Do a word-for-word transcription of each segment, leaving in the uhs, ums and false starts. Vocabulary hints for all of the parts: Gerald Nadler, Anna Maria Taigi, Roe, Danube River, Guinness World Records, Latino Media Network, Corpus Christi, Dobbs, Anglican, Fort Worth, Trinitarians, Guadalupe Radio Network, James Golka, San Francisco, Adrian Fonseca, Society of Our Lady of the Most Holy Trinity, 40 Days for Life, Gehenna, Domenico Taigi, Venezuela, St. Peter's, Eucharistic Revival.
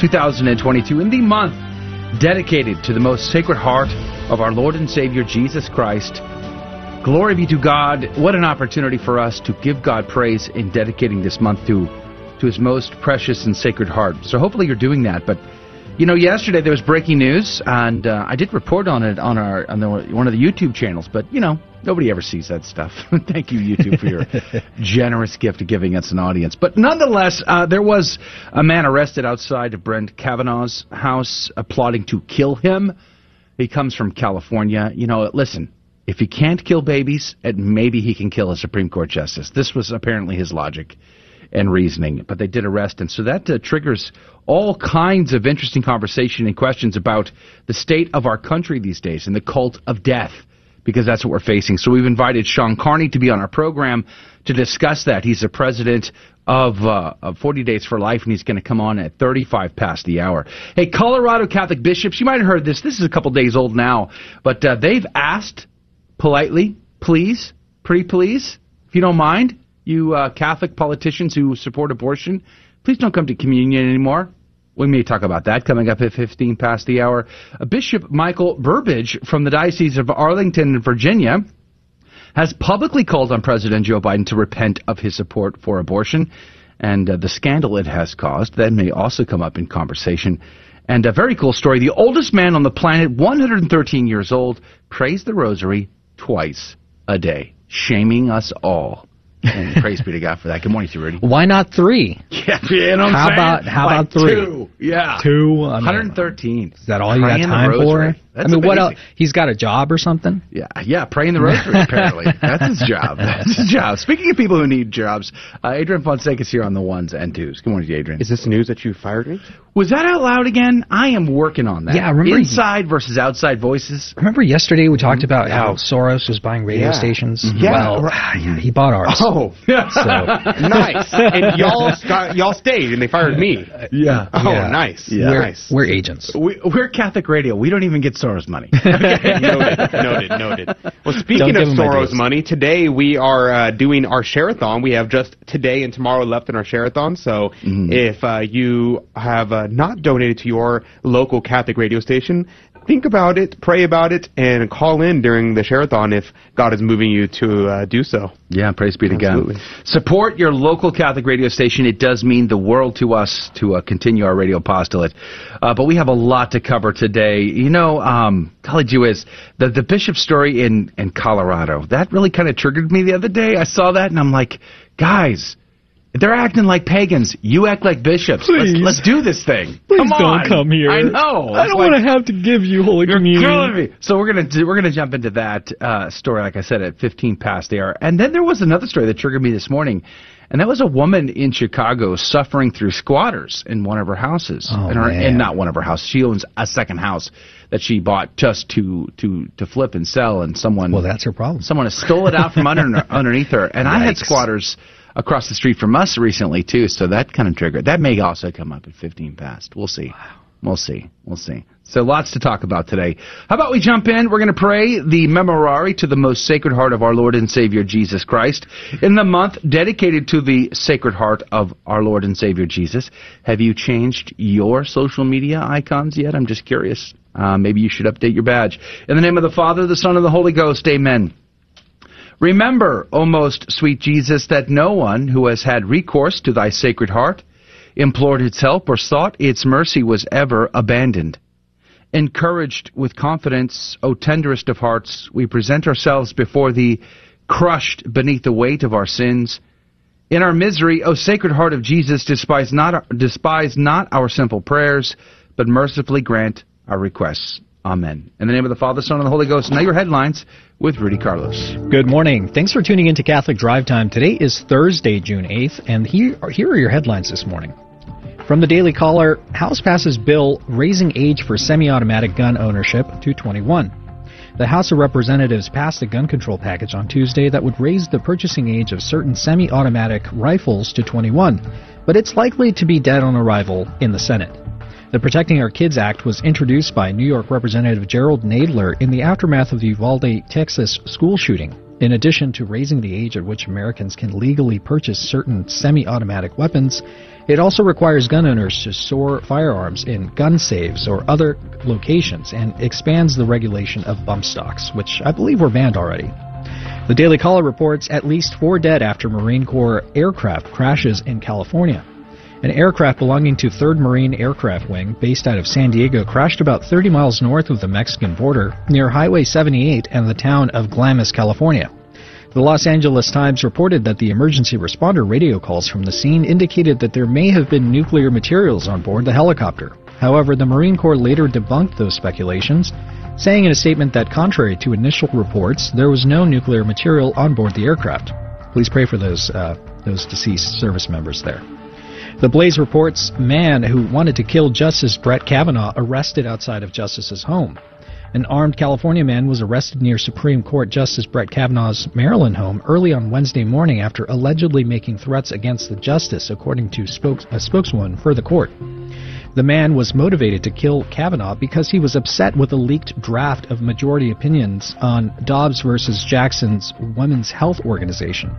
two thousand twenty-two, in the month dedicated to the most sacred heart of our Lord and Savior Jesus Christ. Glory be to God. What an opportunity for us to give God praise in dedicating this month to to his most precious and sacred heart. So hopefully you're doing that. But you know, yesterday there was breaking news, and uh, I did report on it on our on the, one of the YouTube channels, but you know, nobody ever sees that stuff. Thank you, YouTube, for your generous gift of giving us an audience. But nonetheless, uh, there was a man arrested outside of Brett Kavanaugh's house, uh, plotting to kill him. He comes from California. You know, listen, if he can't kill babies, maybe he can kill a Supreme Court justice. This was apparently his logic and reasoning. But they did arrest him. So that uh, triggers all kinds of interesting conversation and questions about the state of our country these days and the cult of death, because that's what we're facing. So we've invited Sean Carney to be on our program to discuss that. He's the president of, uh, of forty Days for Life, and he's going to come on at thirty-five past the hour. Hey, Colorado Catholic bishops, you might have heard this. This is a couple days old now, but uh, they've asked politely, please, pretty please, if you don't mind, you uh, Catholic politicians who support abortion, please don't come to communion anymore. We may talk about that coming up at fifteen past the hour. Bishop Michael Burbidge from the Diocese of Arlington, Virginia, has publicly called on President Joe Biden to repent of his support for abortion and uh, the scandal it has caused. That may also come up in conversation. And a very cool story. The oldest man on the planet, one hundred thirteen years old, prays the rosary twice a day, shaming us all. And praise be to God for that. Good morning to you, Rudy. Why not three? Yeah, you know what I'm saying? About, how like about three? Two. Yeah. Two. I mean, one hundred thirteen. Is that all you got time for? That's I mean, amazing. What else? He's got a job or something? Yeah, yeah, praying the rosary, apparently. That's his job. That's his job. Speaking of people who need jobs, uh, Adrian Fonseca is here on the ones and twos. Good morning to you, Adrian. Is this news that you fired me? Was that out loud again? I am working on that. Yeah, I remember. Inside versus outside voices. Remember yesterday we talked about how Soros was buying radio yeah. stations? Yeah. Well, right. yeah, he bought ours. Oh, yeah. So. Nice. And y'all y'all stayed and they fired me. Yeah. Oh, yeah. Nice. Yeah. We're, nice. We're agents. We, we're Catholic Radio. We don't even get Soros money. Okay. Noted, noted, noted. Well, speaking of Soros money, today we are uh, doing our share-a-thon. We have just today and tomorrow left in our share-a-thon. So mm. if uh, you have... Uh, not donated to your local Catholic radio station, think about it, pray about it, and call in during the share-a-thon if God is moving you to uh, do so. Yeah, praise be to Absolutely. God. Support your local Catholic radio station. It does mean the world to us to uh, continue our radio apostolate. Uh, but we have a lot to cover today. You know, um, golly gee whiz, the, the bishop story in, in Colorado, that really kind of triggered me the other day. I saw that, and I'm like, guys... They're acting like pagans. You act like bishops. Please. Let's, let's do this thing. Please come on. Don't come here. I know. I don't like, want to have to give you Holy Communion. You're killing me. So we're gonna do, we're gonna jump into that uh, story, like I said, at fifteen past the hour. And then there was another story that triggered me this morning, and that was a woman in Chicago suffering through squatters in one of her houses, oh, and, her, and not one of her houses. She owns a second house that she bought just to to to flip and sell, and someone well, that's her problem. Someone stole it out from under, underneath her, and Yikes. I had squatters across the street from us recently, too, so that kind of triggered. That may also come up at fifteen past. We'll see. Wow. We'll see. We'll see. So lots to talk about today. How about we jump in? We're going to pray the Memorare to the Most Sacred Heart of our Lord and Savior Jesus Christ in the month dedicated to the Sacred Heart of our Lord and Savior Jesus. Have you changed your social media icons yet? I'm just curious. Uh, maybe you should update your badge. In the name of the Father, the Son, and the Holy Ghost, amen. Remember, O most sweet Jesus, that no one who has had recourse to thy sacred heart, implored its help, or sought its mercy was ever abandoned. Encouraged with confidence, O tenderest of hearts, we present ourselves before thee, crushed beneath the weight of our sins. In our misery, O sacred heart of Jesus, despise not, despise not our simple prayers, but mercifully grant our requests. Amen. In the name of the Father, Son, and the Holy Ghost. Now your headlines with Rudy Carlos. Good morning. Thanks for tuning in to Catholic Drive Time. Today is Thursday, June eighth, and here are, here are your headlines this morning. From the Daily Caller, House passes bill raising age for semi-automatic gun ownership to twenty-one. The House of Representatives passed a gun control package on Tuesday that would raise the purchasing age of certain semi-automatic rifles to twenty-one, but it's likely to be dead on arrival in the Senate. The Protecting Our Kids Act was introduced by New York Representative Gerald Nadler in the aftermath of the Uvalde, Texas school shooting. In addition to raising the age at which Americans can legally purchase certain semi-automatic weapons, it also requires gun owners to store firearms in gun safes or other locations and expands the regulation of bump stocks, which I believe were banned already. The Daily Caller reports at least four dead after Marine Corps aircraft crashes in California. An aircraft belonging to third Marine Aircraft Wing, based out of San Diego, crashed about thirty miles north of the Mexican border near Highway seventy-eight and the town of Glamis, California. The Los Angeles Times reported that the emergency responder radio calls from the scene indicated that there may have been nuclear materials on board the helicopter. However, the Marine Corps later debunked those speculations, saying in a statement that contrary to initial reports, there was no nuclear material on board the aircraft. Please pray for those, uh, those deceased service members there. The Blaze reports, man who wanted to kill Justice Brett Kavanaugh arrested outside of Justice's home. An armed California man was arrested near Supreme Court Justice Brett Kavanaugh's Maryland home early on Wednesday morning after allegedly making threats against the justice, according to spokes- a spokeswoman for the court. The man was motivated to kill Kavanaugh because he was upset with a leaked draft of majority opinions on Dobbs versus Jackson's Women's Health Organization,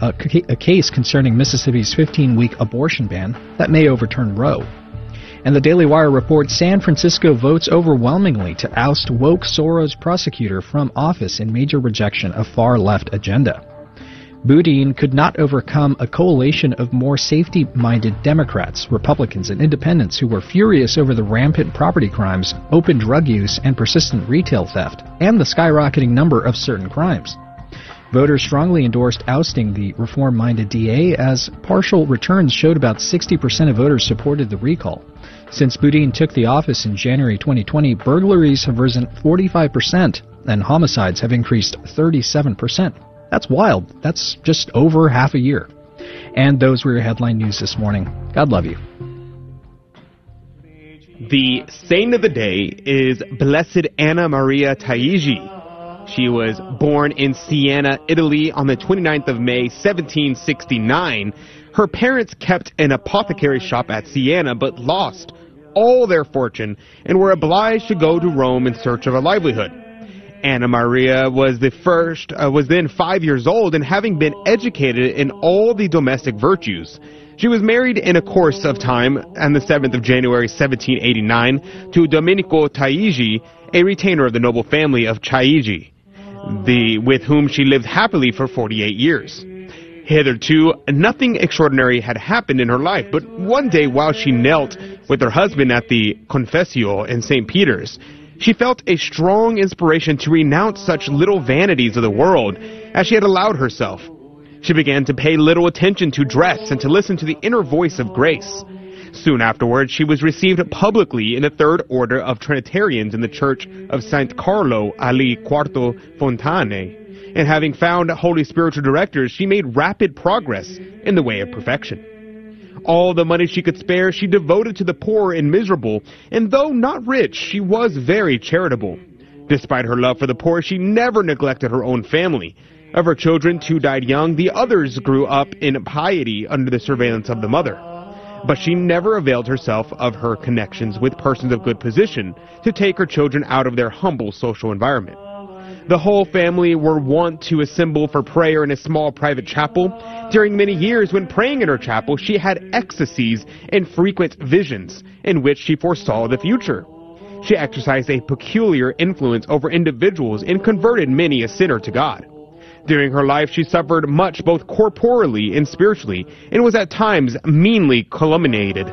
a, ca- a case concerning Mississippi's fifteen-week abortion ban that may overturn Roe. And the Daily Wire reports San Francisco votes overwhelmingly to oust woke Soros prosecutor from office in major rejection of far-left agenda. Boudin could not overcome a coalition of more safety-minded Democrats, Republicans, and Independents who were furious over the rampant property crimes, open drug use, and persistent retail theft, and the skyrocketing number of certain crimes. Voters strongly endorsed ousting the reform-minded D A as partial returns showed about sixty percent of voters supported the recall. Since Boudin took the office in January twenty twenty, burglaries have risen forty-five percent and homicides have increased thirty-seven percent. That's wild. That's just over half a year. And those were your headline news this morning. God love you. The saint of the day is Blessed Anna Maria Taigi. She was born in Siena, Italy on the twenty-ninth of May, seventeen sixty-nine. Her parents kept an apothecary shop at Siena but lost all their fortune and were obliged to go to Rome in search of a livelihood. Anna Maria was the first, uh, was then five years old and having been educated in all the domestic virtues. She was married in a course of time on the seventh of January seventeen eighty-nine to Domenico Taigi, a retainer of the noble family of Taigi, the, with whom she lived happily for forty-eight years. Hitherto, nothing extraordinary had happened in her life, but one day while she knelt with her husband at the Confessio in Saint Peter's, she felt a strong inspiration to renounce such little vanities of the world as she had allowed herself. She began to pay little attention to dress and to listen to the inner voice of grace. Soon afterwards, she was received publicly in the Third Order of Trinitarians in the Church of Saint Carlo Ali Quarto Fontane, and having found holy spiritual directors, she made rapid progress in the way of perfection. All the money she could spare, she devoted to the poor and miserable, and though not rich, she was very charitable. Despite her love for the poor, she never neglected her own family. Of her children, two died young, the others grew up in piety under the surveillance of the mother. But she never availed herself of her connections with persons of good position to take her children out of their humble social environment. The whole family were wont to assemble for prayer in a small private chapel. During many years, when praying in her chapel, she had ecstasies and frequent visions in which she foresaw the future. She exercised a peculiar influence over individuals and converted many a sinner to God. During her life, she suffered much both corporally and spiritually, and was at times meanly calumniated.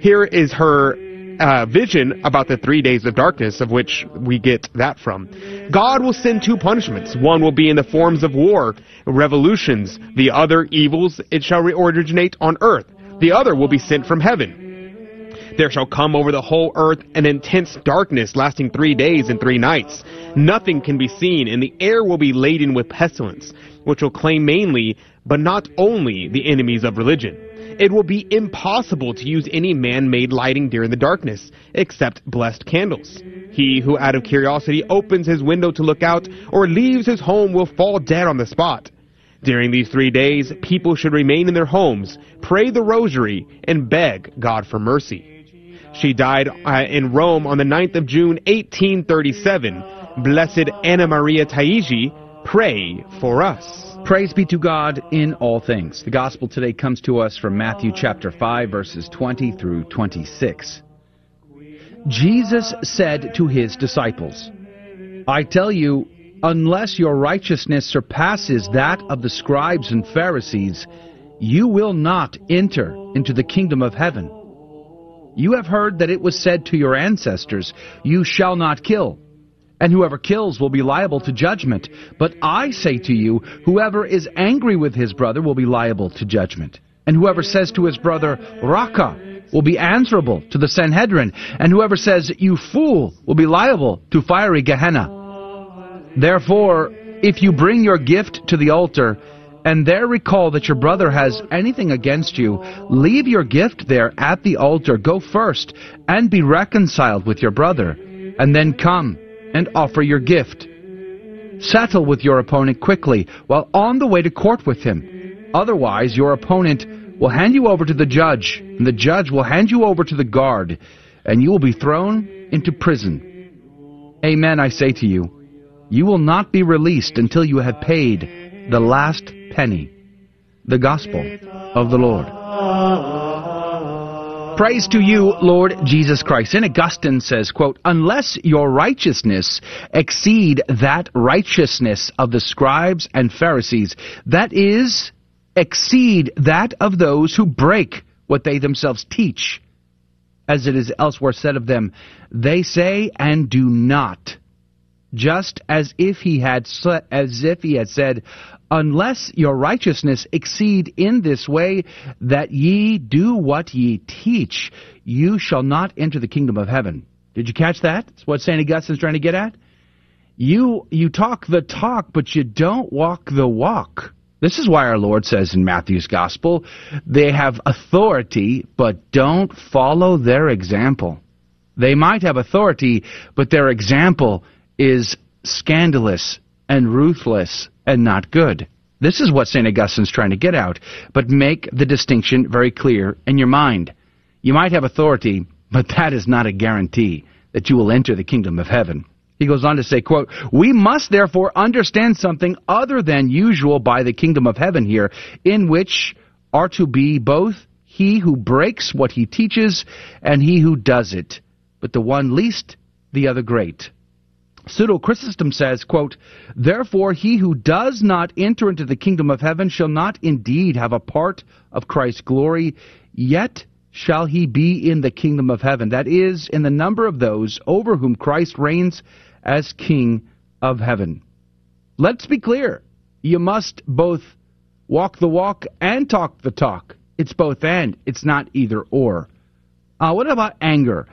Here is her Uh, vision about the three days of darkness, of which we get that from. God will send two punishments. One will be in the forms of war, revolutions. The other, evils, it shall originate on earth. The other will be sent from heaven. There shall come over the whole earth an intense darkness lasting three days and three nights. Nothing can be seen, and the air will be laden with pestilence, which will claim mainly, but not only, the enemies of religion. It will be impossible to use any man-made lighting during the darkness, except blessed candles. He who out of curiosity opens his window to look out or leaves his home will fall dead on the spot. During these three days, people should remain in their homes, pray the rosary, and beg God for mercy. She died uh, in Rome on the ninth of June, eighteen thirty-seven. Blessed Anna Maria Taigi, pray for us. Praise be to God in all things. The gospel today comes to us from Matthew chapter five, verses twenty through twenty-six. Jesus said to his disciples, I tell you, unless your righteousness surpasses that of the scribes and Pharisees, you will not enter into the kingdom of heaven. You have heard that it was said to your ancestors, you shall not kill, and whoever kills will be liable to judgment. But I say to you, whoever is angry with his brother will be liable to judgment, and whoever says to his brother, Raka, will be answerable to the Sanhedrin, and whoever says, you fool, will be liable to fiery Gehenna. Therefore, if you bring your gift to the altar, and there recall that your brother has anything against you, leave your gift there at the altar. Go first and be reconciled with your brother, and then come and offer your gift. Settle with your opponent quickly while on the way to court with him. Otherwise, your opponent will hand you over to the judge, and the judge will hand you over to the guard, and you will be thrown into prison. Amen, I say to you, you will not be released until you have paid the last penny. The Gospel of the Lord. Praise to you, Lord Jesus Christ. And Augustine says, quote, unless your righteousness exceed that righteousness of the scribes and Pharisees, that is, exceed that of those who break what they themselves teach. As it is elsewhere said of them, they say and do not. Just as if he had as if he had said, unless your righteousness exceed in this way that ye do what ye teach, you shall not enter the kingdom of heaven. Did you catch that? That's what Saint Augustine's trying to get at. You you talk the talk, but you don't walk the walk. This is why our Lord says in Matthew's gospel, they have authority, but don't follow their example. They might have authority, but their example is scandalous and ruthless and not good. This is what Saint Augustine's trying to get out, but make the distinction very clear in your mind. You might have authority, but that is not a guarantee that you will enter the kingdom of heaven. He goes on to say, quote, we must therefore understand something other than usual by the kingdom of heaven here, in which are to be both he who breaks what he teaches and he who does it, but the one least, the other great. Pseudo-Chrysostom says, quote, therefore he who does not enter into the kingdom of heaven shall not indeed have a part of Christ's glory, yet shall he be in the kingdom of heaven, that is, in the number of those over whom Christ reigns as King of heaven. Let's be clear. You must both walk the walk and talk the talk. It's both and. It's not either or. Uh, what about anger?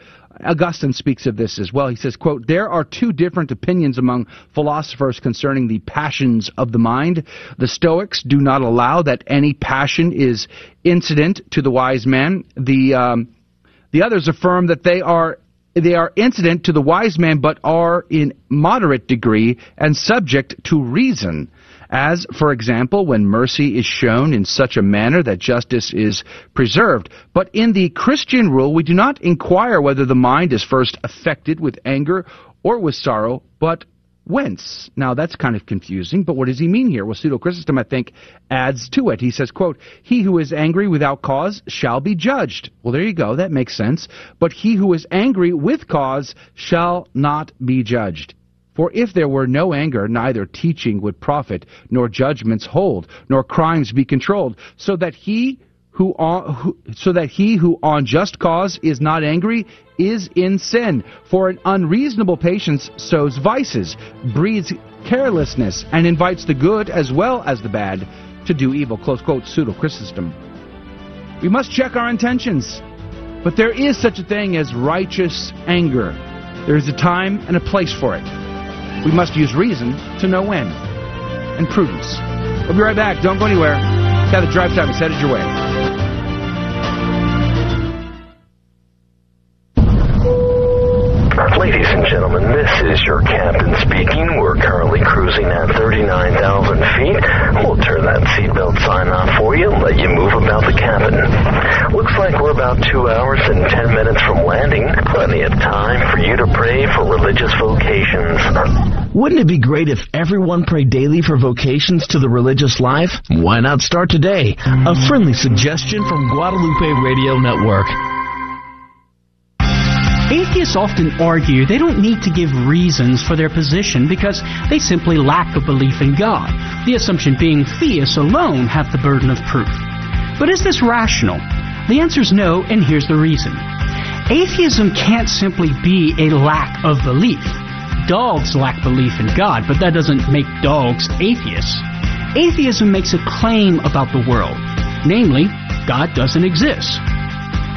Augustine speaks of this as well. He says, quote, there are two different opinions among philosophers concerning the passions of the mind. The Stoics do not allow that any passion is incident to the wise man. The um, the others affirm that they are they are incident to the wise man, but are in moderate degree and subject to reason. As, for example, when mercy is shown in such a manner that justice is preserved. But in the Christian rule, we do not inquire whether the mind is first affected with anger or with sorrow, but whence. Now, that's kind of confusing, but what does he mean here? Well, Pseudo-Chrysostom, I think, adds to it. He says, quote, he who is angry without cause shall be judged. Well, there you go. That makes sense. But he who is angry with cause shall not be judged. For if there were no anger, neither teaching would profit, nor judgments hold, nor crimes be controlled, so that he who on, who, so that he who on just cause is not angry is in sin. For an unreasonable patience sows vices, breeds carelessness, and invites the good as well as the bad to do evil. Close quote, Pseudo-Chrysostom. We must check our intentions, but there is such a thing as righteous anger. There is a time and a place for it. We must use reason to know when, and prudence. We'll be right back. Don't go anywhere. Got the drive time and set it your way. the cabin. Looks like we're about two hours and ten minutes from landing. Plenty of time for you to pray for religious vocations. Wouldn't it be great if everyone prayed daily for vocations to the religious life? Why not start today? A friendly suggestion from Guadalupe Radio Network. Atheists often argue they don't need to give reasons for their position because they simply lack a belief in God, the assumption being theists alone have the burden of proof. But is this rational? The answer is no, and here's the reason. Atheism can't simply be a lack of belief. Dogs lack belief in God, but that doesn't make dogs atheists. Atheism makes a claim about the world, namely, God doesn't exist.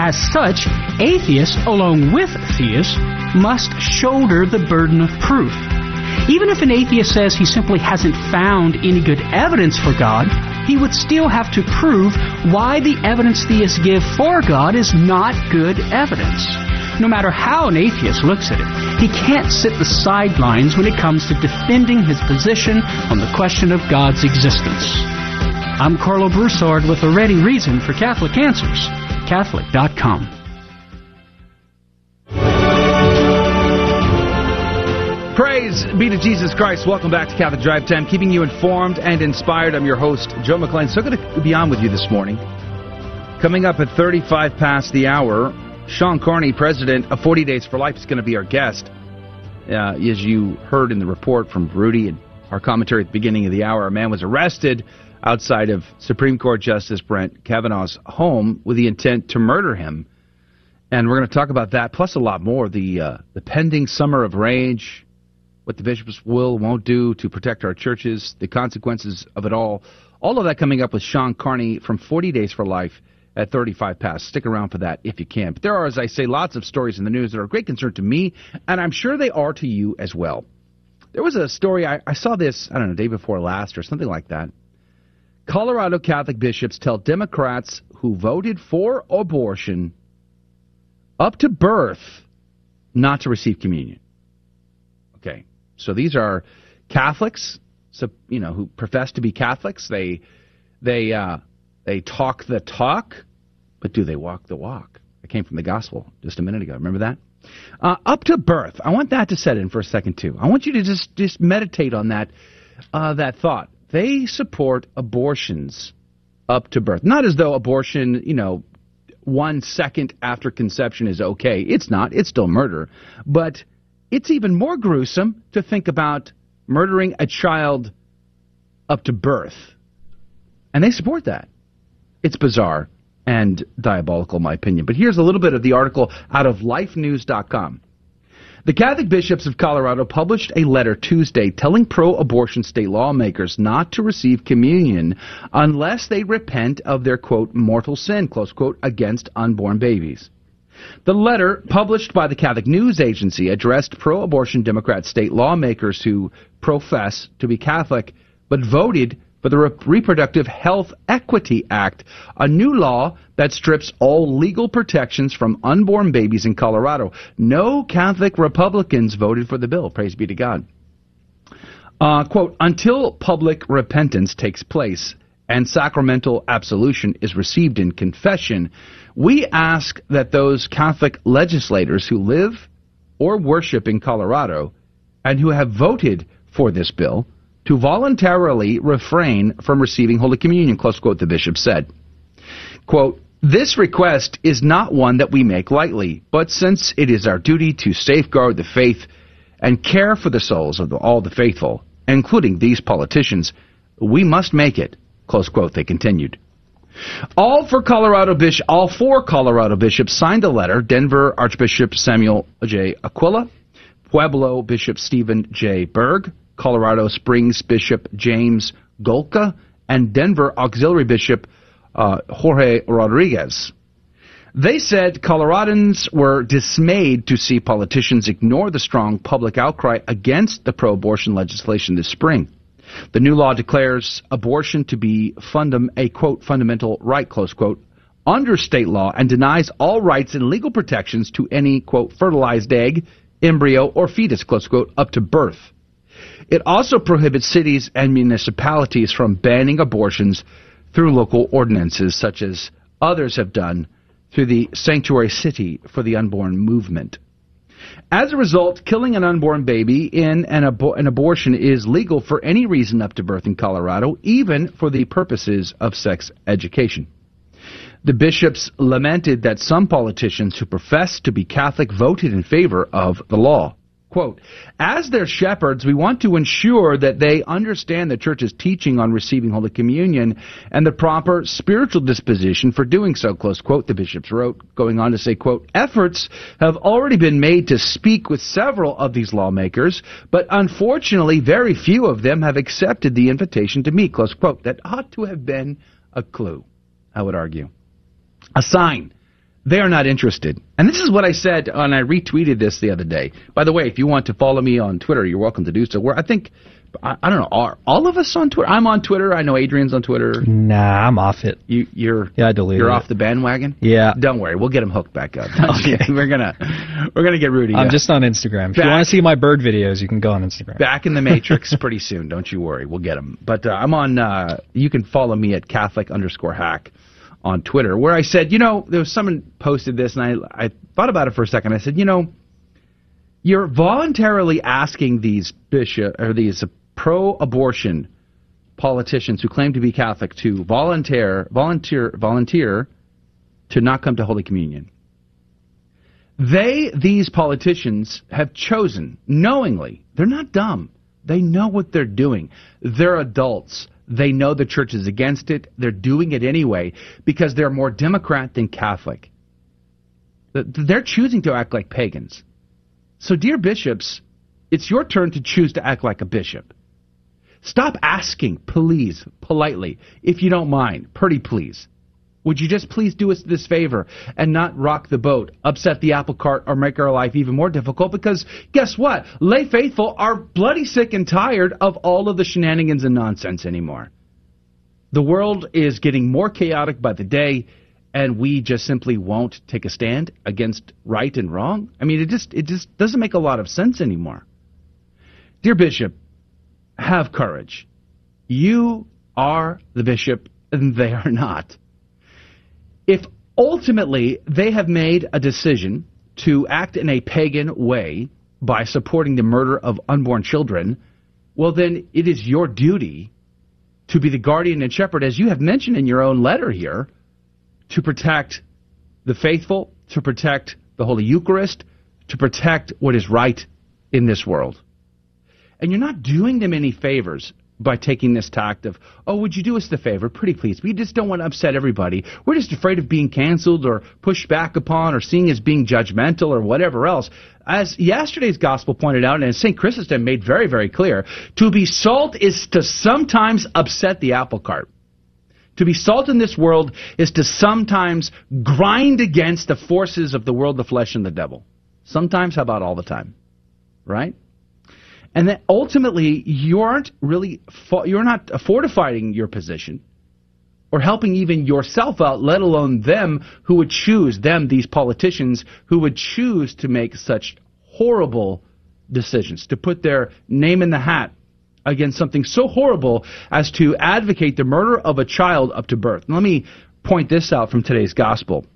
As such, atheists, along with theists, must shoulder the burden of proof. Even if an atheist says he simply hasn't found any good evidence for God, he would still have to prove why the evidence theists give for God is not good evidence. No matter how an atheist looks at it, he can't sit the sidelines when it comes to defending his position on the question of God's existence. I'm Carlo Broussard with a ready reason for Catholic Answers. Catholic dot com. Praise be to Jesus Christ. Welcome back to Catholic Drive Time, keeping you informed and inspired. I'm your host, Joe McClain. So good to be on with you this morning. Coming up at thirty-five past the hour, Sean Carney, president of forty Days for Life, is going to be our guest. Uh, as you heard in the report from Rudy and our commentary at the beginning of the hour, a man was arrested outside of Supreme Court Justice Brett Kavanaugh's home with the intent to murder him. And we're going to talk about that, plus a lot more. The uh, the pending summer of rage, what the bishops will, won't do to protect our churches, the consequences of it all. All of that coming up with Sean Carney from forty Days for Life at thirty-five past. Stick around for that if you can. But there are, as I say, lots of stories in the news that are of great concern to me, and I'm sure they are to you as well. There was a story, I, I saw this, I don't know, day before last or something like that. Colorado Catholic bishops tell Democrats who voted for abortion up to birth not to receive communion. Okay, so these are Catholics, so, you know, who profess to be Catholics. They they uh, they talk the talk, but do they walk the walk? That came from the gospel just a minute ago. Remember that? Uh, up to birth. I want that to set in for a second too. I want you to just just meditate on that uh, that thought. They support abortions up to birth. Not as though abortion, you know, one second after conception is okay. It's not. It's still murder. But it's even more gruesome to think about murdering a child up to birth. And they support that. It's bizarre and diabolical, in my opinion. But here's a little bit of the article out of life news dot com. The Catholic bishops of Colorado published a letter Tuesday telling pro-abortion state lawmakers not to receive communion unless they repent of their, quote, mortal sin, close quote, against unborn babies. The letter, published by the Catholic News Agency, addressed pro-abortion Democrat state lawmakers who profess to be Catholic but voted for the Re- Reproductive Health Equity Act, a new law that strips all legal protections from unborn babies in Colorado. No Catholic Republicans voted for the bill. Praise be to God. Uh, quote, until public repentance takes place and sacramental absolution is received in confession, we ask that those Catholic legislators who live or worship in Colorado and who have voted for this bill to voluntarily refrain from receiving Holy Communion, close quote, the bishop said. Quote, this request is not one that we make lightly, but since it is our duty to safeguard the faith and care for the souls of the, all the faithful, including these politicians, we must make it, close quote, they continued. All four Colorado bishops, all four Colorado bishops signed the letter, Denver Archbishop Samuel J. Aquila, Pueblo Bishop Stephen J. Berg, Colorado Springs Bishop James Golka, and Denver Auxiliary Bishop uh, Jorge Rodriguez. They said Coloradans were dismayed to see politicians ignore the strong public outcry against the pro-abortion legislation this spring. The new law declares abortion to be fundam- a, quote, fundamental right, close quote, under state law and denies all rights and legal protections to any, quote, fertilized egg, embryo, or fetus, close quote, up to birth. It also prohibits cities and municipalities from banning abortions through local ordinances such as others have done through the Sanctuary City for the Unborn movement. As a result, killing an unborn baby in an, abo- an abortion is legal for any reason up to birth in Colorado, even for the purposes of sex education. The bishops lamented that some politicians who profess to be Catholic voted in favor of the law. Quote, "As their shepherds, we want to ensure that they understand the Church's teaching on receiving Holy Communion and the proper spiritual disposition for doing so," close quote, the bishops wrote, going on to say, quote, "Efforts have already been made to speak with several of these lawmakers, but unfortunately very few of them have accepted the invitation to meet," close quote. That ought to have been a clue, I would argue. A sign. They are not interested. And this is what I said, and I retweeted this the other day. By the way, if you want to follow me on Twitter, you're welcome to do so. Where I think, I, I don't know, are all of us on Twitter? I'm on Twitter. I know Adrian's on Twitter. Nah, I'm off it. You, you're yeah, I deleted You're it. Off the bandwagon? Yeah. Don't worry. We'll get him hooked back up. Okay. We're gonna, we're gonna get Rudy. I'm up. Just on Instagram. If back, you want to see my bird videos, you can go on Instagram. Back in the Matrix pretty soon. Don't you worry. We'll get him. But uh, I'm on, uh, you can follow me at Catholic underscore hack. On Twitter, where I said, you know, there was someone posted this, and I, I thought about it for a second. I said, you know, you're voluntarily asking these bishop or these pro-abortion politicians who claim to be Catholic to volunteer, volunteer, volunteer to not come to Holy Communion. They, these politicians, have chosen knowingly. They're not dumb. They know what they're doing. They're adults. They know the church is against it. They're doing it anyway because they're more Democrat than Catholic. They're choosing to act like pagans. So, dear bishops, it's your turn to choose to act like a bishop. Stop asking, please, politely, if you don't mind, pretty please. Would you just please do us this favor and not rock the boat, upset the apple cart, or make our life even more difficult? Because guess what? Lay faithful are bloody sick and tired of all of the shenanigans and nonsense anymore. The world is getting more chaotic by the day, and we just simply won't take a stand against right and wrong. I mean, it just it just doesn't make a lot of sense anymore. Dear Bishop, have courage. You are the bishop, and they are not. If ultimately they have made a decision to act in a pagan way by supporting the murder of unborn children, well, then it is your duty to be the guardian and shepherd, as you have mentioned in your own letter here, to protect the faithful, to protect the Holy Eucharist, to protect what is right in this world. And you're not doing them any favors by taking this tact of, oh, would you do us the favor, pretty please, we just don't want to upset everybody, we're just afraid of being canceled or pushed back upon or seen as being judgmental or whatever else. As yesterday's gospel pointed out, and Saint Chrysostom made very, very clear, to be salt is to sometimes upset the apple cart. To be salt in this world is to sometimes grind against the forces of the world, the flesh, and the devil. Sometimes, how about all the time, right? And that ultimately, you aren't really, you're not fortifying your position or helping even yourself out, let alone them who would choose, them, these politicians, who would choose to make such horrible decisions, to put their name in the hat against something so horrible as to advocate the murder of a child up to birth. And let me point this out from today's gospel.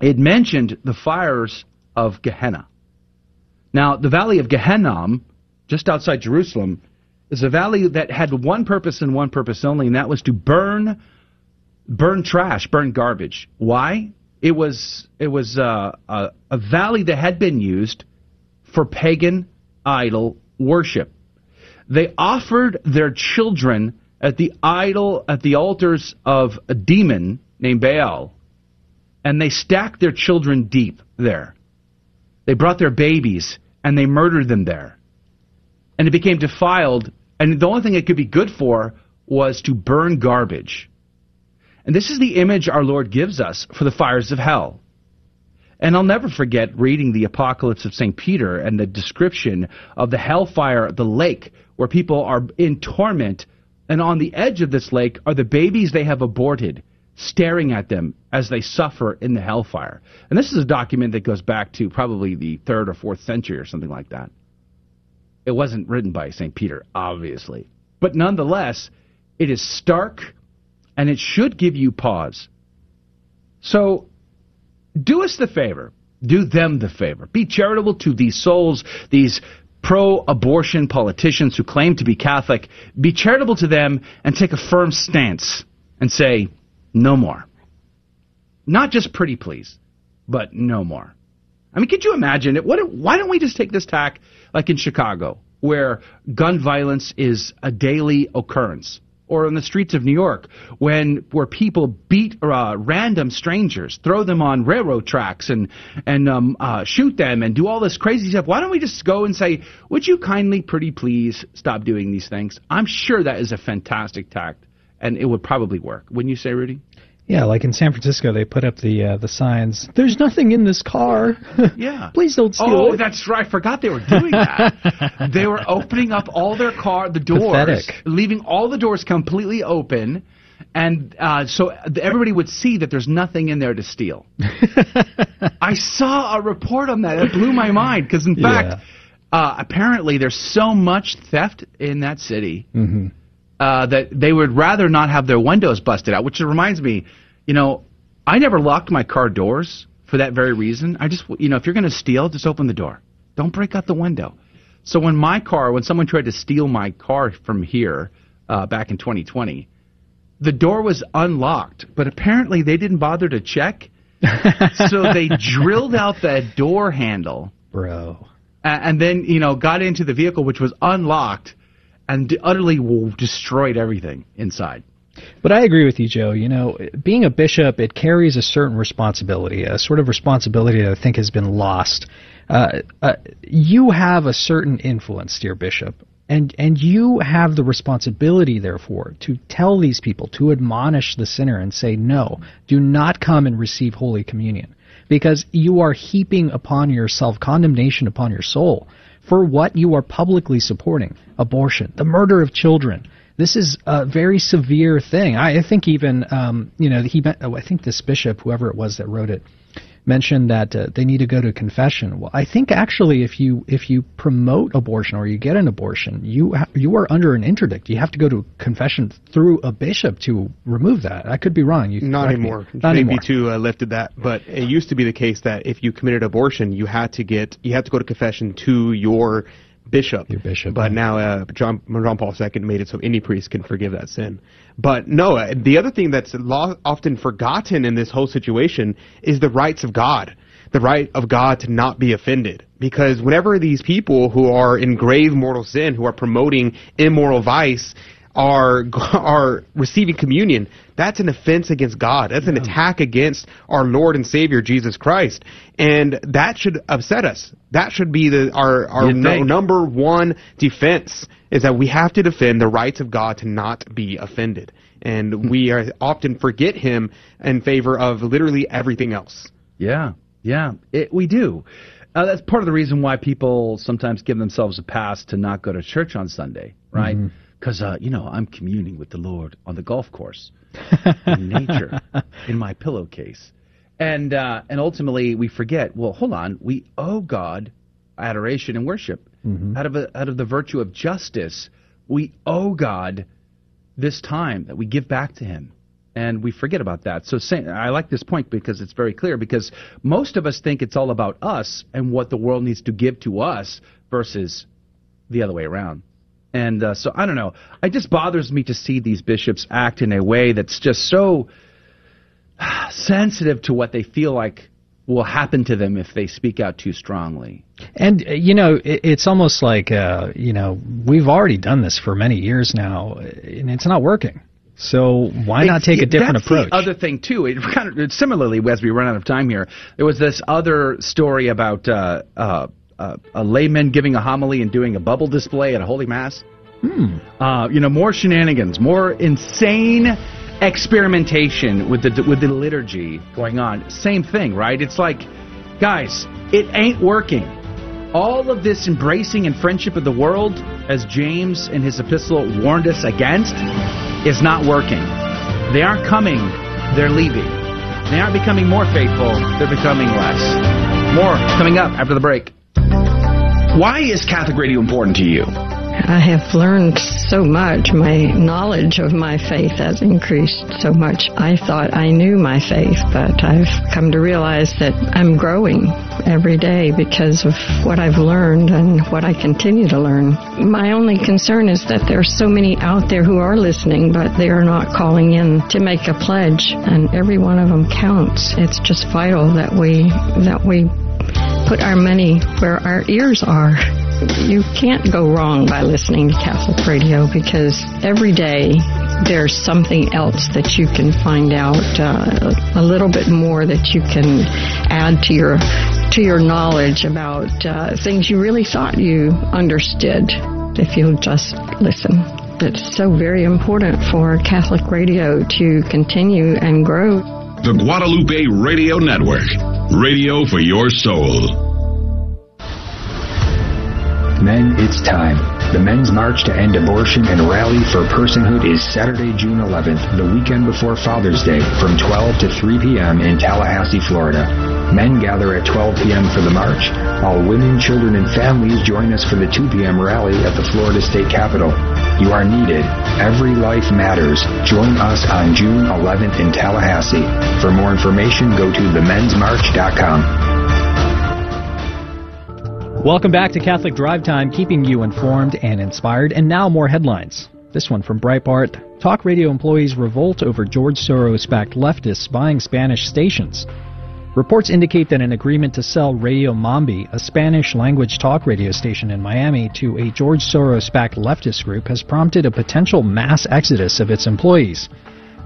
It mentioned the fires of Gehenna. Now, the valley of Gehennom, just outside Jerusalem, is a valley that had one purpose and one purpose only, and that was to burn, burn trash, burn garbage. Why? It was it was uh, a, a valley that had been used for pagan idol worship. They offered their children at the idol at the altars of a demon named Baal, and they stacked their children deep there. They brought their babies and they murdered them there. And it became defiled, and the only thing it could be good for was to burn garbage. And this is the image our Lord gives us for the fires of hell. And I'll never forget reading the Apocalypse of Saint Peter and the description of the hellfire, the lake, where people are in torment, and on the edge of this lake are the babies they have aborted, staring at them as they suffer in the hellfire. And this is a document that goes back to probably the third or fourth century or something like that. It wasn't written by Saint Peter, obviously. But nonetheless, it is stark, and it should give you pause. So do us the favor. Do them the favor. Be charitable to these souls, these pro-abortion politicians who claim to be Catholic. Be charitable to them and take a firm stance and say, no more. Not just pretty please, but no more. I mean, could you imagine it? What, why don't we just take this tack like in Chicago, where gun violence is a daily occurrence? Or in the streets of New York, when where people beat uh, random strangers, throw them on railroad tracks and, and um, uh, shoot them and do all this crazy stuff. Why don't we just go and say, would you kindly, pretty please, stop doing these things? I'm sure that is a fantastic tact, and it would probably work. Wouldn't you say, Rudy? Yeah, like in San Francisco, they put up the uh, the signs, there's nothing in this car. Yeah. Please don't steal oh, it. Oh, that's right. I forgot they were doing that. They were opening up all their car, the doors. Pathetic. Leaving all the doors completely open, and uh, so everybody would see that there's nothing in there to steal. I saw a report on that. It blew my mind, because in fact, yeah. uh, apparently there's so much theft in that city. Mm-hmm. Uh, that they would rather not have their windows busted out, which reminds me, you know, I never locked my car doors for that very reason. I just, you know, if you're going to steal, just open the door. Don't break out the window. So when my car, when someone tried to steal my car from here uh, back in twenty twenty, the door was unlocked, but apparently they didn't bother to check. So they drilled out that door handle. Bro. And then, you know, got into the vehicle, which was unlocked, and utterly destroyed everything inside. But I agree with you, Joe. You know, being a bishop, it carries a certain responsibility, a sort of responsibility that I think has been lost. Uh, uh, you have a certain influence, dear bishop, and, and you have the responsibility, therefore, to tell these people, to admonish the sinner and say, no, do not come and receive Holy Communion, because you are heaping upon yourself condemnation upon your soul for what you are publicly supporting, abortion, the murder of children. This is a very severe thing. I, I think even, um, you know, he, I think this bishop, whoever it was that wrote it, mentioned that uh, they need to go to confession. Well, I think actually if you if you promote abortion or you get an abortion, you ha you are under an interdict. You have to go to confession through a bishop to remove that. I could be wrong. You Not anymore. Me. Not Maybe anymore. Maybe to uh, lifted that, but it used to be the case that if you committed abortion, you had to get you had to go to confession to your bishop. Your bishop. But yeah. now uh, John John Paul the Second made it so any priest can forgive that sin. But no, uh, the other thing that's lo often forgotten in this whole situation is the rights of God, the right of God to not be offended. Because whenever these people who are in grave mortal sin, who are promoting immoral vice, are are receiving communion, that's an offense against God. That's yeah. an attack against our Lord and Savior Jesus Christ, and that should upset us. That should be the our our no, number one defense, is that we have to defend the rights of God to not be offended, and we are often forget Him in favor of literally everything else. Yeah, yeah, it, we do. Uh, that's part of the reason why people sometimes give themselves a pass to not go to church on Sunday, right? Mm-hmm. Because, uh, you know, I'm communing with the Lord on the golf course, in nature, in my pillowcase. And uh, and ultimately we forget, well, hold on, we owe God adoration and worship. Mm-hmm. Out of a, out of the virtue of justice, we owe God this time that we give back to Him. And we forget about that. So Saint, I like this point because it's very clear, because most of us think it's all about us and what the world needs to give to us versus the other way around. And uh, so, I don't know, it just bothers me to see these bishops act in a way that's just so sensitive to what they feel like will happen to them if they speak out too strongly. And, you know, it, it's almost like, uh, you know, we've already done this for many years now, and it's not working. So why not take a different approach? That's the other thing, too. It kind of, similarly, as we run out of time here, there was this other story about uh, uh, Uh, a layman giving a homily and doing a bubble display at a Holy Mass. Hmm. Uh, you know, more shenanigans, more insane experimentation with the with the liturgy going on. Same thing, right? It's like, guys, it ain't working. All of this embracing and friendship of the world, as James in his epistle warned us against, is not working. They aren't coming, they're leaving. They aren't becoming more faithful, they're becoming less. More coming up after the break. Why is Catholic radio important to you? I have learned so much. My knowledge of my faith has increased so much. I thought I knew my faith, but I've come to realize that I'm growing every day because of what I've learned and what I continue to learn. My only concern is that there are so many out there who are listening, but they are not calling in to make a pledge, and every one of them counts. It's just vital that we that we put our money where our ears are. You can't go wrong by listening to Catholic radio, because every day there's something else that you can find out, uh, a little bit more that you can add to your to your knowledge about uh, things you really thought you understood if you'll just listen. It's so very important for Catholic radio to continue and grow. The Guadalupe Radio Network, radio for your soul. Men, it's time. The Men's March to End Abortion and Rally for Personhood is Saturday, June eleventh, the weekend before Father's Day, from twelve to three p.m. in Tallahassee, Florida. Men gather at twelve p.m. for the march. All women, children, and families join us for the two p.m. rally at the Florida State Capitol. You are needed. Every life matters. Join us on June eleventh in Tallahassee. For more information, go to the men's march dot com. Welcome back to Catholic Drive Time, keeping you informed and inspired. And now more headlines. This one from Breitbart. Talk radio employees revolt over George Soros-backed leftists buying Spanish stations. Reports indicate that an agreement to sell Radio Mambi, a Spanish-language talk radio station in Miami, to a George Soros-backed leftist group has prompted a potential mass exodus of its employees.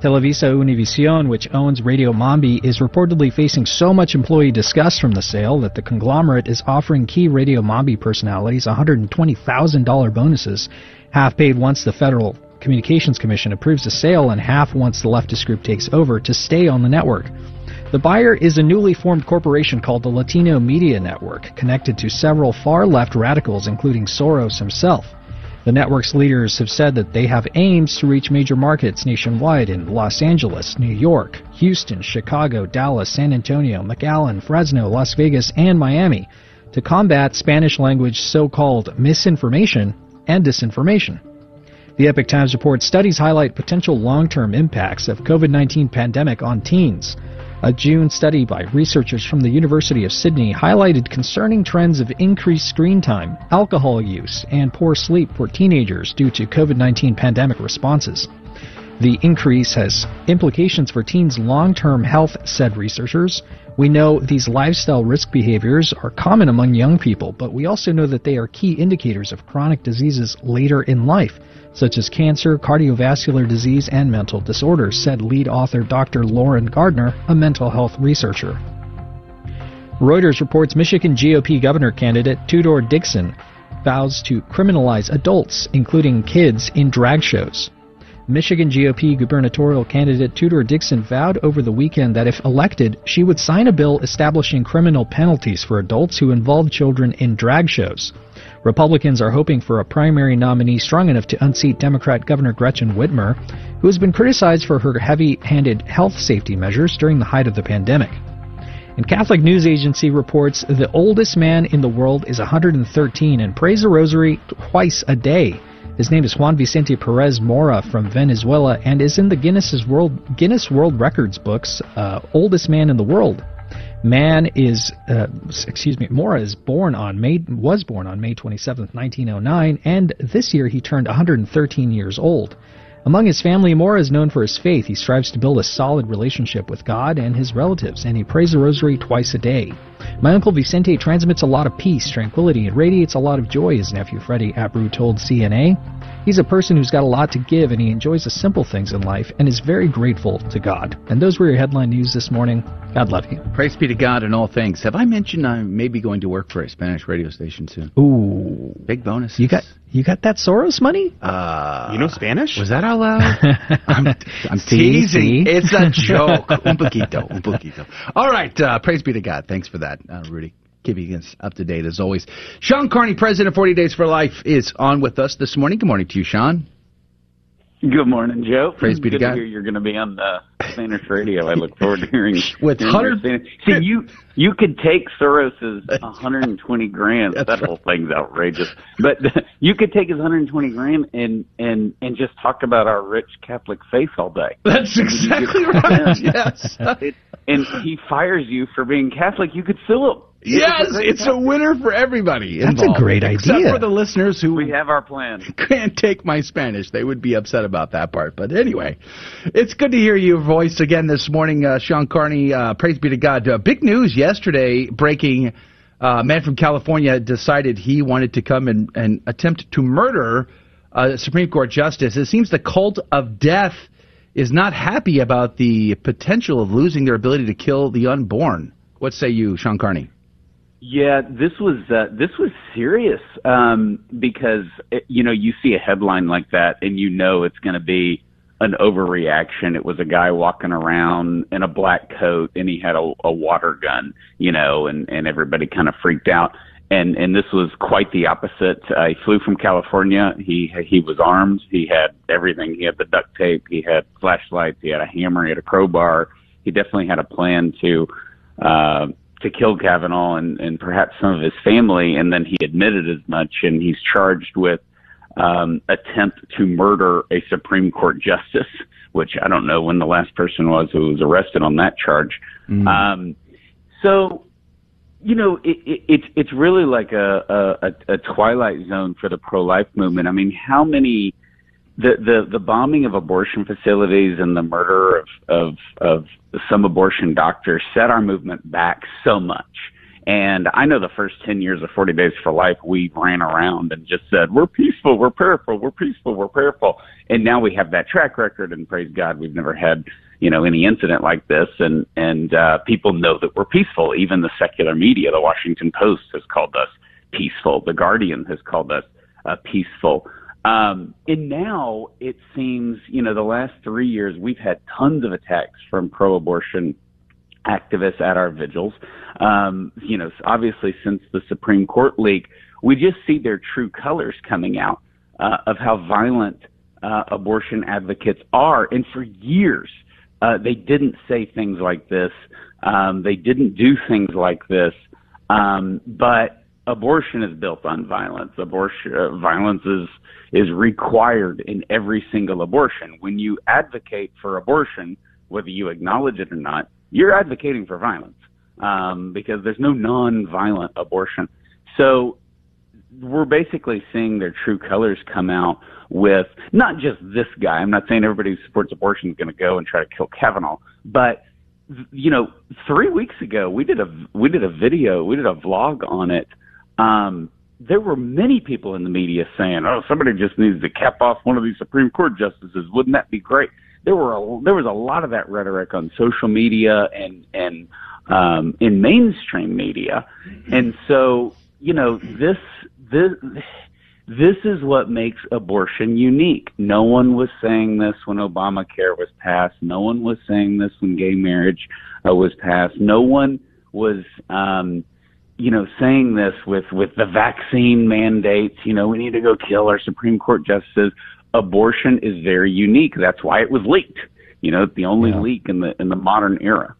Televisa Univision, which owns Radio Mambi, is reportedly facing so much employee disgust from the sale that the conglomerate is offering key Radio Mambi personalities one hundred twenty thousand dollars bonuses, half paid once the Federal Communications Commission approves the sale and half once the leftist group takes over, to stay on the network. The buyer is a newly formed corporation called the Latino Media Network, connected to several far-left radicals, including Soros himself. The network's leaders have said that they have aims to reach major markets nationwide in Los Angeles, New York, Houston, Chicago, Dallas, San Antonio, McAllen, Fresno, Las Vegas, and Miami to combat Spanish-language so-called misinformation and disinformation. The Epoch Times reports studies highlight potential long-term impacts of COVID nineteen pandemic on teens. A June study by researchers from the University of Sydney highlighted concerning trends of increased screen time, alcohol use, and poor sleep for teenagers due to COVID nineteen pandemic responses. The increase has implications for teens' long-term health, said researchers. We know these lifestyle risk behaviors are common among young people, but we also know that they are key indicators of chronic diseases later in life, such as cancer, cardiovascular disease, and mental disorders, said lead author Doctor Lauren Gardner, a mental health researcher. Reuters reports Michigan G O P governor candidate Tudor Dixon vows to criminalize adults, including kids, in drag shows. Michigan G O P gubernatorial candidate Tudor Dixon vowed over the weekend that if elected, she would sign a bill establishing criminal penalties for adults who involve children in drag shows. Republicans are hoping for a primary nominee strong enough to unseat Democrat Governor Gretchen Whitmer, who has been criticized for her heavy-handed health safety measures during the height of the pandemic. And Catholic News Agency reports the oldest man in the world is one hundred thirteen and prays the rosary twice a day. His name is Juan Vicente Perez Mora from Venezuela and is in the Guinness's World, Guinness World Records books, uh, oldest man in the world. Man is, uh, excuse me, Mora is born on May, was born on May twenty-seventh, nineteen oh nine, and this year he turned one hundred thirteen years old. Among his family, Mora is known for his faith. He strives to build a solid relationship with God and his relatives, and he prays the rosary twice a day. My uncle Vicente transmits a lot of peace, tranquility, and radiates a lot of joy, his nephew Freddy Abreu told C N A. He's a person who's got a lot to give, and he enjoys the simple things in life and is very grateful to God. And those were your headline news this morning. God love you. Praise be to God in all things. Have I mentioned I may be going to work for a Spanish radio station soon? Ooh. Big bonus. You got you got that Soros money? Uh, you know Spanish? Was that out loud? I'm, I'm teasing. It's a joke. Un poquito. Un poquito. All right. Uh, praise be to God. Thanks for that, uh, Rudy. Keeping us up to date as always. Sean Carney, president of forty Days for Life, is on with us this morning. Good morning to you, Sean. Good morning, Joe. Praise be to God. Good to hear you're going to be on the Spanish radio. I look forward to hearing. With hearing one hundred... See, you you could take Soros's one hundred twenty grand. That right. Whole thing's outrageous. But you could take his one hundred twenty grand and and and just talk about our rich Catholic faith all day. That's exactly right. Yes. It, and he fires you for being Catholic. You could sue him. Yes, it's a winner for everybody involved. That's a great idea. Except for the listeners who we have our plan. Can't take my Spanish. They would be upset about that part. But anyway, it's good to hear your voice again this morning, uh, Sean Carney. Uh, praise be to God. Uh, big news yesterday, breaking. Uh, a man from California decided he wanted to come and, and attempt to murder a Supreme Court justice. It seems the cult of death is not happy about the potential of losing their ability to kill the unborn. What say you, Sean Carney? Yeah, this was uh, this was serious um, because, it, you know, you see a headline like that and you know it's going to be an overreaction. It was a guy walking around in a black coat and he had a, a water gun, you know, and, and everybody kind of freaked out. And and this was quite the opposite. Uh, he flew from California. He he was armed. He had everything. He had the duct tape. He had flashlights. He had a hammer. He had a crowbar. He definitely had a plan to uh, – to kill Kavanaugh and, and perhaps some of his family, and then he admitted as much, and he's charged with um, attempt to murder a Supreme Court justice, which I don't know when the last person was who was arrested on that charge. Mm. Um, so, you know, it, it, it's it's really like a, a, a twilight zone for the pro-life movement. I mean, how many the, the, the bombing of abortion facilities and the murder of of, of some abortion doctors set our movement back so much. And I know the first ten years of forty days for life, we ran around and just said, we're peaceful, we're prayerful, we're peaceful, we're prayerful. And now we have that track record, and praise God, we've never had, you know, any incident like this. And, and uh, people know that we're peaceful. Even the secular media, the Washington Post has called us peaceful. The Guardian has called us uh, peaceful. Um, and now it seems, you know, the last three years we've had tons of attacks from pro-abortion activists at our vigils. Um, you know, obviously since the Supreme Court leak, we just see their true colors coming out uh, of how violent uh, abortion advocates are. And for years, uh, they didn't say things like this. Um, they didn't do things like this. Um, but abortion is built on violence. Abortion uh, violence is is required in every single abortion. When you advocate for abortion, whether you acknowledge it or not, you're advocating for violence um, because there's no non-violent abortion. So we're basically seeing their true colors come out with not just this guy. I'm not saying everybody who supports abortion is going to go and try to kill Kavanaugh, but you know, three weeks ago we did a we did a video, we did a vlog on it. Um, there were many people in the media saying, oh, somebody just needs to cap off one of these Supreme Court justices. Wouldn't that be great? There were a, there was a lot of that rhetoric on social media and, and um, in mainstream media. And so, you know, this, this, this is what makes abortion unique. No one was saying this when Obamacare was passed. No one was saying this when gay marriage uh, was passed. No one was, um, you know, saying this with, with the vaccine mandates, you know, we need to go kill our Supreme Court justices. Abortion is very unique. That's why it was leaked. You know, it's the only yeah. leak in the in the modern era.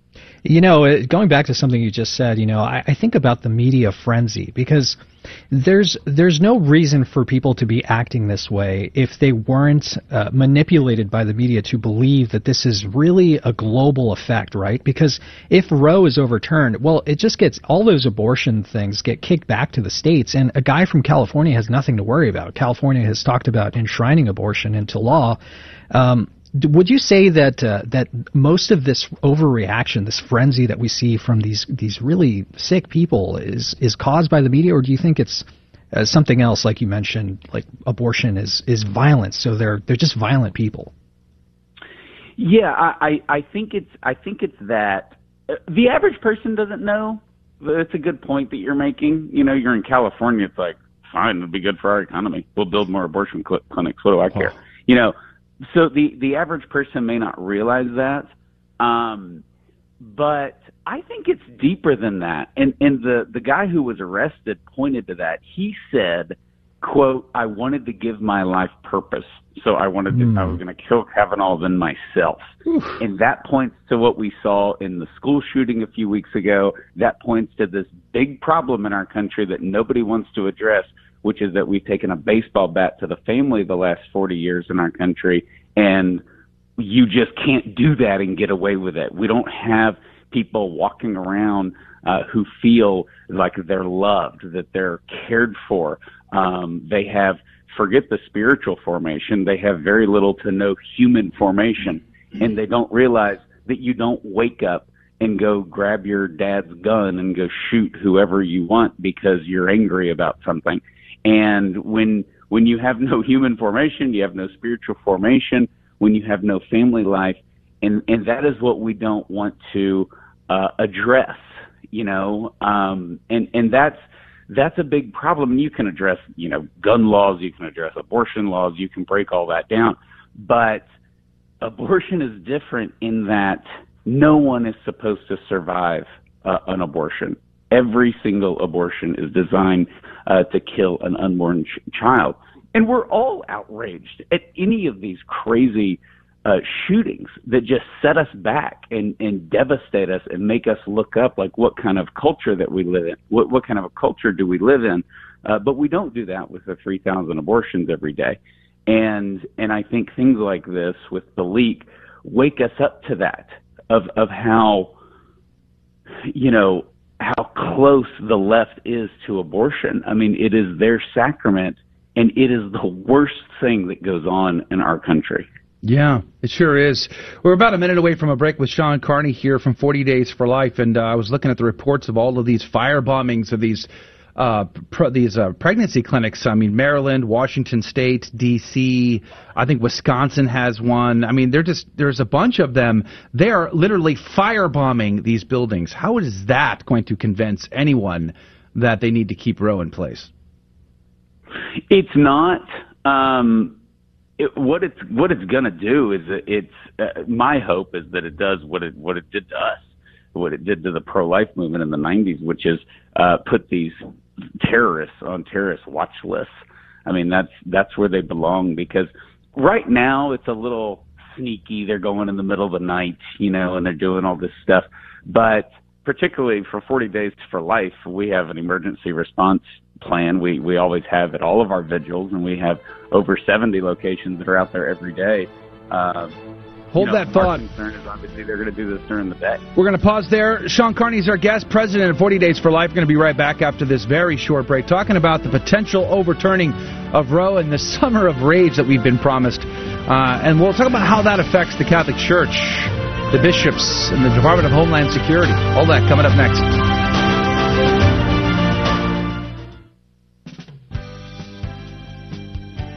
You know, going back to something you just said, you know, I, I think about the media frenzy because there's there's no reason for people to be acting this way if they weren't uh, manipulated by the media to believe that this is really a global effect, right? Because if Roe is overturned, well, it just gets all those abortion things get kicked back to the states, and a guy from California has nothing to worry about. California has talked about enshrining abortion into law. Um, Would you say that uh, that most of this overreaction, this frenzy that we see from these these really sick people, is is caused by the media, or do you think it's uh, something else? Like you mentioned, like abortion is is violence, so they're they're just violent people. Yeah, I, I, I think it's I think it's that the average person doesn't know. That's a good point that you're making. You know, you're in California. It's like fine, it'd be good for our economy. We'll build more abortion cl- clinics. What do I care? Oh. You know. So the, the average person may not realize that, um, but I think it's deeper than that. And, and the, the guy who was arrested pointed to that. He said, quote, I wanted to give my life purpose. So I wanted to, mm. I was going to kill Kavanaugh than myself. Oof. And that points to what we saw in the school shooting a few weeks ago. That points to this big problem in our country that nobody wants to address, which is that we've taken a baseball bat to the family the last forty years in our country. And you just can't do that and get away with it. We don't have people walking around uh, who feel like they're loved, that they're cared for. Um, they have, forget the spiritual formation, they have very little to no human formation, and they don't realize that you don't wake up and go grab your dad's gun and go shoot whoever you want because you're angry about something. And when when you have no human formation, you have no spiritual formation, when you have no family life, and, and that is what we don't want to uh, address, you know, um, and, and that's, that's a big problem. You can address, you know, gun laws, you can address abortion laws, you can break all that down. But abortion is different in that no one is supposed to survive uh, an abortion. Every single abortion is designed uh, to kill an unborn ch- child. And we're all outraged at any of these crazy uh, shootings that just set us back and, and devastate us and make us look up like what kind of culture that we live in, what, what kind of a culture do we live in? Uh, but we don't do that with the three thousand abortions every day. And, and I think things like this with the leak wake us up to that of, of how, you know, how close the left is to abortion. I mean, it is their sacrament and it is the worst thing that goes on in our country. Yeah, it sure is. We're about a minute away from a break with Sean Carney here from forty days for life, and uh, I was looking at the reports of all of these fire bombings of these uh, pre- these uh, pregnancy clinics. I mean, Maryland, Washington State, D C, I think Wisconsin has one. I mean, they're just there's a bunch of them. They are literally firebombing these buildings. How is that going to convince anyone that they need to keep Roe in place? It's not. Um It, what it's what it's going to do is it, it's uh, my hope is that it does what it what it did to us, what it did to the pro-life movement in the nineties, which is uh, put these terrorists on terrorist watch lists. I mean, that's that's where they belong, because right now it's a little sneaky. They're going in the middle of the night, you know, and they're doing all this stuff. But particularly for forty days for life, we have an emergency response plan. We we always have at all of our vigils, and we have over seventy locations that are out there every day. Uh, Hold you know, that thought. Our concern is obviously they're going to do this during the day. We're going to pause there. Sean Carney is our guest, president of forty days for life. We're going to be right back after this very short break, talking about the potential overturning of Roe and the summer of rage that we've been promised. Uh, and we'll talk about how that affects the Catholic Church, the bishops, and the Department of Homeland Security. All that coming up next.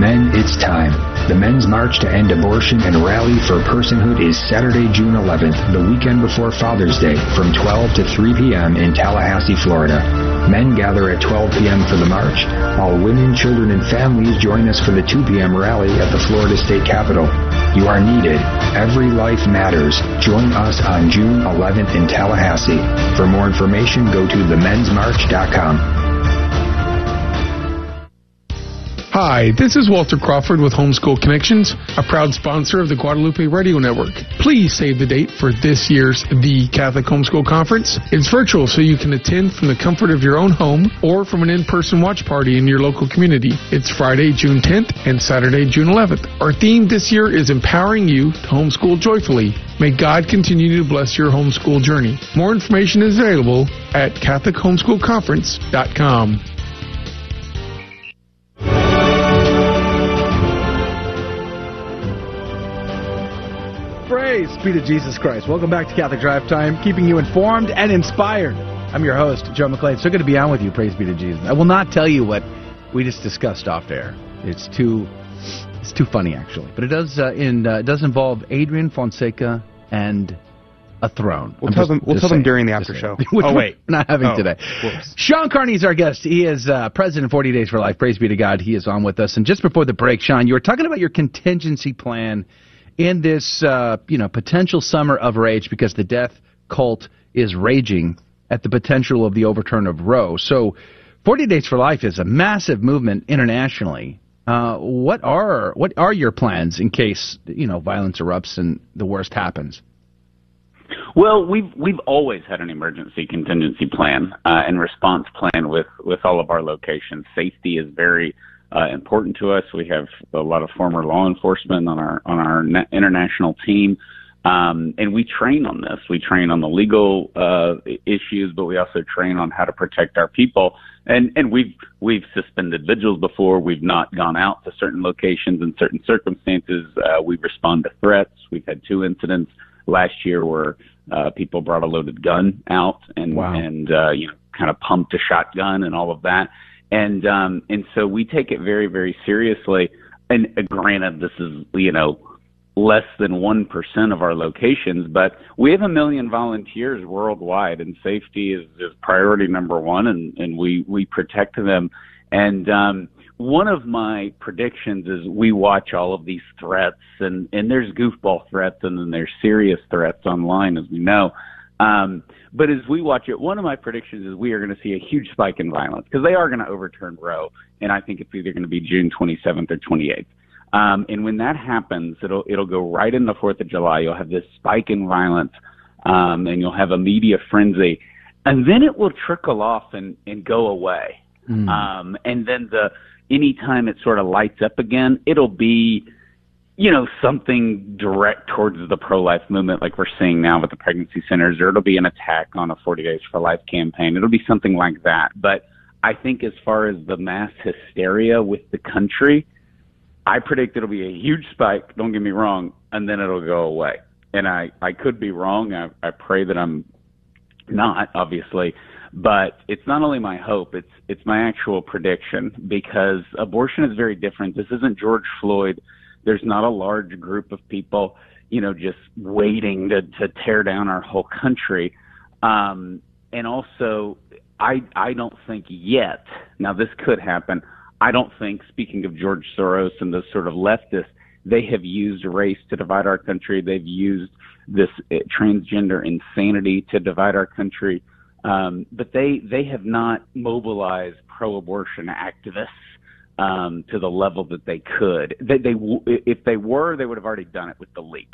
Men, it's time. The Men's March to End Abortion and Rally for Personhood is Saturday, June eleventh, the weekend before Father's Day, from twelve to three p.m. in Tallahassee, Florida. Men gather at twelve p.m. for the march. All women, children, and families join us for the two p.m. rally at the Florida State Capitol. You are needed. Every life matters. Join us on June eleventh in Tallahassee. For more information, go to the men's march dot com. Hi, this is Walter Crawford with Homeschool Connections, a proud sponsor of the Guadalupe Radio Network. Please save the date for this year's The Catholic Homeschool Conference. It's virtual, so you can attend from the comfort of your own home or from an in-person watch party in your local community. It's Friday, June tenth and Saturday, June eleventh. Our theme this year is empowering you to homeschool joyfully. May God continue to bless your homeschool journey. More information is available at catholic homeschool conference dot com. Praise be to Jesus Christ. Welcome back to Catholic Drive Time, keeping you informed and inspired. I'm your host, Joe McClain. So good to be on with you. Praise be to Jesus. I will not tell you what we just discussed off air. It's too, it's too funny actually. But it does uh, in uh, it does involve Adrian Fonseca and a throne. We'll I'm tell just, them. We'll tell saying, them during the after show. oh wait, we're not having oh, today. Whoops. Sean Carney is our guest. He is uh, president of forty Days for Life. Praise be to God. He is on with us. And just before the break, Sean, you were talking about your contingency plan in this, uh, you know, potential summer of rage because the death cult is raging at the potential of the overturn of Roe. So, forty Days for Life is a massive movement internationally. Uh, what are what are your plans in case you know violence erupts and the worst happens? Well, we've we've always had an emergency contingency plan uh, and response plan with, with all of our locations. Safety is very uh, important to us. We have a lot of former law enforcement on our on our international team, um, and we train on this. We train on the legal uh, issues, but we also train on how to protect our people. And and we've we've suspended vigils before. We've not gone out to certain locations in certain circumstances. Uh, we respond to threats. We've had two incidents last year where uh, people brought a loaded gun out and, wow. and uh, you know, kind of pumped a shotgun and all of that. And um, and so we take it very, very seriously. And uh, granted, this is, you know, less than one percent of our locations, but we have a million volunteers worldwide, and safety is, is priority number one, and, and we, we protect them. And um, one of my predictions is we watch all of these threats, and, and there's goofball threats, and then there's serious threats online, as we know. Um, but as we watch it, one of my predictions is we are going to see a huge spike in violence because they are going to overturn Roe, and I think it's either going to be June twenty-seventh or twenty-eighth. Um, and when that happens, it'll it'll go right in the fourth of July. You'll have this spike in violence, um, and you'll have a media frenzy. And then it will trickle off and, and go away. Mm. Um, and then the anytime it sort of lights up again, it'll be, you know, something direct towards the pro-life movement like we're seeing now with the pregnancy centers, or it'll be an attack on a forty Days for Life campaign. It'll be something like that. But I think as far as the mass hysteria with the country, I predict it'll be a huge spike, don't get me wrong, and then it'll go away. And I, I could be wrong. I, I pray that I'm not, obviously. But it's not only my hope, it's it's my actual prediction, because abortion is very different. This isn't George Floyd. There's not a large group of people, you know, just waiting to, to tear down our whole country. Um, and also, I I don't think yet, now this could happen, I don't think, speaking of George Soros and those sort of leftists, they have used race to divide our country. They've used this transgender insanity to divide our country. Um, but they, they have not mobilized pro-abortion activists um, to the level that they could. They, they if they were, they would have already done it with the leak.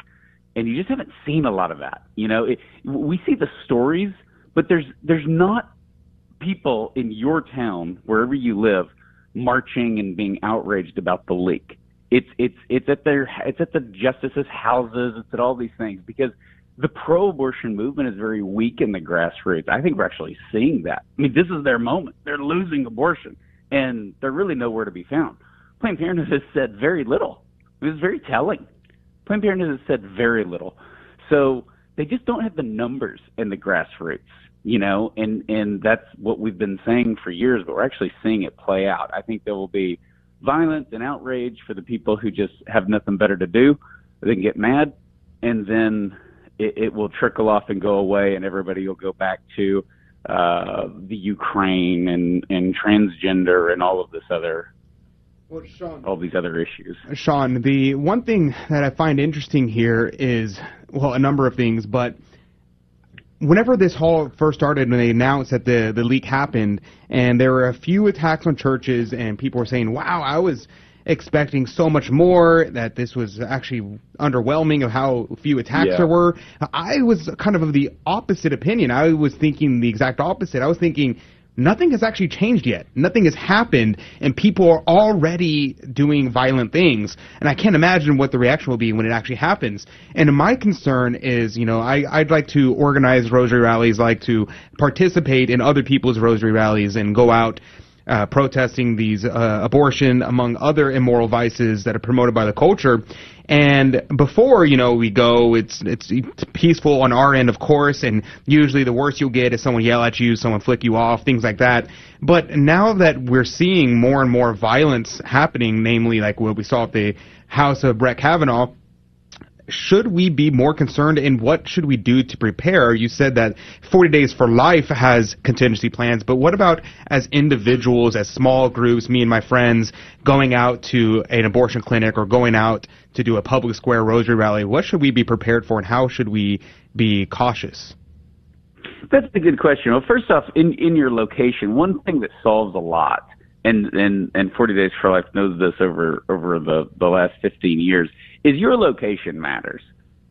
And you just haven't seen a lot of that. You know, it, we see the stories, but there's there's not people in your town, wherever you live, marching and being outraged about the leak. It's it's it's at their it's at the justices' houses. It's at all these things because the pro-abortion movement is very weak in the grassroots. I think we're actually seeing that. I mean, this is their moment. They're losing abortion, and they're really nowhere to be found. Planned Parenthood has said very little. It was very telling. Planned Parenthood has said very little. So they just don't have the numbers in the grassroots, you know, and, and that's what we've been saying for years, but we're actually seeing it play out. I think there will be violence and outrage for the people who just have nothing better to do. They can get mad, and then It, it will trickle off and go away, and everybody will go back to uh, the Ukraine and, and transgender and all of this other, well, Sean, all these other issues. Sean, the one thing that I find interesting here is, well, a number of things, but whenever this whole first started, when they announced that the, the leak happened, and there were a few attacks on churches, and people were saying, wow, I was expecting so much more, that this was actually underwhelming of how few attacks yeah. there were. I was kind of of the opposite opinion. I was thinking the exact opposite. I was thinking nothing has actually changed yet. Nothing has happened, and people are already doing violent things. And I can't imagine what the reaction will be when it actually happens. And my concern is, you know, I, I'd like to organize rosary rallies, like to participate in other people's rosary rallies and go out uh, protesting these uh, abortion, among other immoral vices that are promoted by the culture. And before, you know, we go, it's, it's it's peaceful on our end, of course, and usually the worst you'll get is someone yell at you, someone flick you off, things like that. But now that we're seeing more and more violence happening, namely like what we saw at the house of Brett Kavanaugh, should we be more concerned, and what should we do to prepare? You said that forty Days for Life has contingency plans, but what about as individuals, as small groups, me and my friends, going out to an abortion clinic or going out to do a public square rosary rally? What should we be prepared for, and how should we be cautious? That's a good question. Well, first off, in, in your location, one thing that solves a lot, and, and, and forty Days for Life knows this over, over the, the last fifteen years, is your location matters.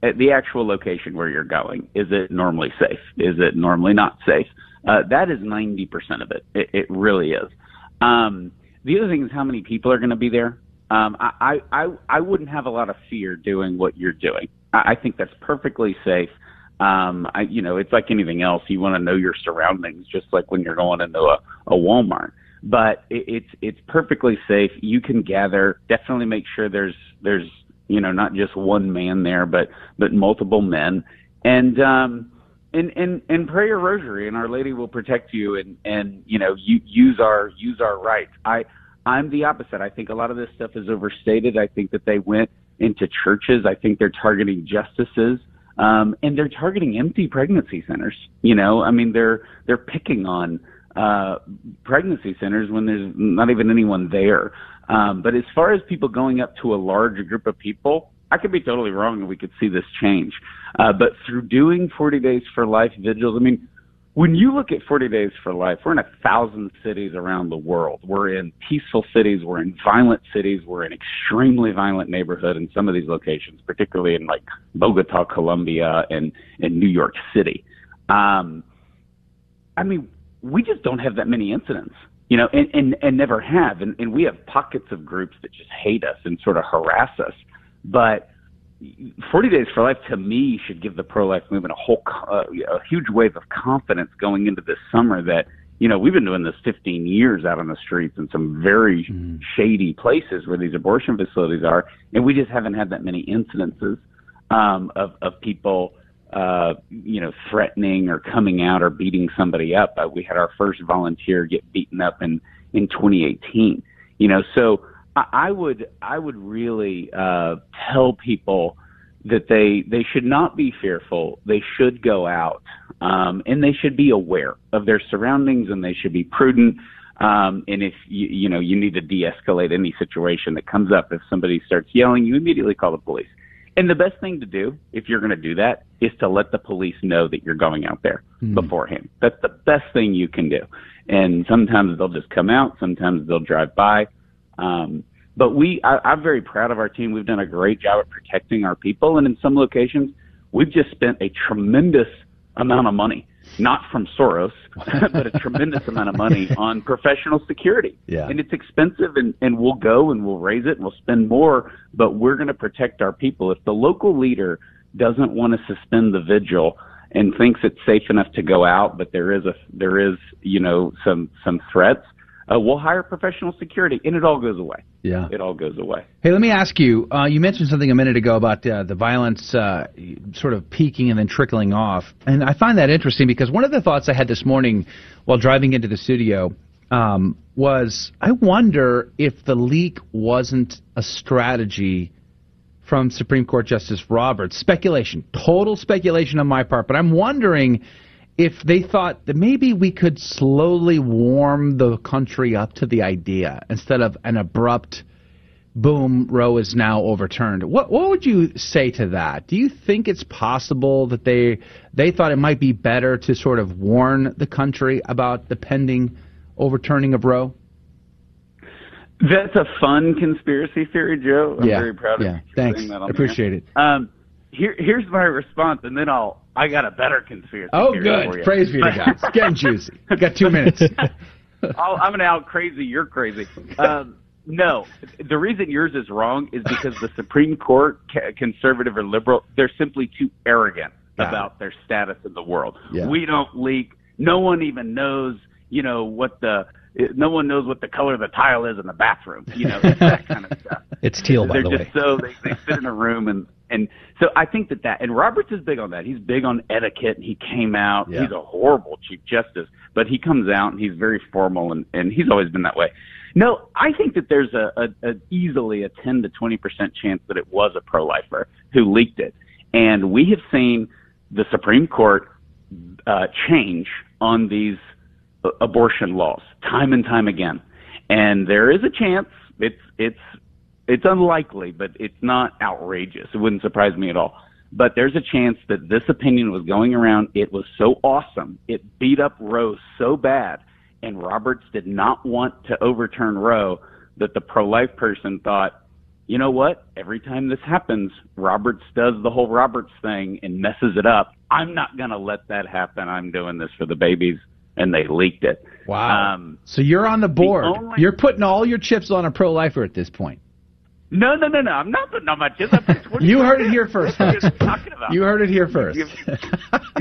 At the actual location where you're going, is it normally safe? Is it normally not safe? Uh, that is ninety percent of it. It, it really is. Um, the other thing is how many people are going to be there. Um, I, I, I wouldn't have a lot of fear doing what you're doing. I, I think that's perfectly safe. Um, I, you know, it's like anything else. You want to know your surroundings, just like when you're going into a, a Walmart. But it, it's it's perfectly safe. You can gather. Definitely make sure there's there's you know, not just one man there, but, but multiple men, and, um, and, and, and pray your rosary, and Our Lady will protect you. And, and, you know, you use our, use our rights. I, I'm the opposite. I think a lot of this stuff is overstated. I think that they went into churches. I think they're targeting justices, um, and they're targeting empty pregnancy centers. You know, I mean, they're, they're picking on, uh, pregnancy centers when there's not even anyone there. Um, but as far as people going up to a large group of people, I could be totally wrong and we could see this change. Uh, but through doing forty Days for Life vigils, I mean, when you look at forty Days for Life, we're in a thousand cities around the world. We're in peaceful cities. We're in violent cities. We're in extremely violent neighborhood in some of these locations, particularly in like Bogota, Colombia, and, and New York City. Um, I mean, we just don't have that many incidents. You know, and, and, and never have. And, and we have pockets of groups that just hate us and sort of harass us. But forty Days for Life, to me, should give the pro-life movement a whole uh, a huge wave of confidence going into this summer that, you know, we've been doing this fifteen years out on the streets in some very mm. shady places where these abortion facilities are. And we just haven't had that many incidences um, of, of people Uh, you know, threatening or coming out or beating somebody up. Uh, we had our first volunteer get beaten up in, in twenty eighteen. You know, so I, I would I would really uh, tell people that they they should not be fearful. They should go out um, and they should be aware of their surroundings, and they should be prudent. Um, and if you, you know you need to de-escalate any situation that comes up, if somebody starts yelling, you immediately call the police. And the best thing to do, if you're going to do that, is to let the police know that you're going out there mm. beforehand. That's the best thing you can do. And sometimes they'll just come out. Sometimes they'll drive by. Um, but we, I, I'm very proud of our team. We've done a great job at protecting our people. And in some locations, we've just spent a tremendous amount of money, not from Soros, but a tremendous amount of money on professional security. Yeah. And it's expensive, and, and we'll go and we'll raise it and we'll spend more, but we're going to protect our people. If the local leader doesn't want to suspend the vigil and thinks it's safe enough to go out, but there is a, there is, you know, some, some threats, Uh, we'll hire professional security, and it all goes away. Yeah, it all goes away. Hey, let me ask you. Uh, you mentioned something a minute ago about uh, the violence uh, sort of peaking and then trickling off, and I find that interesting because one of the thoughts I had this morning while driving into the studio um, was, I wonder if the leak wasn't a strategy from Supreme Court Justice Roberts. Speculation, total speculation on my part, but I'm wondering if they thought that maybe we could slowly warm the country up to the idea instead of an abrupt boom, Roe is now overturned. What what would you say to that? Do you think it's possible that they they thought it might be better to sort of warn the country about the pending overturning of Roe? That's a fun conspiracy theory, Joe. I'm yeah, very proud of yeah. you. Thanks. Saying that on I appreciate there. it. Um, here, here's my response, and then I'll I got a better conspiracy. Oh, good. For you. Praise be to God. It's getting juicy. We've got two minutes. I'll, I'm going to out crazy. You're crazy. Um, no, the reason yours is wrong is because the Supreme Court, conservative or liberal, they're simply too arrogant yeah. about their status in the world. Yeah. We don't leak. No one even knows, you know, what the it, no one knows what the color of the tile is in the bathroom. You know, that kind of stuff. It's teal, by the way. They're just so, they, they sit in a room, and, and so I think that that, and Roberts is big on that. He's big on etiquette, and he came out. Yeah. He's a horrible Chief Justice, but he comes out, and he's very formal, and, and he's always been that way. No, I think that there's a, a, a easily a ten to twenty percent chance that it was a pro-lifer who leaked it. And we have seen the Supreme Court uh, change on these uh, abortion laws time and time again. And there is a chance. It's it's it's unlikely, but it's not outrageous. It wouldn't surprise me at all. But there's a chance that this opinion was going around. It was so awesome. It beat up Roe so bad. And Roberts did not want to overturn Roe, that the pro-life person thought, you know what? Every time this happens, Roberts does the whole Roberts thing and messes it up. I'm not going to let that happen. I'm doing this for the babies. And they leaked it. Wow. Um, so you're on the board. The only- you're putting all your chips on a pro-lifer at this point. No, no, no, no. I'm not putting on my chips. You heard it here first. You heard it here first.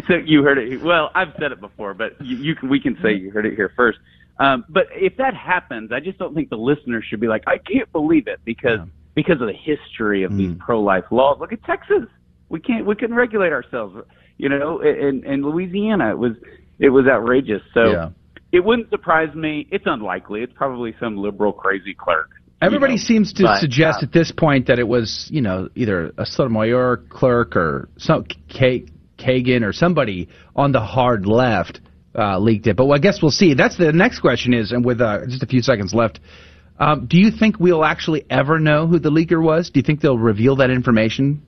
So you heard it. Well, I've said it before, but you, you can, we can say you heard it here first. Um, but if that happens, I just don't think the listener should be like, I can't believe it, because yeah. because of the history of mm. these pro-life laws. Look at Texas. We can't. We couldn't regulate ourselves. You know, in in Louisiana, it was it was outrageous. So yeah. it wouldn't surprise me. It's unlikely. It's probably some liberal crazy clerk. Everybody you know, seems to but, suggest uh, at this point that it was, you know, either a Sotomayor clerk or some K- Kagan or somebody on the hard left uh, leaked it. But I guess we'll see. That's the next question is, and with uh, just a few seconds left, um, do you think we'll actually ever know who the leaker was? Do you think they'll reveal that information?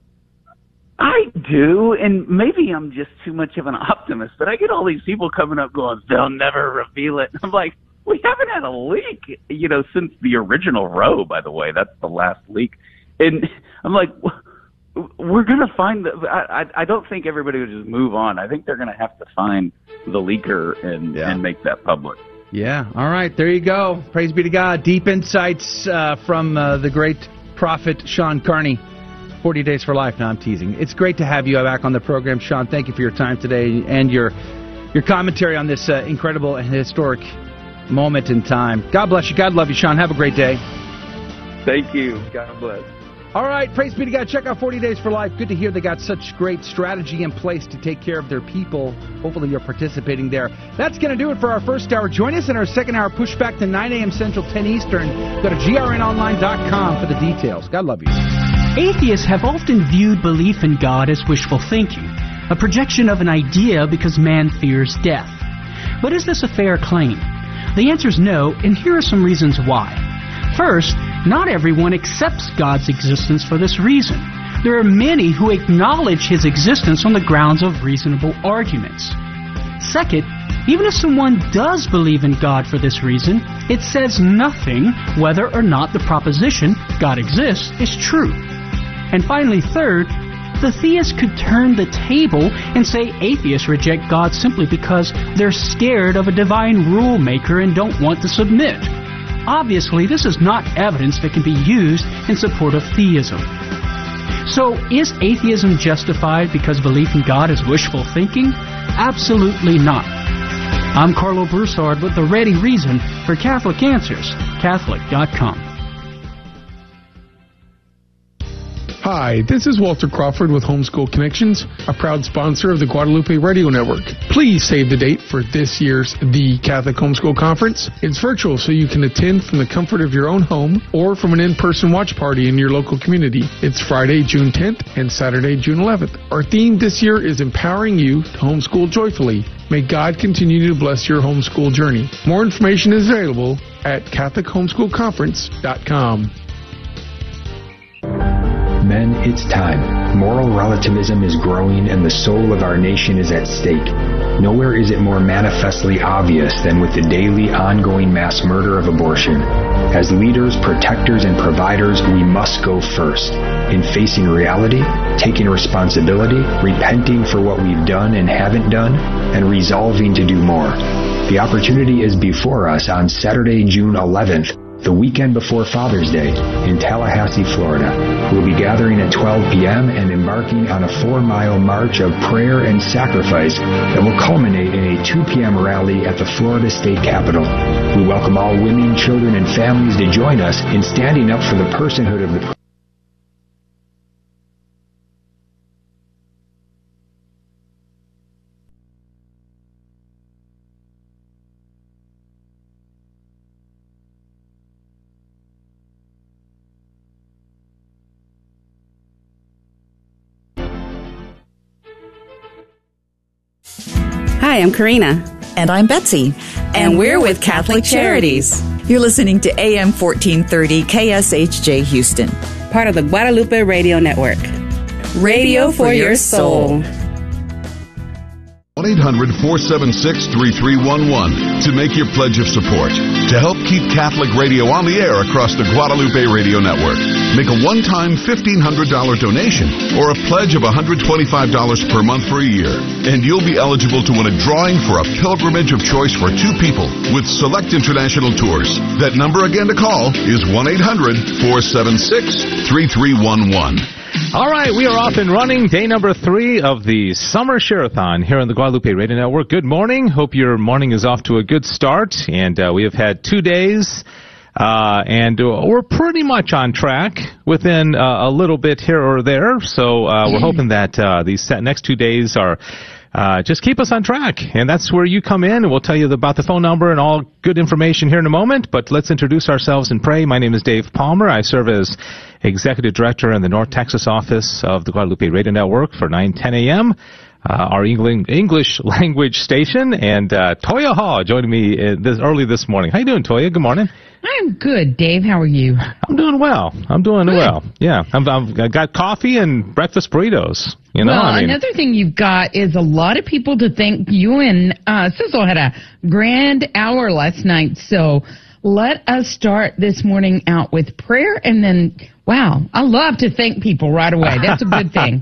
I do, and maybe I'm just too much of an optimist, but I get all these people coming up going, they'll never reveal it. I'm like, we haven't had a leak, you know, since the original Roe, by the way. That's the last leak. And I'm like, we're going to find the I, – I don't think everybody would just move on. I think they're going to have to find the leaker and, yeah. and make that public. Yeah. All right. There you go. Praise be to God. Deep insights uh, from uh, the great prophet Sean Carney. forty Days for Life. Now I'm teasing. It's great to have you back on the program, Sean. Thank you for your time today and your, your commentary on this uh, incredible and historic moment in time. God bless you. God love you, Sean. Have a great day. Thank you. God bless. All right. Praise be to God. Check out forty Days for Life. Good to hear they got such great strategy in place to take care of their people. Hopefully you're participating there. That's going to do it for our first hour. Join us in our second hour pushback to nine a.m. Central, ten Eastern. Go to G R N online dot com for the details. God love you. Atheists have often viewed belief in God as wishful thinking, a projection of an idea because man fears death. But is this a fair claim? The answer is no, and here are some reasons why. First, not everyone accepts God's existence for this reason. There are many who acknowledge his existence on the grounds of reasonable arguments. Second, even if someone does believe in God for this reason, it says nothing whether or not the proposition, God exists, is true. And finally, third, the theist could turn the table and say atheists reject God simply because they're scared of a divine rule maker and don't want to submit. Obviously, this is not evidence that can be used in support of theism. So, is atheism justified because belief in God is wishful thinking? Absolutely not. I'm Carlo Broussard with the Ready Reason for Catholic Answers, Catholic dot com. Hi, this is Walter Crawford with Homeschool Connections, a proud sponsor of the Guadalupe Radio Network. Please save the date for this year's The Catholic Homeschool Conference. It's virtual, so you can attend from the comfort of your own home or from an in-person watch party in your local community. It's Friday, June tenth and Saturday, June eleventh. Our theme this year is Empowering You to Homeschool Joyfully. May God continue to bless your homeschool journey. More information is available at Catholic Homeschool Conference dot com. Men, it's time. Moral relativism is growing and the soul of our nation is at stake. Nowhere is it more manifestly obvious than with the daily ongoing mass murder of abortion. As leaders, protectors, and providers, we must go first in facing reality, taking responsibility, repenting for what we've done and haven't done, and resolving to do more. The opportunity is before us on Saturday, June eleventh. the weekend before Father's Day in Tallahassee, Florida. We'll be gathering at twelve p.m. and embarking on a four-mile march of prayer and sacrifice that will culminate in a two p.m. rally at the Florida State Capitol. We welcome all women, children, and families to join us in standing up for the personhood of the Hi, I'm Karina. And I'm Betsy. And, and we're, we're with Catholic, Catholic Charities. Charities. You're listening to A M fourteen thirty K S H J Houston. Part of the Guadalupe Radio Network. Radio for your soul. one eight hundred, four seven six, three three one one to make your pledge of support. To help keep Catholic radio on the air across the Guadalupe Radio Network. Make a one-time fifteen hundred dollars donation or a pledge of one hundred twenty-five dollars per month for a year, and you'll be eligible to win a drawing for a pilgrimage of choice for two people with Select International Tours. That number again to call is one eight hundred, four seven six, three three one one. All right, we are off and running. Day number three of the Summer Share-a-thon here on the Guadalupe Radio Network. Good morning. Hope your morning is off to a good start. And uh, we have had two days. Uh, and uh, we're pretty much on track within uh, a little bit here or there. So uh, we're hoping that uh, these next two days are uh, just keep us on track. And that's where you come in. And we'll tell you about the phone number and all good information here in a moment. But let's introduce ourselves and pray. My name is Dave Palmer. I serve as Executive Director in the North Texas office of the Guadalupe Radio Network for nine ten a.m., uh, our English language station, and uh, Toya Hall joined me uh, this, early this morning. How you doing, Toya? Good morning. I'm good, Dave. How are you? I'm doing well. I'm doing good. well. Yeah, I'm, I've I got coffee and breakfast burritos. You know, well, I mean, another thing you've got is a lot of people to thank. You and uh, Sizzle had a grand hour last night, so let us start this morning out with prayer, and then, wow, I love to thank people right away. That's a good thing.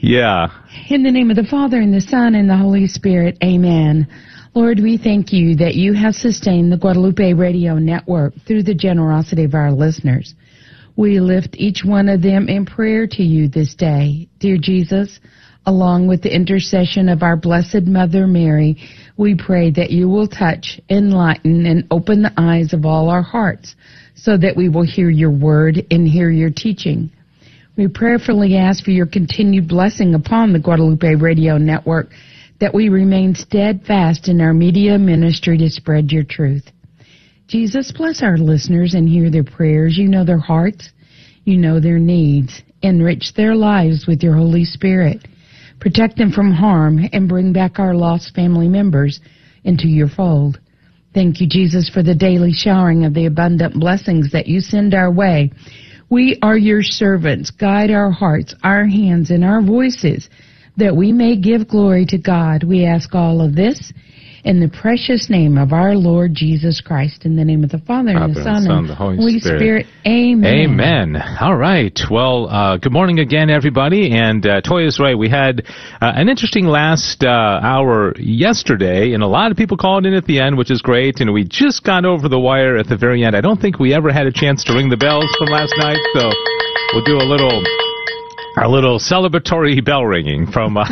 Yeah. In the name of the Father, and the Son, and the Holy Spirit, amen. Lord, we thank you that you have sustained the Guadalupe Radio Network through the generosity of our listeners. We lift each one of them in prayer to you this day. Dear Jesus, along with the intercession of our Blessed Mother Mary, we pray that you will touch, enlighten, and open the eyes of all our hearts so that we will hear your word and hear your teaching. We prayerfully ask for your continued blessing upon the Guadalupe Radio Network, that we remain steadfast in our media ministry to spread your truth. Jesus, bless our listeners and hear their prayers. You know their hearts. You know their needs. Enrich their lives with your Holy Spirit. Protect them from harm, and bring back our lost family members into your fold. Thank you, Jesus, for the daily showering of the abundant blessings that you send our way. We are your servants. Guide our hearts, our hands, and our voices, that we may give glory to God. We ask all of this in the precious name of our Lord Jesus Christ. In the name of the Father, and the Son, and the Holy Spirit. Amen. Amen. All right. Well, uh, good morning again, everybody. And uh, Toya's right. We had uh, an interesting last uh, hour yesterday, and a lot of people called in at the end, which is great. And we just got over the wire at the very end. I don't think we ever had a chance to ring the bells from last night, so we'll do a little... A little celebratory bell ringing from uh,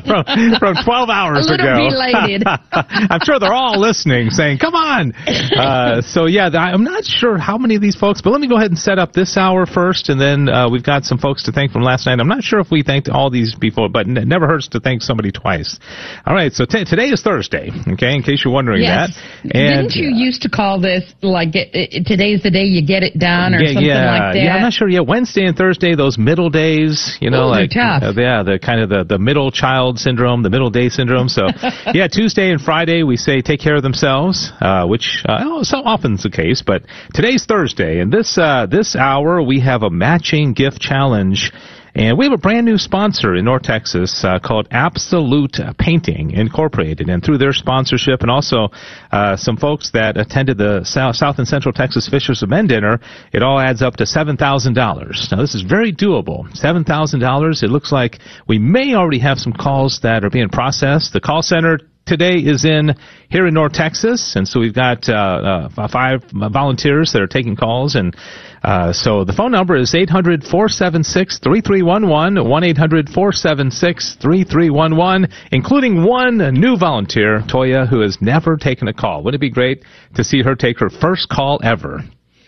from from twelve hours ago. A little belated. I'm sure they're all listening, saying, "Come on!" Uh, so yeah, I'm not sure how many of these folks, but let me go ahead and set up this hour first, and then uh, we've got some folks to thank from last night. I'm not sure if we thanked all these before, but it never hurts to thank somebody twice. All right, so t- today is Thursday, okay? In case you're wondering yes. that. And, Didn't you uh, used to call this like it, it, today's the day you get it done or yeah, something yeah, like that? Yeah, I'm not sure. Yeah, Wednesday and Thursday, those middle days. You know, oh, like uh, yeah, the kind of the, the middle child syndrome, the middle day syndrome. So, yeah, Tuesday and Friday we say take care of themselves, uh, which uh, oh, so often's the case. But today's Thursday, and this uh, this hour we have a matching gift challenge. And we have a brand new sponsor in North Texas uh, called Absolute Painting Incorporated. And through their sponsorship and also uh, some folks that attended the South, South and Central Texas Fishers of Men dinner, it all adds up to seven thousand dollars. Now, this is very doable. seven thousand dollars. It looks like we may already have some calls that are being processed. The call center today is in here in North Texas, and so we've got uh, uh, five volunteers that are taking calls. And uh, so the phone number is eight hundred, four seven six, three three one one, one eight hundred, four seven six, three three one one, including one new volunteer, Toya, who has never taken a call. Wouldn't it be great to see her take her first call ever?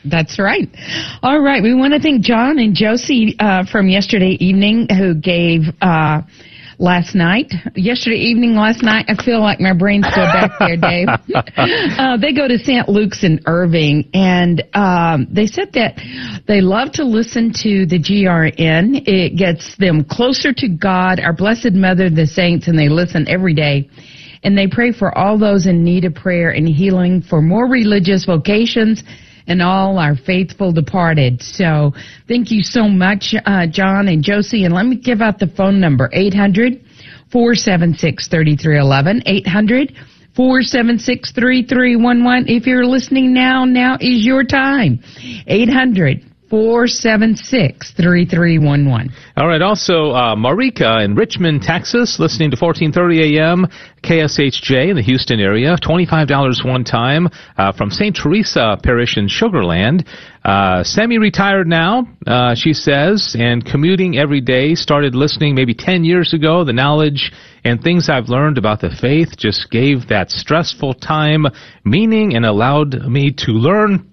That's right. All right. We want to thank John and Josie uh, from yesterday evening who gave uh, last night. Yesterday evening, last night, I feel like my brain's still back there, Dave. uh, they go to Saint Luke's in Irving, and um, they said that they love to listen to the G R N. It gets them closer to God, our Blessed Mother, the saints, and they listen every day. And they pray for all those in need of prayer and healing, for more religious vocations, and all our faithful departed. So thank you so much, uh, John and Josie. And let me give out the phone number, eight hundred, four seven six, three three one one, eight hundred, four seven six, three three one one. If you're listening now, now is your time, eight hundred, four seven six, three three one one. All right, also uh, Marika in Richmond, Texas, listening to fourteen thirty a.m., K S H J in the Houston area, twenty-five dollars one time uh, from Saint Teresa Parish in Sugar Land. Uh, semi-retired now, uh, she says, and commuting every day. Started listening maybe ten years ago. The knowledge and things I've learned about the faith just gave that stressful time meaning and allowed me to learn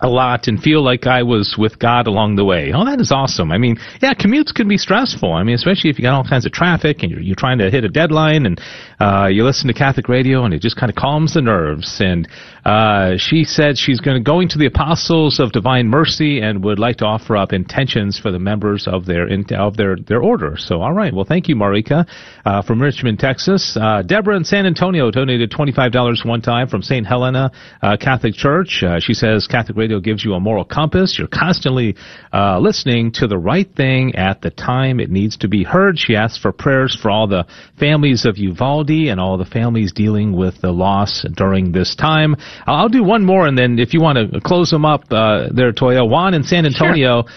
a lot and feel like I was with God along the way. Oh, that is awesome. I mean, yeah, commutes can be stressful. I mean, especially if you got all kinds of traffic and you're, you're trying to hit a deadline, and uh, you listen to Catholic radio and it just kind of calms the nerves. And uh, she said she's going to going to the Apostles of Divine Mercy and would like to offer up intentions for the members of their of their, their order. So, all right. Well, thank you, Marika, uh, from Richmond, Texas. Uh, Deborah in San Antonio donated twenty-five dollars one time from Saint Helena uh, Catholic Church. Uh, she says Catholic radio gives you a moral compass. You're constantly uh, listening to the right thing at the time it needs to be heard. She asks for prayers for all the families of Uvalde and all the families dealing with the loss during this time. I'll do one more, and then if you want to close them up uh, there, Toya. Juan in San Antonio, a sure.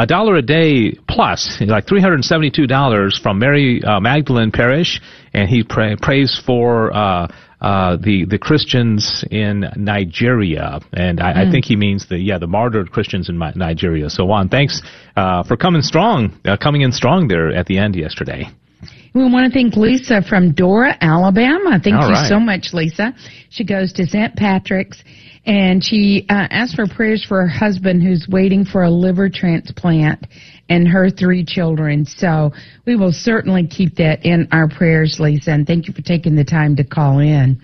uh, dollar a day plus, like three hundred seventy-two dollars from Mary uh, Magdalene Parish, and he pray, prays for uh, Uh, the, the Christians in Nigeria, and I, mm. I think he means the, yeah, the martyred Christians in Nigeria. So, Juan, thanks uh, for coming strong, uh, coming in strong there at the end yesterday. We want to thank Lisa from Dora, Alabama. Thank All you right. so much, Lisa. She goes to Saint Patrick's, and she uh, asked for prayers for her husband who's waiting for a liver transplant, and her three children. So we will certainly keep that in our prayers, Lisa, and thank you for taking the time to call in.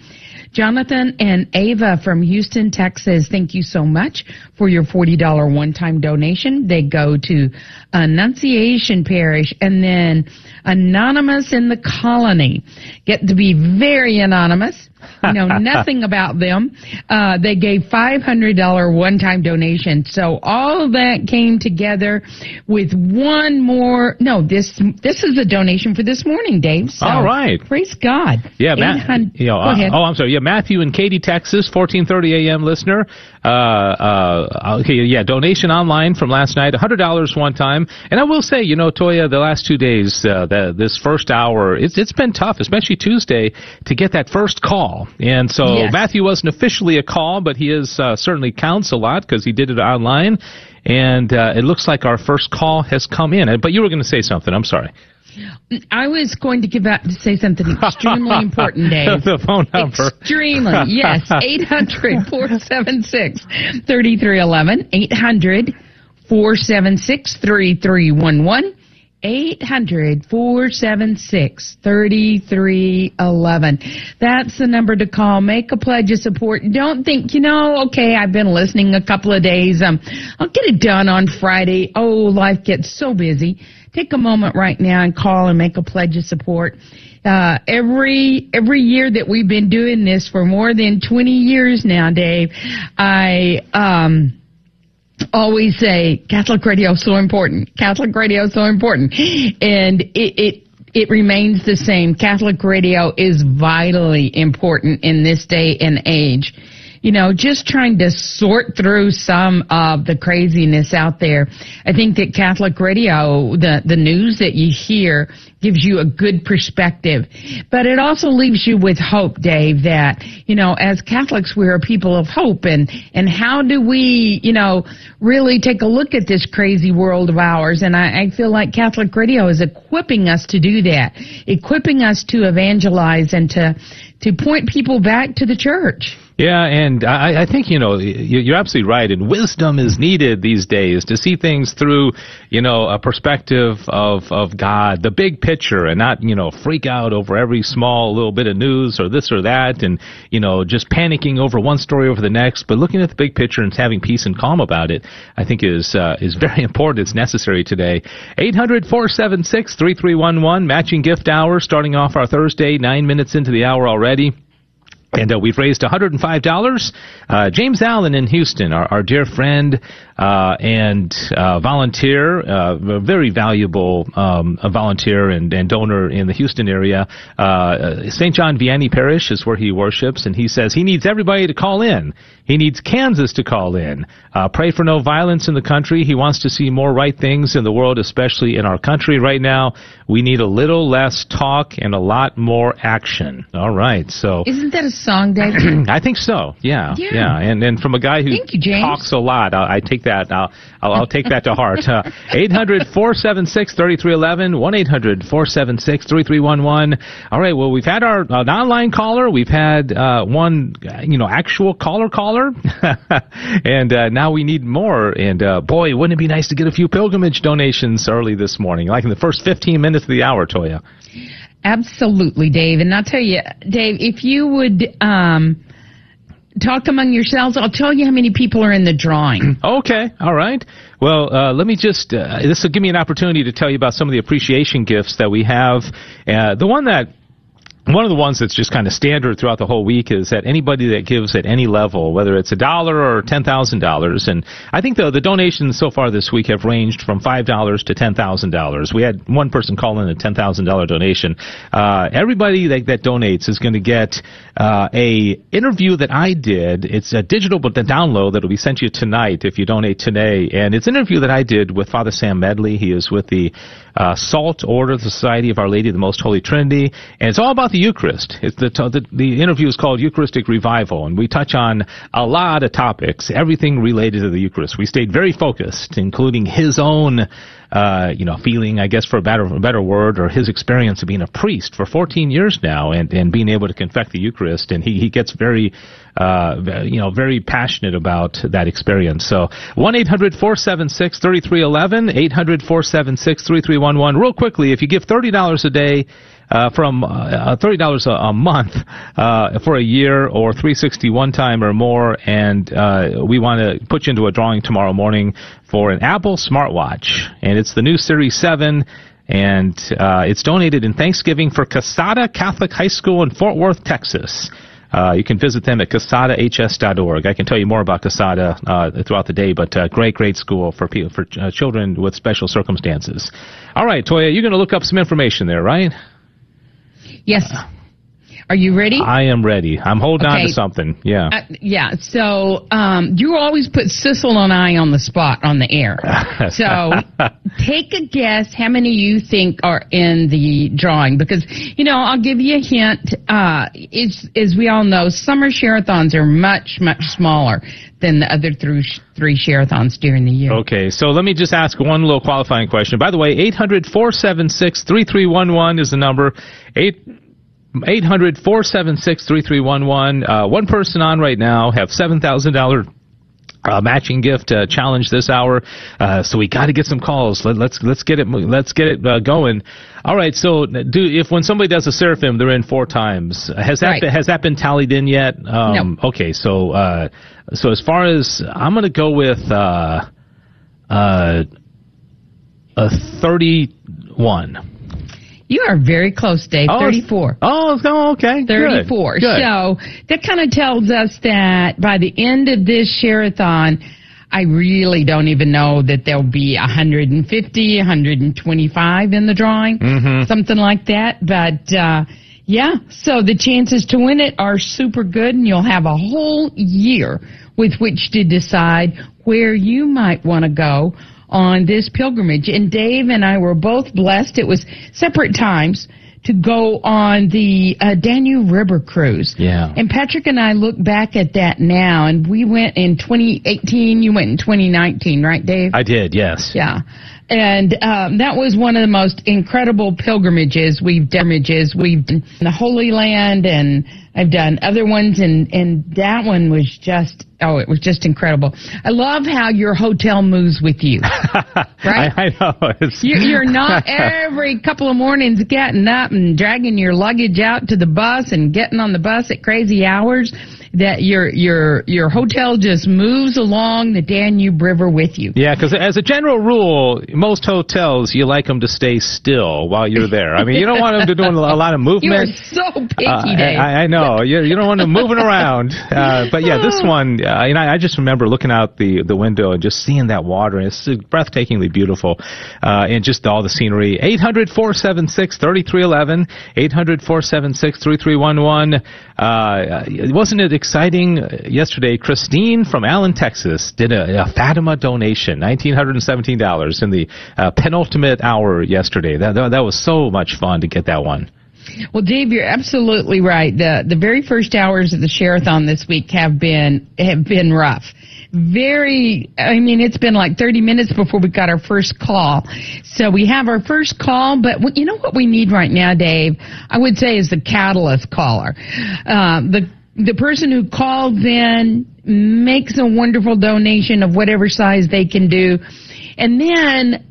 Jonathan and Ava from Houston, Texas, thank you so much for your forty dollars one-time donation. They go to Annunciation Parish, and then Anonymous in the Colony. Get to be very anonymous. You know nothing about them. Uh, they gave five hundred dollars one-time donation. So all of that came together with one more. No, this this is a donation for this morning, Dave. So all right. Praise God. Yeah, Matt. You know, uh, oh, I'm sorry. Yeah, Matthew in Katy, Texas, fourteen thirty a.m. listener. Uh, uh, okay, yeah, donation online from last night, one hundred dollars one time. And I will say, you know, Toya, the last two days, uh, the, this first hour, it's it's been tough, especially Tuesday, to get that first call. And so yes. Matthew wasn't officially a call, but he is uh, certainly counts a lot because he did it online. And uh, it looks like our first call has come in. But you were going to say something. I'm sorry. I was going to give out to say something extremely important, Dave. The phone number. Extremely, yes. eight hundred, four seven six, three three one one, eight hundred, four seven six, three three one one. eight hundred, four seven six, three three one one. That's the number to call. Make a pledge of support. Don't think, you know, okay, I've been listening a couple of days. Um, I'll get it done on Friday. Oh, life gets so busy. Take a moment right now and call and make a pledge of support. Uh, every every year that we've been doing this for more than twenty years now, Dave, I... um. always say Catholic radio so important. Catholic radio so important, and it, it it remains the same. Catholic radio is vitally important in this day and age. you know, just trying to sort through some of the craziness out there. I think that Catholic radio, the, the news that you hear, gives you a good perspective. But it also leaves you with hope, Dave, that, you know, as Catholics, we are people of hope. And, and how do we, you know, really take a look at this crazy world of ours? And I, I feel like Catholic radio is equipping us to do that, equipping us to evangelize and to to point people back to the church. Yeah, and I, I think, you know, you're absolutely right. And wisdom is needed these days to see things through, you know, a perspective of, of God, the big picture, and not, you know, freak out over every small little bit of news or this or that, and, you know, just panicking over one story over the next. But looking at the big picture and having peace and calm about it, I think is uh, is very important. It's necessary today. eight hundred, four seven six, three three one one, matching gift hour, starting off our Thursday, nine minutes into the hour already. And uh, we've raised one hundred five dollars. Uh, James Allen in Houston, our, our dear friend uh, and uh, volunteer, uh, a very valuable um, a volunteer and, and donor in the Houston area. Uh, Saint John Vianney Parish is where he worships, and he says he needs everybody to call in. He needs Kansas to call in. Uh, pray for no violence in the country. He wants to see more right things in the world, especially in our country right now. We need a little less talk and a lot more action. All right, so isn't that a song, David? I think so. Yeah, yeah, yeah. And and from a guy who Thank you, James. talks a lot, I, I take that. I'll, I'll I'll take that to heart. Eight hundred four seven six thirty three eleven. One eight hundred four seven six three three one one. All right. Well, we've had our an online caller. We've had uh, one, you know, actual caller caller, and uh, now we need more. And uh, boy, wouldn't it be nice to get a few pilgrimage donations early this morning, like in the first fifteen minutes of the hour, Toya. Absolutely, Dave. And I'll tell you, Dave, if you would um, talk among yourselves, I'll tell you how many people are in the drawing. Okay. All right. Well, uh, let me just, uh, this will give me an opportunity to tell you about some of the appreciation gifts that we have. Uh, the one that One of the ones that's just kind of standard throughout the whole week is that anybody that gives at any level, whether it's a dollar or ten thousand dollars, and I think the, the donations so far this week have ranged from five dollars to ten thousand dollars. We had one person call in a ten thousand dollars donation. Uh, everybody that, that donates is going to get uh, a interview that I did. It's a digital but the download that will be sent to you tonight if you donate today. And it's an interview that I did with Father Sam Medley. He is with the uh, Salt Order, the Society of Our Lady of the Most Holy Trinity, and it's all about the Eucharist. It's the, the the interview is called Eucharistic Revival, and we touch on a lot of topics, everything related to the Eucharist. We stayed very focused, including his own, uh, you know, feeling, I guess, for a better, a better word, or his experience of being a priest for fourteen years now, and, and being able to confect the Eucharist. And he, he gets very, uh, you know, very passionate about that experience. So one eight hundred, four seven six, three three one one, eight hundred, four seven six, three three one one. Real quickly, if you give thirty dollars a day, Uh, from uh, thirty dollars a, a month uh, for a year, or three sixty-one time or more, and uh, we want to put you into a drawing tomorrow morning for an Apple smartwatch, and it's the new Series seven, and uh, it's donated in Thanksgiving for Casada Catholic High School in Fort Worth, Texas. Uh, you can visit them at casada h s dot org. I can tell you more about Casada uh, throughout the day, but uh, great, great school for people, for uh, children with special circumstances. All right, Toya, you're going to look up some information there, right? Yes. Are you ready? I am ready. I'm holding okay. on to something. Yeah. Uh, yeah. So um, you always put Sissel and I on the spot on the air. So take a guess how many you think are in the drawing. Because, you know, I'll give you a hint. Uh, it's, as we all know, summer share-a-thons are much, much smaller than the other three, three share-a-thons during the year. Okay, so let me just ask one little qualifying question. By the way, eight hundred, four seven six, three three one one is the number. eight hundred, four seven six, three three one one. Uh, one person on right now have seven thousand dollars Uh, matching gift uh, challenge this hour, uh, so we got to get some calls. Let, let's let's get it let's get it uh, going. All right, so do if when somebody does a seraphim, they're in four times. Has that right. been, has that been tallied in yet? Um, no. Okay, so uh, so as far as I'm going to go with uh, uh, a thirty-one. You are very close, Dave. Oh, thirty-four. Oh, okay. thirty-four. Good. Good. So that kind of tells us that by the end of this share-a-thon, I really don't even know that there'll be one hundred fifty, one hundred twenty-five in the drawing, mm-hmm. something like that. But uh, Yeah, so the chances to win it are super good, and you'll have a whole year with which to decide where you might want to go on this pilgrimage. And Dave and I were both blessed. It was separate times to go on the uh, Danube River cruise. Yeah. And Patrick and I look back at that now, and we went in twenty eighteen. You went in twenty nineteen, right, Dave? I did, yes. Yeah. And um, that was one of the most incredible pilgrimages we've done. We've done the Holy Land, and I've done other ones, and, and that one was just, oh, it was just incredible. I love how your hotel moves with you, right? I, I know. It's... You, you're not every couple of mornings getting up and dragging your luggage out to the bus and getting on the bus at crazy hours. That your your your hotel just moves along the Danube River with you. Yeah, because as a general rule, most hotels, you like them to stay still while you're there. I mean, you don't want them to do a lot of movement. You're so picky, uh, Dave. I, I know. You, you don't want them moving around. Uh, but, yeah, this one, uh, you know, I just remember looking out the, the window and just seeing that water. And it's breathtakingly beautiful, uh, and just all the scenery. eight hundred, four seven six, three three one one, eight hundred, four seven six, three three one one. Uh, wasn't it exciting yesterday? Christine from Allen, Texas, did a, a Fatima donation, one thousand nine hundred seventeen dollars in the uh, penultimate hour yesterday. That, that was so much fun to get that one. Well, Dave, you're absolutely right. The the very first hours of the Share-a-thon this week have been have been rough. Very, I mean, it's been like thirty minutes before we got our first call. So we have our first call, but you know what we need right now, Dave, I would say, is the catalyst caller. Uh, the The person who calls in makes a wonderful donation of whatever size they can do, and then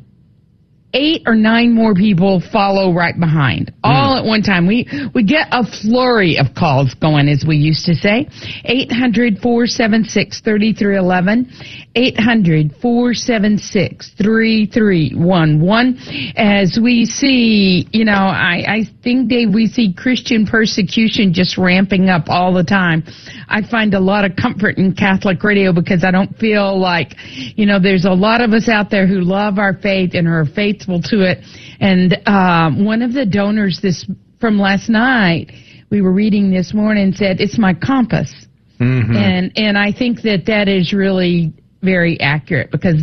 eight or nine more people follow right behind, all mm. at one time. We we get a flurry of calls going, as we used to say. eight hundred, four seven six, three three one one, eight hundred, four seven six, three three one one. As we see, you know, I, I think, Dave, we see Christian persecution just ramping up all the time. I find a lot of comfort in Catholic radio because I don't feel like, you know, there's a lot of us out there who love our faith and are faithful to it. And um, one of the donors this from last night, we were reading this morning, said, it's my compass. Mm-hmm. And and I think that that is really very accurate, because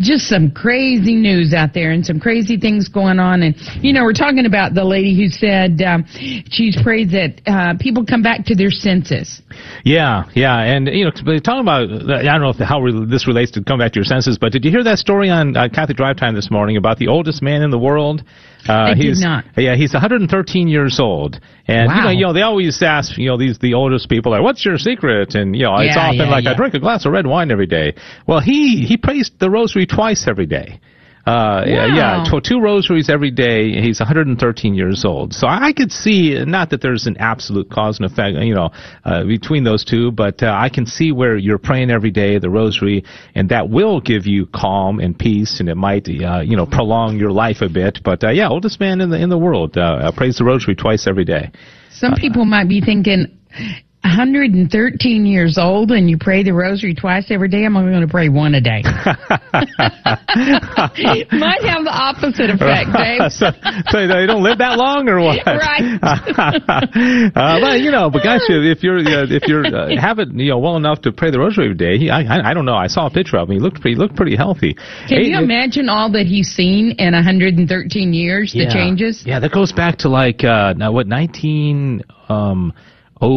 just some crazy news out there and some crazy things going on. And, you know, we're talking about the lady who said um, she's prayed that uh, people come back to their senses. Yeah, yeah. And, you know, talking about, I don't know if how this relates to come back to your senses, but did you hear that story on uh, Catholic Drive Time this morning about the oldest man in the world? Uh, I he's, did not. Yeah, he's one hundred thirteen years old. And, wow. you, know, you know, they always ask, you know, these the oldest people, like, what's your secret? And, you know, yeah, it's often yeah, like, yeah. I drink a glass of red wine every day. Well, he, he prays the rosary twice every day. Uh, wow. Yeah, yeah, two rosaries every day. He's one hundred thirteen years old. So I could see, not that there's an absolute cause and effect, you know, uh, between those two, but uh, I can see where you're praying every day, the rosary, and that will give you calm and peace, and it might, uh, you know, prolong your life a bit. But, uh, yeah, oldest man in the in the world uh, prays the rosary twice every day. Some uh, people might be thinking, one hundred thirteen years old, and you pray the rosary twice every day. I'm only going to pray one a day. Might have the opposite effect, Dave. so, so they don't live that long, or what? Right. uh, but you know, but gosh, if you're uh, if you're uh, have it, you know, well enough to pray the rosary every day. He, I, I don't know. I saw a picture of him. He looked pretty, looked pretty healthy. Can Eight, you imagine all that he's seen in one hundred thirteen years? Yeah, the changes. Yeah, that goes back to like uh, now what nineteen. Um, Oh,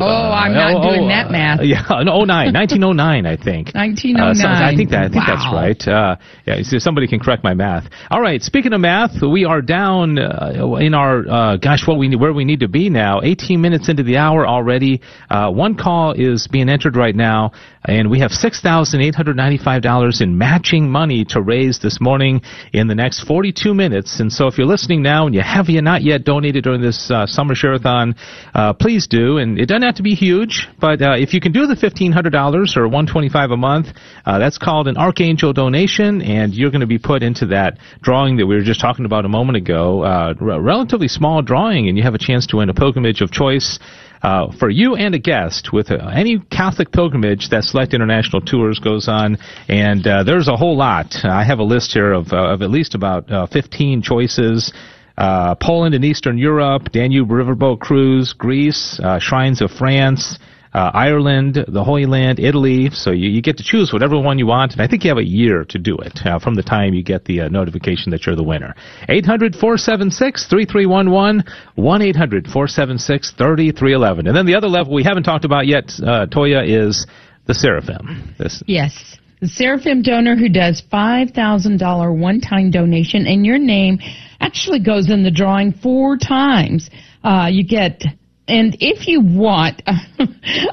oh, I'm not uh, oh, doing that math. Uh, yeah, no, oh nine, nineteen oh nine, I think. nineteen oh nine. Uh, so I think that I think wow. that's right. Uh, yeah, so somebody can correct my math. All right, speaking of math, we are down uh, in our uh, gosh, what we where we need to be now. eighteen minutes into the hour already. Uh, one call is being entered right now, and we have six thousand eight hundred ninety-five dollars in matching money to raise this morning in the next forty-two minutes. And so if you're listening now and you have you not yet donated during this uh, summer share-a-thon, uh, please. Please do, and it doesn't have to be huge, but uh, if you can do the fifteen hundred dollars or one hundred twenty-five dollars a month, uh, that's called an Archangel donation, and you're going to be put into that drawing that we were just talking about a moment ago, uh, a relatively small drawing, and you have a chance to win a pilgrimage of choice Uh, for you and a guest with uh, any Catholic pilgrimage that Select International Tours goes on, and uh, there's a whole lot. I have a list here of, uh, of at least about uh, fifteen choices. uh, Poland and Eastern Europe, Danube riverboat cruise, Greece, uh, shrines of France, uh, Ireland, the Holy Land, Italy. So you, you get to choose whatever one you want, and I think you have a year to do it uh, from the time you get the uh, notification that you're the winner. eight hundred, four seven six, three three one one, one eight hundred, four seven six, three three one one. And then the other level we haven't talked about yet, uh, Toya, is the Seraphim. This. Yes. The Seraphim donor who does five thousand dollars one-time donation, and your name actually goes in the drawing four times. Uh, you get, and if you want, a,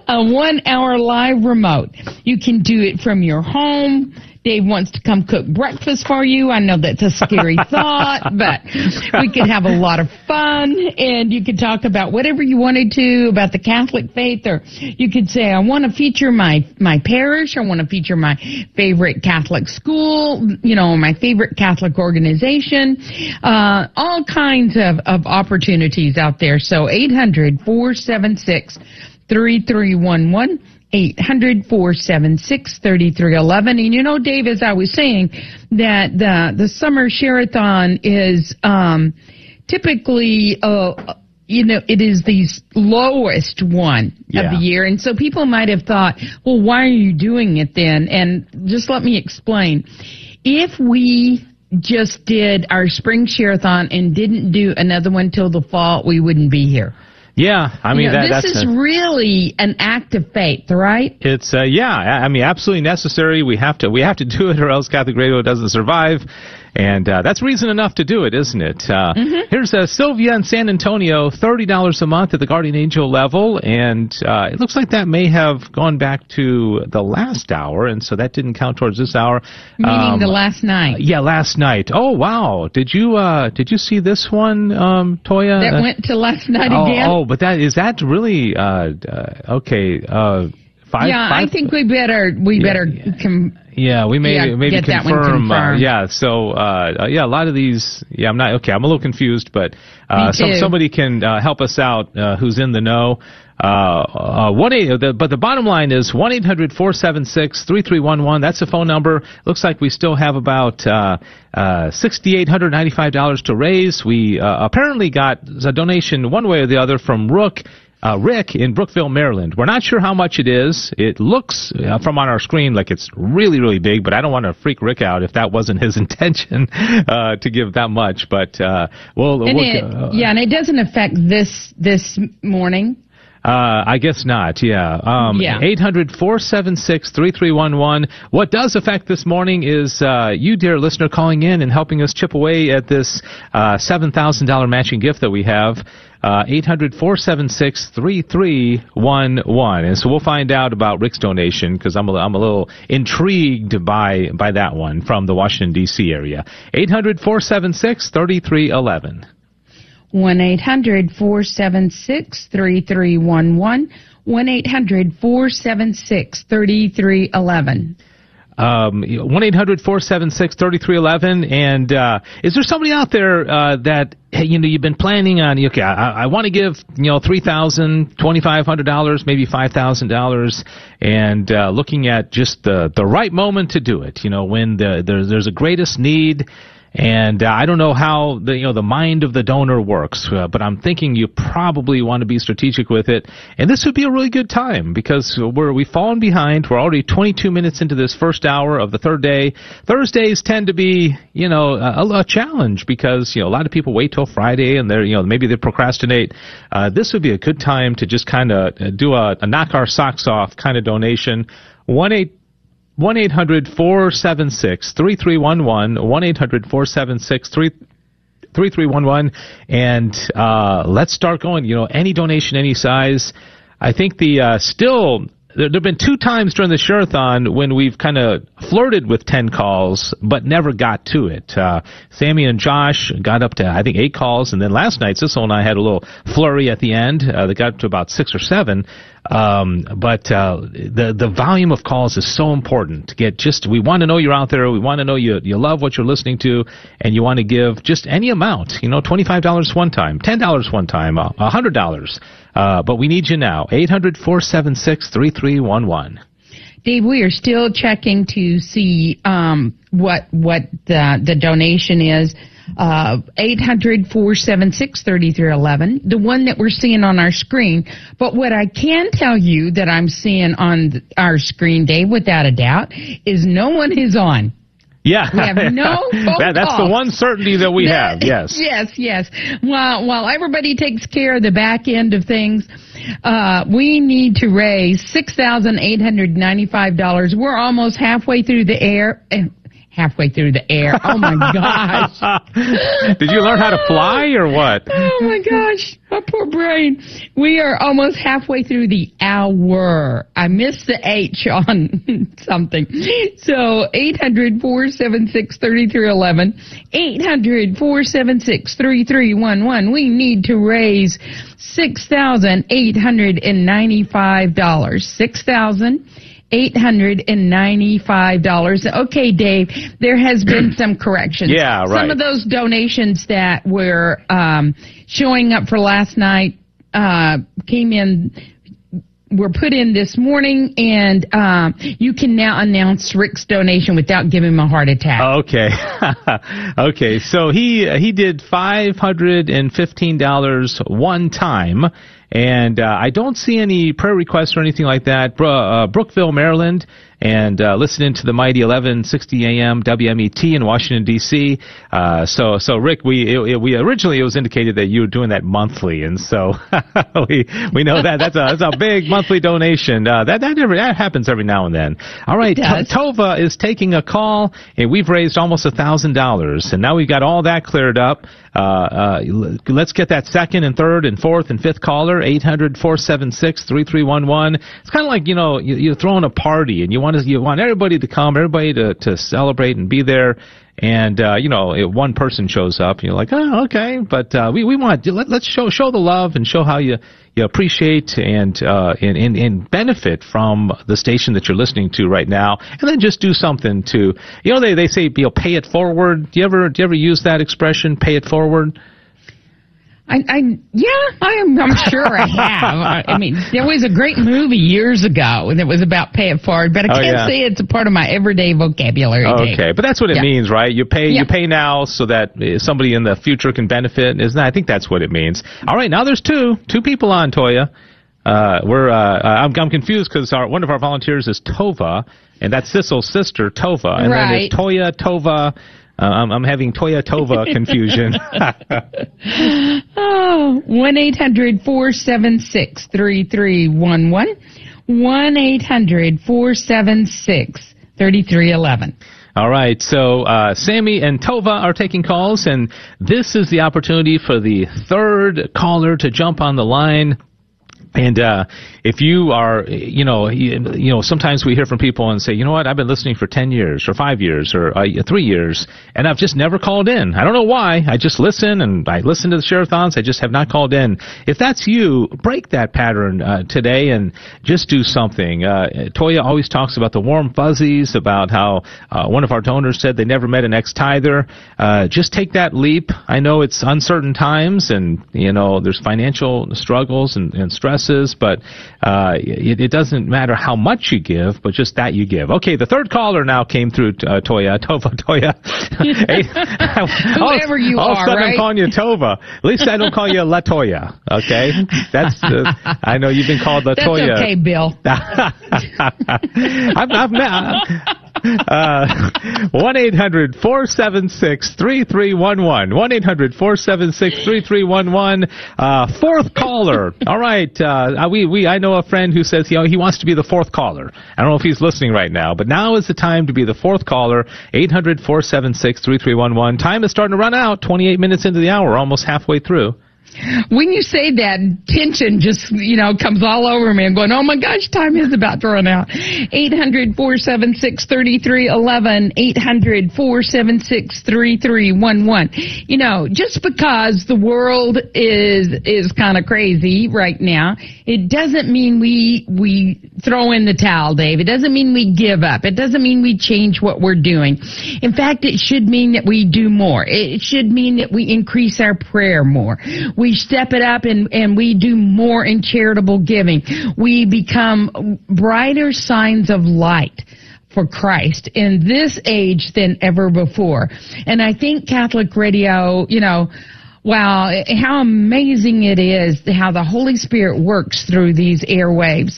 a one-hour live remote. You can do it from your home. Dave wants to come cook breakfast for you. I know that's a scary thought, but we could have a lot of fun, and you could talk about whatever you wanted to, about the Catholic faith, or you could say, I want to feature my, my parish, I want to feature my favorite Catholic school, you know, my favorite Catholic organization, uh, all kinds of, of opportunities out there. So eight hundred, four seven six, three three one one. eight hundred, four seven six, three three one one. And you know, Dave, as I was saying, that the, the summer share-a-thon is um, typically, uh, you know, it is the lowest one yeah. of the year. And so people might have thought, well, why are you doing it then? And just let me explain. If we just did our spring share-a-thon and didn't do another one till the fall, we wouldn't be here. Yeah, I mean, you know, that, this that's is a, really an act of faith, right? It's uh, yeah, I mean, absolutely necessary. We have to we have to do it, or else Catholic Radio doesn't survive. And uh, that's reason enough to do it, isn't it? Uh, mm-hmm. Here's uh, Sylvia in San Antonio, thirty dollars a month at the Guardian Angel level. And uh, it looks like that may have gone back to the last hour, and so that didn't count towards this hour. Meaning um, the last night. Uh, yeah, last night. Oh, wow. Did you uh, did you see this one, um, Toya? That uh, went to last night oh, again? Oh, but that is that really, uh, uh, okay, uh, five? Yeah, five? I think we better, we yeah, better yeah. Com- Yeah, we may yeah, maybe confirm. Uh, yeah, so uh, yeah, a lot of these. Yeah, I'm not okay. I'm a little confused, but uh, some, somebody can uh, help us out. Uh, who's in the know? Uh, uh, one eight. The, but the bottom line is one eight hundred four seven six three three one one. That's the phone number. Looks like we still have about uh, uh, sixty eight hundred ninety five dollars to raise. We uh, apparently got a donation one way or the other from Rook. Uh, Rick in Brookville, Maryland. We're not sure how much it is. It looks uh, from on our screen like it's really, really big, but I don't want to freak Rick out if that wasn't his intention uh, to give that much. But uh, we'll, and we'll it, uh, yeah, and it doesn't affect this this morning. Uh, I guess not, yeah. Um, yeah. eight hundred, four seven six, three three one one. What does affect this morning is uh, you, dear listener, calling in and helping us chip away at this uh, seven thousand dollars matching gift that we have. Uh, eight hundred, four seven six, three three one one. And so we'll find out about Rick's donation because I'm a, I'm a little intrigued by, by that one from the Washington, D C area. eight hundred, four seven six, three three one one. one eight hundred, four seven six, three three one one, one eight hundred, four seven six, three three one one. Um, one eight hundred, four seven six, three three one one. And uh, is there somebody out there uh, that, you know, you've been planning on, okay, I, I want to give, you know, three thousand dollars, twenty-five hundred dollars, maybe five thousand dollars, and uh, looking at just the, the right moment to do it, you know, when the, there's, there's a greatest need. And uh, I don't know how the you know the mind of the donor works, uh, but I'm thinking you probably want to be strategic with it. And this would be a really good time because we're, we've fallen behind. We're already twenty-two minutes into this first hour of the third day. Thursdays tend to be you know a, a challenge because you know a lot of people wait till Friday and they're you know maybe they procrastinate. Uh, this would be a good time to just kind of do a, a knock our socks off kind of donation. One eight. one eight hundred, four seven six, three three one one, one eight hundred, four seven six, three three one one, and uh, let's start going. You know, any donation, any size. I think the uh, still, there have been two times during the share-a-thon when we've kind of flirted with ten calls but never got to it. Uh, Sammy and Josh got up to, I think, eight calls, and then last night, Sissel and I had a little flurry at the end. Uh, they got up to about six or seven. Um, but uh, the the volume of calls is so important. To get just we want to know you're out there. We want to know you you love what you're listening to, and you want to give just any amount. You know, twenty-five dollars one time, ten dollars one time, one hundred dollars. Uh, but we need you now. eight hundred, four seven six, three three one one. Dave, we are still checking to see um, what what the the donation is. uh, eight hundred, four seven six, three three one one, the one that we're seeing on our screen. But what I can tell you that I'm seeing on our screen, Dave, without a doubt, is no one is on. Yeah, we have no phone that, That's calls. The one certainty that we have, yes. Yes, yes. While, while everybody takes care of the back end of things, uh, we need to raise six thousand eight hundred ninety-five dollars. We're almost halfway through the air. Halfway through the air. Oh, my gosh. Did you learn how to fly or what? Oh, my gosh. My poor brain. We are almost halfway through the hour. I missed the H on something. So, eight hundred, four seven six, three three one one. eight hundred, four seven six, three three one one. We need to raise six thousand eight hundred ninety-five dollars. six thousand eight hundred ninety-five dollars. Okay, Dave, there has been some corrections. Yeah, right. Some of those donations that were um, showing up for last night uh, came in, were put in this morning, and um, you can now announce Rick's donation without giving him a heart attack. Okay. Okay, so he, he did five hundred fifteen dollars one time. And uh, I don't see any prayer requests or anything like that. Bro- uh, Brookville, Maryland, and uh, listening to the mighty eleven sixty A M W M E T in Washington, D C Uh, so, so Rick, we it, it, we originally it was indicated that you were doing that monthly, and so we we know that that's a that's a big monthly donation. Uh, that that every, that happens every now and then. All right, T- Tova is taking a call, and we've raised almost a thousand dollars, and now we've got all that cleared up. Uh, uh, let's get that second and third and fourth and fifth caller. eight hundred, four seven six, three three one one. It's kind of like, you know, you're throwing a party and you want to, you want everybody to come, everybody to, to celebrate and be there. And, uh, you know, if one person shows up, you're like, oh, okay. But, uh, we, we want to, let, let's show, show the love and show how you, you appreciate and, uh, and, and, and benefit from the station that you're listening to right now. And then just do something to, you know, they, they say, you know, pay it forward. Do you ever, do you ever use that expression, pay it forward? I, I yeah, I'm, I'm sure I have. I mean, there was a great movie years ago, and it was about pay it forward, but I can't oh, yeah. say it's a part of my everyday vocabulary. Okay, Dave. But that's what it yeah. means, right? You pay, yeah. you pay now so that somebody in the future can benefit. Isn't that, I think that's what it means. All right, now there's two, two people on, Toya. Uh, we're, uh, I'm, I'm confused because our one of our volunteers is Tova, and that's Sissel's sister, Tova, and right. then there's Toya, Tova. Uh, I'm, I'm having Toya Tova confusion. Oh, one eight hundred, four seven six, three three one one. one eight hundred, four seven six, three three one one. All right, so uh, Sammy and Tova are taking calls, and this is the opportunity for the third caller to jump on the line. And uh, if you are, you know, you, you know, sometimes we hear from people and say, you know what, I've been listening for ten years or five years or uh, three years, and I've just never called in. I don't know why. I just listen, and I listen to the share-a-thons. I just have not called in. If that's you, break that pattern uh, today and just do something. Uh, Toya always talks about the warm fuzzies, about how uh, one of our donors said they never met an ex-tither. Uh, just take that leap. I know it's uncertain times, and, you know, there's financial struggles and, and stress. But uh, it, it doesn't matter how much you give, but just that you give. Okay, the third caller now came through, uh, Toya, Tova, Toya. Hey, Whoever all, you all are, right? All of a sudden I'm calling you Tova. At least I don't call you LaToya, okay? That's. Uh, I know you've been called LaToya. That's okay, Bill. I've, I've met... Uh, one eight hundred, four seven six, three three one one. one eight hundred, four seven six, three three one one. Uh, fourth caller. All right. Uh, we, we, I know a friend who says, you know, he wants to be the fourth caller. I don't know if he's listening right now, but now is the time to be the fourth caller. eight hundred, four seven six, three three one one. Time is starting to run out. twenty-eight minutes into the hour, almost halfway through. When you say that, tension just, you know, comes all over me. I'm going, oh, my gosh, time is about to run out. eight hundred, four seven six, three three one one, eight hundred, four seven six, three three one one. You know, just because the world is is kind of crazy right now, it doesn't mean we we throw in the towel, Dave. It doesn't mean we give up. It doesn't mean we change what we're doing. In fact, it should mean that we do more. It should mean that we increase our prayer more. We step it up and, and we do more in charitable giving. We become brighter signs of light. for Christ in this age than ever before. And I think Catholic radio, you know, wow, how amazing it is how the Holy Spirit works through these airwaves.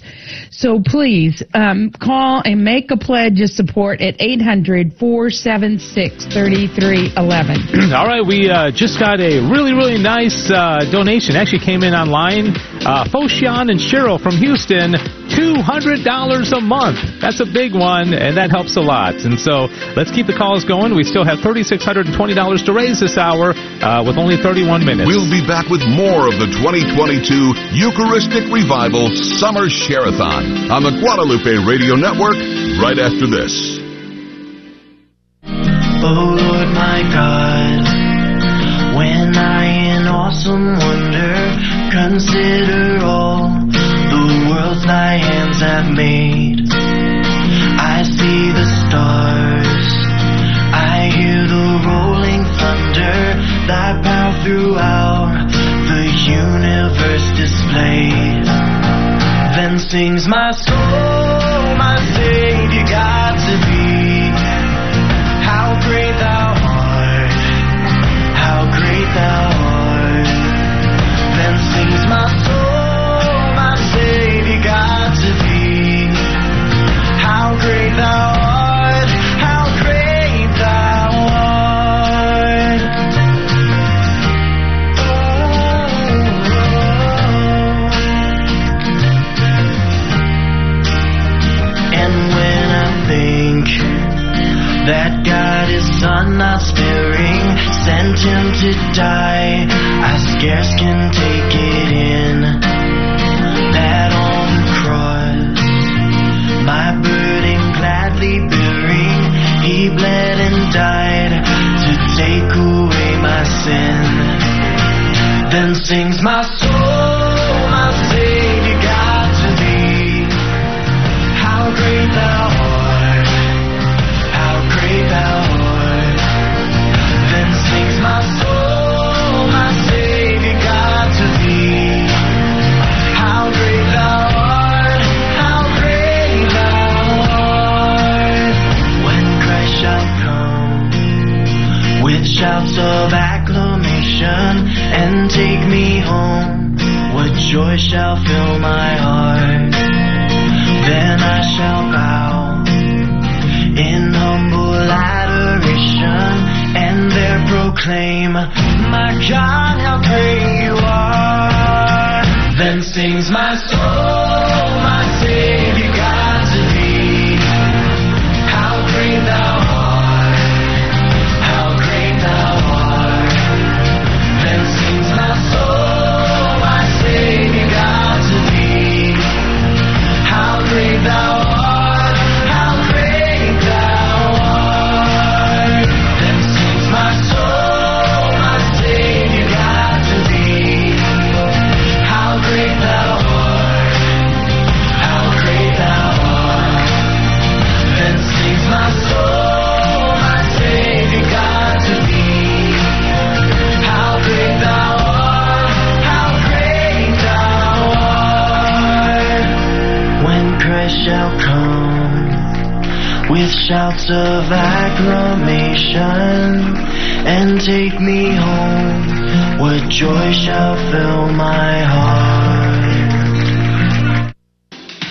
So please um, call and make a pledge of support at eight hundred, four seven six, three three one one. All right, we uh, just got a really, really nice uh, donation. Actually came in online. Uh, Foshan and Cheryl from Houston, two hundred dollars a month. That's a big one, and that helps a lot. And so let's keep the calls going. We still have three thousand six hundred twenty dollars to raise this hour uh, with only thirty-one minutes. We'll be back with more of the twenty twenty-two Eucharistic Revival Summer Share-a-thon on the Guadalupe Radio Network right after this. Oh, Lord, my God, when I in awesome wonder consider all the worlds thy hands have made, I see the stars, I hear the rolling thunder, thy power throughout the universe displayed. Then sings my soul, my Savior God to thee. How great thou art, how great thou art. Then sings my soul, my Savior God to thee. How great thou art. That God his son not sparing sent him to die, I scarce can take it in. That on the cross, my burden gladly bearing, he bled and died to take away my sin. Then sings my soul, my Savior God to thee. How great thou art. Then sings my soul, my Savior God to thee. How great thou art, how great thou art. When Christ shall come with shouts of acclamation and take me home, what joy shall fill my heart. Then I shall bow in humble adoration and there proclaim, my God, how great you are. Then sings my soul, my Savior God to thee. How great thou art, how great thou art. Then sings my soul, my Savior God to thee. How great thou art. Shall come with shouts of acclamation and take me home, what joy shall fill my heart.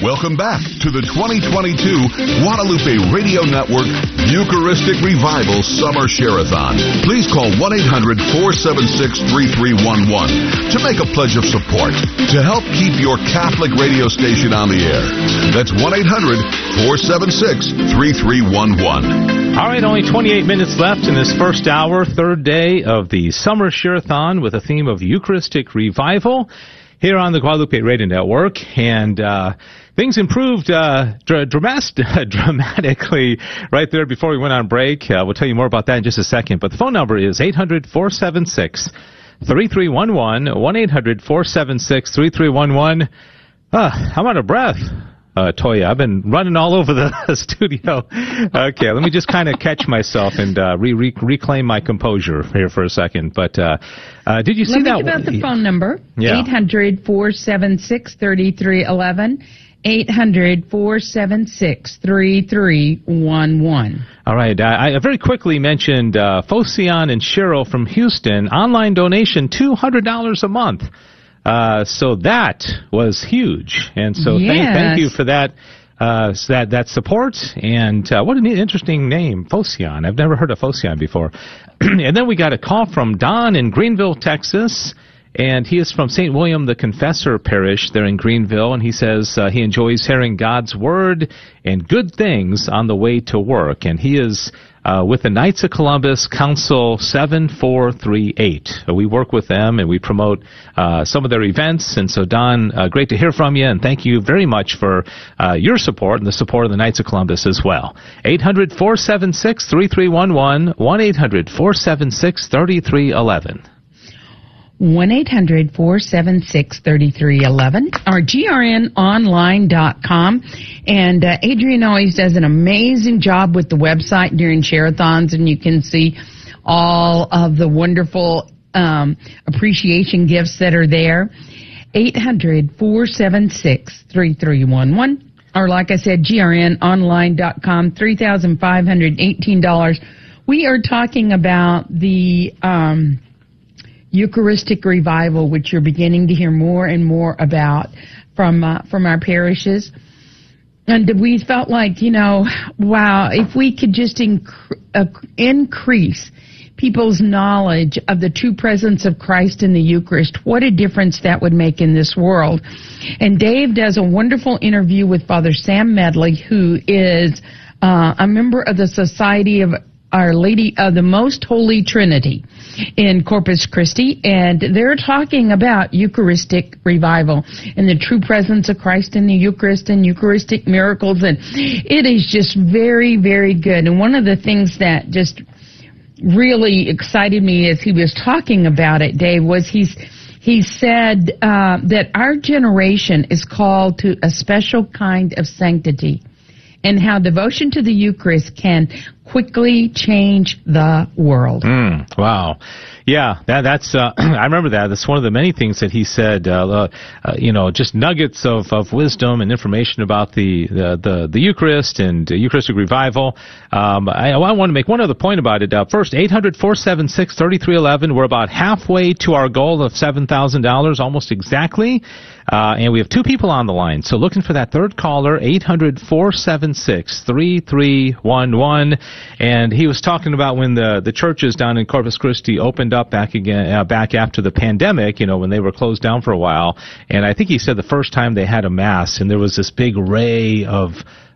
Welcome back to the twenty twenty-two Guadalupe Radio Network Eucharistic Revival Summer Share-a-thon. Please call one eight hundred, four seven six, three three one one to make a pledge of support to help keep your Catholic radio station on the air. That's one eight hundred, four seven six, three three one one. All right, only twenty-eight minutes left in this first hour, third day of the Summer Share-a-thon with a the theme of the Eucharistic Revival here on the Guadalupe Radio Network. And uh things improved uh, dr- dramatically right there before we went on break. Uh, we'll tell you more about that in just a second. But the phone number is eight hundred, four seven six, three three one one, one eight hundred, four seven six, three three one one. Uh, I'm out of breath, uh, Toya. I've been running all over the studio. Okay, let me just kind of catch myself and uh, re- re- reclaim my composure here for a second. But uh, uh, did you see let that? Let me give out the phone number, yeah. eight hundred, four seven six, three three one one. eight hundred, four seven six, three three one one. All right. I, I very quickly mentioned uh, Focion and Cheryl from Houston. Online donation, two hundred dollars a month. Uh, so that was huge. And so yes. thank, thank you for that. Uh, so that, that support, and uh, what an interesting name, Focion. I've never heard of Focion before. And then we got a call from Don in Greenville, Texas, and he is from Saint William the Confessor Parish there in Greenville, and he says uh, he enjoys hearing God's Word and good things on the way to work, and he is uh, with the Knights of Columbus Council seven four three eight. We work with them, and we promote uh, some of their events, and so, Don, uh, great to hear from you, and thank you very much for uh, your support and the support of the Knights of Columbus as well. eight hundred, four seven six, three three one one, one eight hundred, four seven six, three three one one. one eight hundred, four seven six, three three one one, or G R N online dot com. And uh, Adrian always does an amazing job with the website during share-a-thons, and you can see all of the wonderful um, appreciation gifts that are there. eight hundred, four seven six, three three one one, or like I said, G R N online dot com, three thousand five hundred eighteen dollars. We are talking about the Um, Eucharistic Revival, which you're beginning to hear more and more about from uh, from our parishes. And we felt like, you know, wow, if we could just inc- uh, increase people's knowledge of the true presence of Christ in the Eucharist, what a difference that would make in this world. And Dave does a wonderful interview with Father Sam Medley, who is uh, a member of the Society of Our Lady of the Most Holy Trinity in Corpus Christi, and they're talking about Eucharistic Revival and the true presence of Christ in the Eucharist and Eucharistic miracles, and it is just very, very good. And one of the things that just really excited me as he was talking about it, Dave, was he's he said uh, that our generation is called to a special kind of sanctity, and how devotion to the Eucharist can quickly change the world. Mm, wow. Yeah, that, that's, uh, I remember that. That's one of the many things that he said, uh, uh, you know, just nuggets of, of wisdom and information about the, the, the, the Eucharist and uh, Eucharistic Revival. Um, I, I want to make one other point about it. Uh, first, eight hundred, four seven six, three three one one. We're about halfway to our goal of seven thousand dollars, almost exactly. Uh, and we have two people on the line. So looking for that third caller, eight hundred, four seven six, three three one one. And he was talking about when the, the churches down in Corpus Christi opened up back again, uh, back after the pandemic, you know, when they were closed down for a while. And I think he said the first time they had a mass, and there was this big ray of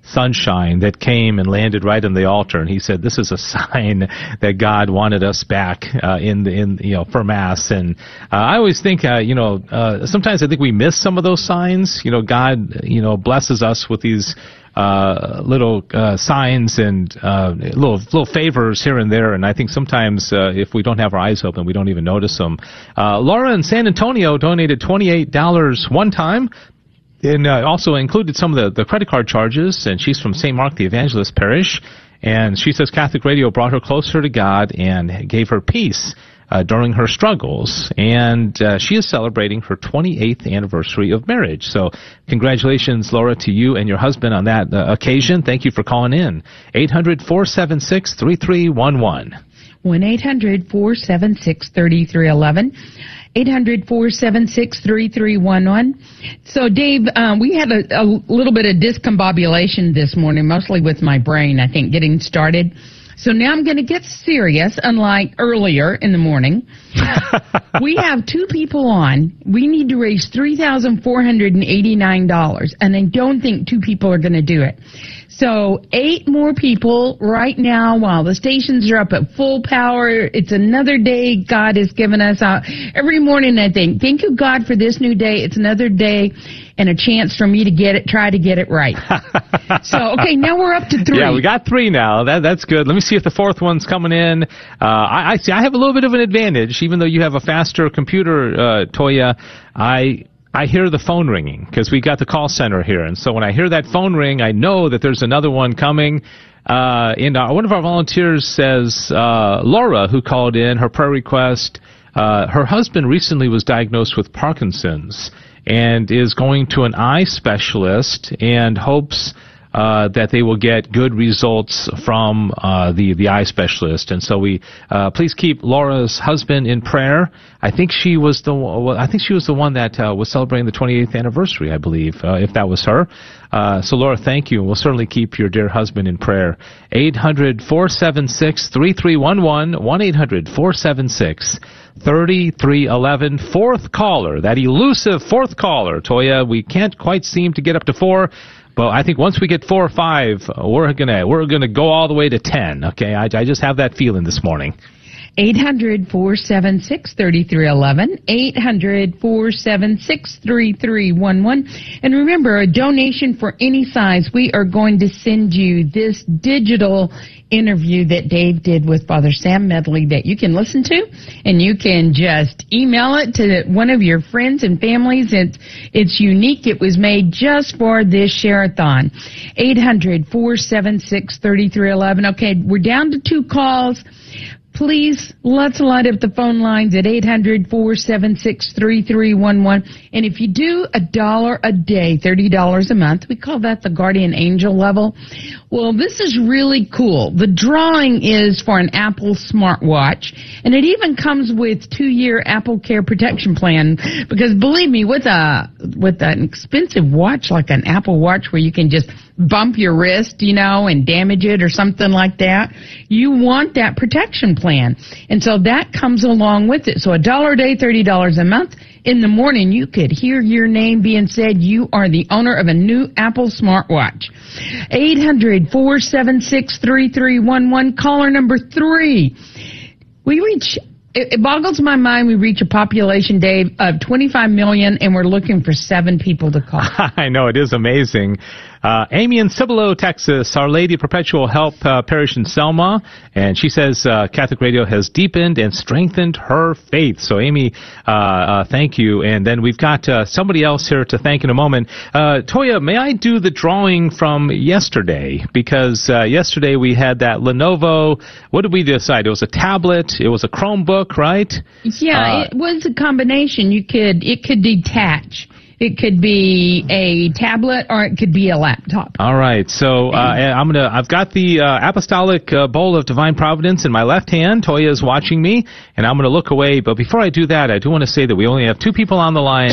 sunshine that came and landed right on the altar, and he said this is a sign that God wanted us back uh, in the in you know for mass. And uh, I always think uh, you know uh, sometimes I think we miss some of those signs. You know, God you know blesses us with these uh, little uh, signs and uh, little little favors here and there, and I think sometimes uh, if we don't have our eyes open, we don't even notice them. Uh, Laura in San Antonio donated twenty-eight dollars one time, and uh, also included some of the, the credit card charges, and she's from Saint Mark the Evangelist Parish, and she says Catholic Radio brought her closer to God and gave her peace uh, during her struggles, and uh, she is celebrating her twenty-eighth anniversary of marriage. So congratulations, Laura, to you and your husband on that uh, occasion. Thank you for calling in. eight hundred, four seven six, three three one one. one eight hundred, four seven six, three three one one. eight hundred, four seven six, three three one one. So, Dave, um, we had a, a little bit of discombobulation this morning, mostly with my brain, I think, getting started. So now I'm going to get serious, unlike earlier in the morning. We have two people on. We need to raise three thousand four hundred eighty-nine dollars, and I don't think two people are going to do it. So eight more people right now while the stations are up at full power. It's another day God has given us out. Every morning I think, thank you, God, for this new day. It's another day and a chance for me to get it, try to get it right. So, okay, now we're up to three. Yeah, we got three now. That, that's good. Let me see if the fourth one's coming in. Uh, I, I see I have a little bit of an advantage, even though you have a faster computer, uh, Toya. I... I hear the phone ringing because we got the call center here. And so when I hear that phone ring, I know that there's another one coming. Uh, and our, one of our volunteers says, uh, Laura, who called in, her prayer request, uh, her husband recently was diagnosed with Parkinson's. and is going to an eye specialist and hopes Uh, that they will get good results from uh, the the eye specialist, and so we uh, please keep Laura's husband in prayer. I think she was the I think she was the one that uh, was celebrating the twenty-eighth anniversary, I believe, uh, if that was her. Uh, so Laura, thank you. We'll certainly keep your dear husband in prayer. eight hundred, four seven six, three three one one, one eight hundred, four seven six, three three one one. Fourth caller, that elusive fourth caller, Toya. We can't quite seem to get up to four. Well, I think once we get four or five, we're gonna we're gonna go all the way to ten. Okay, I, I just have that feeling this morning. eight hundred, four seven six, three three one one, eight hundred, four seven six, three three one one. And remember, a donation for any size, we are going to send you this digital interview that Dave did with Father Sam Medley that you can listen to, and you can just email it to one of your friends and families. It's, it's unique. It was made just for this share-a-thon. eight hundred, four seven six, three three one one. Okay, we're down to two calls. Please, let's light up the phone lines at eight hundred, four seven six, three three one one. And if you do a dollar a day, thirty dollars a month, we call that the Guardian Angel level. Well, this is really cool. The drawing is for an Apple smartwatch, and it even comes with two-year Apple Care Protection Plan. Because believe me, with a with an expensive watch like an Apple Watch where you can just bump your wrist, you know, and damage it or something like that, you want that protection plan. And so that comes along with it. So a dollar a day, thirty dollars a month. In the morning, you could hear your name being said. You are the owner of a new Apple smartwatch. eight hundred, four seven six, three three one one. Caller number three. We reach... It boggles my mind we reach a population, Dave, of twenty-five million, and we're looking for seven people to call. I know, it is amazing. Uh, Amy in Cibolo, Texas, Our Lady Perpetual Help uh, Parish in Selma, and she says uh, Catholic Radio has deepened and strengthened her faith. So, Amy, uh, uh, thank you. And then we've got uh, somebody else here to thank in a moment. Uh, Toya, may I do the drawing from yesterday? Because uh, yesterday we had that Lenovo, what did we decide? It was a tablet, it was a Chromebook, right? Yeah, uh, it was a combination. You could it could detach. It could be a tablet or it could be a laptop. All right. So uh, I'm gonna. I've got the uh, apostolic uh, bowl of divine providence in my left hand. Toya is watching me, and I'm gonna look away. But before I do that, I do want to say that we only have two people on the line.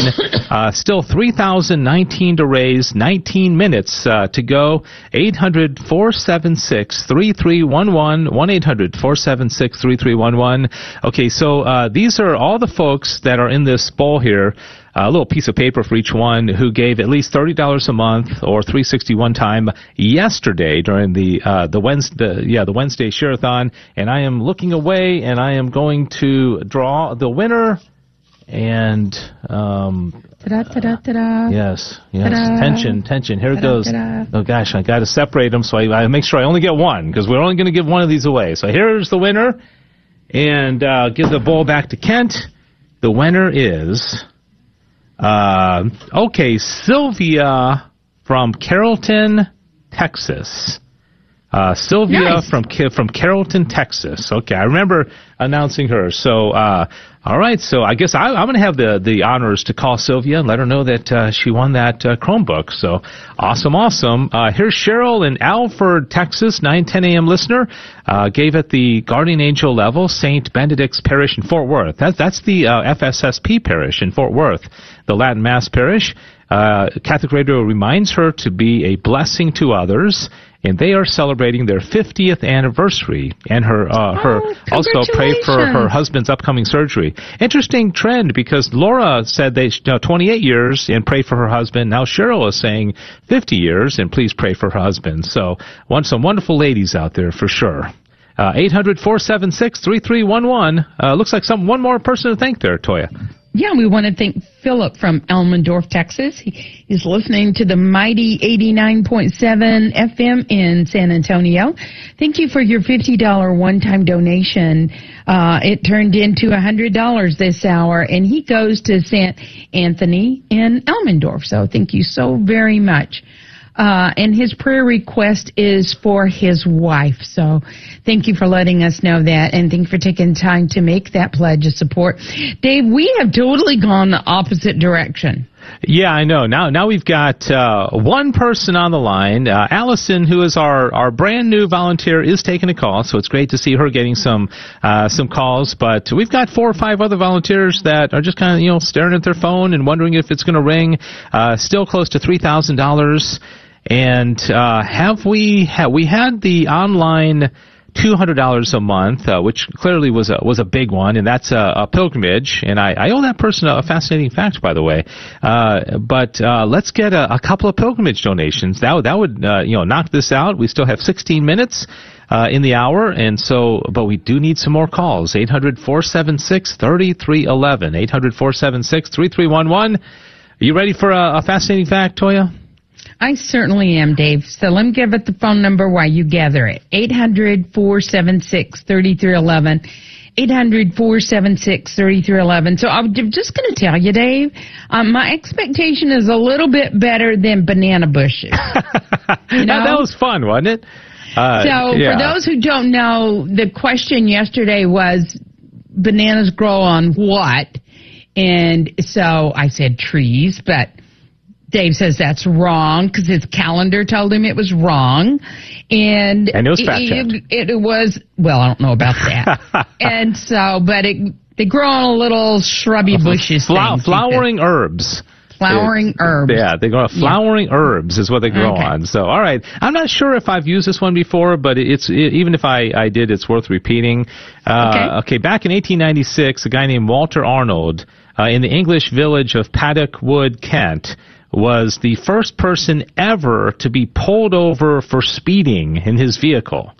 uh, still three thousand nineteen to raise. nineteen minutes uh, to go. eight hundred, four seven six, three three one one. one eight hundred, four seven six, three three one one. Okay. So uh, these are all the folks that are in this bowl here. A little piece of paper for each one who gave at least thirty dollars a month or three hundred sixty-one time yesterday during the uh, the Wednesday yeah the Wednesday share-a-thon. And I am looking away, and I am going to draw the winner. And um, ta-da, ta-da, ta-da. Uh, yes, yes, ta-da. tension, tension. Here ta-da, it goes. Ta-da. Oh gosh, I got to separate them so I, I make sure I only get one because we're only going to give one of these away. So here's the winner, and uh, give the bowl back to Kent. The winner is. Uh, okay, Sylvia from Carrollton, Texas. Uh, Sylvia nice. from from Carrollton, Texas. Okay, I remember announcing her. So, uh, all right. So I guess I, I'm going to have the, the honors to call Sylvia and let her know that uh, she won that uh, Chromebook. So awesome, awesome. Uh, here's Cheryl in Alford, Texas, nine ten a.m. listener. Uh, gave at the Guardian Angel level, Saint Benedict's Parish in Fort Worth. That, that's the uh, F S S P Parish in Fort Worth, the Latin Mass Parish. Uh, Catholic Radio reminds her to be a blessing to others. And they are celebrating their fiftieth anniversary, and her, uh, her oh, also pray for her husband's upcoming surgery. Interesting trend, because Laura said they uh, twenty-eight years and pray for her husband. Now Cheryl is saying fifty years and please pray for her husband. So, one, some wonderful ladies out there for sure. Uh, eight hundred, four seven six, three three one one. Uh, looks like some one more person to thank there, Toya. Yeah, we want to thank Philip from Elmendorf, Texas. He, he's listening to the mighty eighty-nine point seven F M in San Antonio. Thank you for your fifty dollars one-time donation. Uh, it turned into one hundred dollars this hour, and he goes to Saint Anthony in Elmendorf. So thank you so very much. Uh, and his prayer request is for his wife. So thank you for letting us know that, and thank you for taking time to make that pledge of support. Dave, we have totally gone the opposite direction. Yeah, I know. Now now we've got uh, one person on the line. Uh, Allison, who is our, our brand-new volunteer, is taking a call, so it's great to see her getting some uh, some calls. But we've got four or five other volunteers that are just kind of, you know, staring at their phone and wondering if it's going to ring. Uh, still close to three thousand dollars. And uh, have we have we had the online two hundred dollars a month, uh, which clearly was a, was a big one, and that's a, a pilgrimage. And I, I owe that person a fascinating fact, by the way. Uh, but uh, let's get a, a couple of pilgrimage donations. That, that would uh, you know, knock this out. We still have sixteen minutes uh, in the hour, and so, but we do need some more calls. eight hundred, four seven six, three three one one, eight hundred, four seven six, three three one one. Are you ready for a, a fascinating fact, Toya? I certainly am, Dave. So let me give it the phone number while you gather it. eight hundred, four seven six, three three one one. eight hundred, four seven six, three three one one. So I'm just going to tell you, Dave, um, my expectation is a little bit better than banana bushes. You know? That was fun, wasn't it? Uh, so yeah. For those who don't know, the question yesterday was, bananas grow on what? And so I said trees, but Dave says that's wrong because his calendar told him it was wrong. And, and it was fact-checked. It, it was, well, I don't know about that. And so, but it, they grow on little shrubby bushes. Fla- things, flowering like herbs. Flowering it, herbs. Yeah, they grow flowering yeah. herbs is what they grow okay. on. So, all right. I'm not sure if I've used this one before, but it's it, even if I, I did, it's worth repeating. Uh, okay. okay. Back in eighteen ninety-six, a guy named Walter Arnold uh, in the English village of Paddock Wood, Kent, was the first person ever to be pulled over for speeding in his vehicle.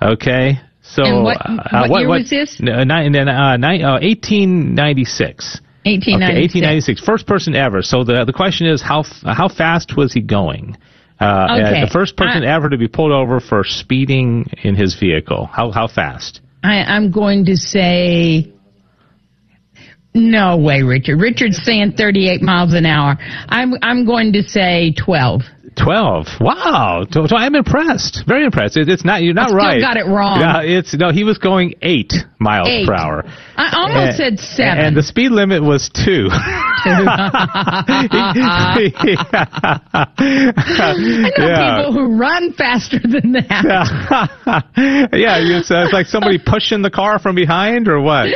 Okay? So, and what, what, uh, what year what, was this? Uh, nine, uh, nine, uh, eighteen ninety-six. eighteen ninety-six. Okay, eighteen ninety-six. First person ever. So the the question is, how how fast was he going? Uh, okay. uh, the first person I, ever to be pulled over for speeding in his vehicle. How how fast? I, I'm going to say... No way, Richard. Richard's saying thirty-eight miles an hour. I'm I'm going to say twelve. Twelve. Wow. So, so I'm impressed. Very impressed. It, it's not. You're not I still right. Got it wrong. No, it's no. He was going eight miles eight. per hour. I almost and, said seven. And the speed limit was two. I know yeah. people who run faster than that. Yeah, it's, uh, it's like somebody pushing the car from behind or what?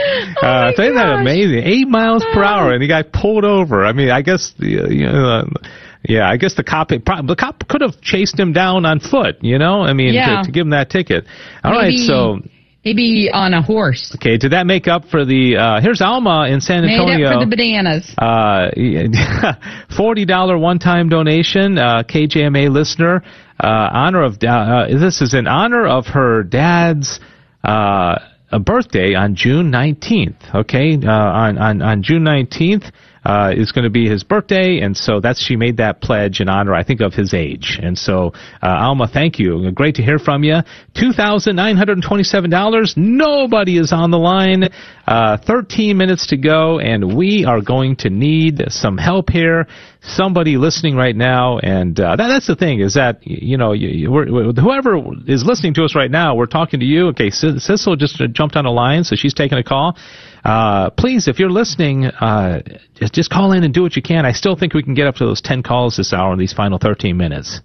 Oh uh, isn't that amazing? Eight miles per hour, and he got pulled over. I mean, I guess the you know. Uh, Yeah, I guess the cop the cop could have chased him down on foot, you know? I mean, yeah. to, to give him that ticket. All maybe, right, so... Maybe on a horse. Okay, did that make up for the... Uh, here's Alma in San Antonio. Made up for the bananas. Uh, forty dollars one-time donation, uh, K J M A listener. Uh, honor of uh, This is in honor of her dad's... Uh, A birthday on June nineteenth, okay? Uh, on, on, on June nineteenth uh, is going to be his birthday, and so that's she made that pledge in honor, I think, of his age. And so, uh, Alma, thank you. Great to hear from you. two thousand nine hundred twenty-seven dollars. Nobody is on the line. Uh, thirteen minutes to go, and we are going to need some help here. Somebody listening right now, and uh, that, that's the thing is that you know you, you, we're, whoever is listening to us right now, we're talking to you. Okay, Sissel just jumped on a line, so she's taking a call. Uh, please, if you're listening, uh, just, just call in and do what you can. I still think we can get up to those ten calls this hour in these final thirteen minutes.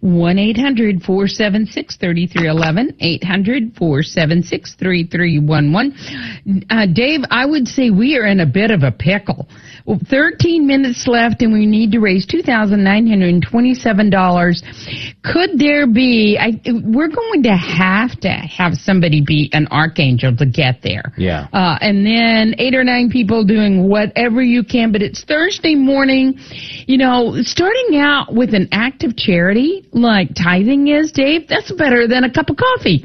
one eight hundred, four seven six, three three one one, eight hundred, four seven six, three three one one. Uh, Dave, I would say we are in a bit of a pickle. Well, thirteen minutes left, and we need to raise two thousand nine hundred twenty-seven dollars. Could there be... I, we're going to have to have somebody be an archangel to get there. Yeah. Uh, and then eight or nine people doing whatever you can, but it's Thursday morning. You know, starting out with an act of charity, like tithing is, Dave, that's better than a cup of coffee.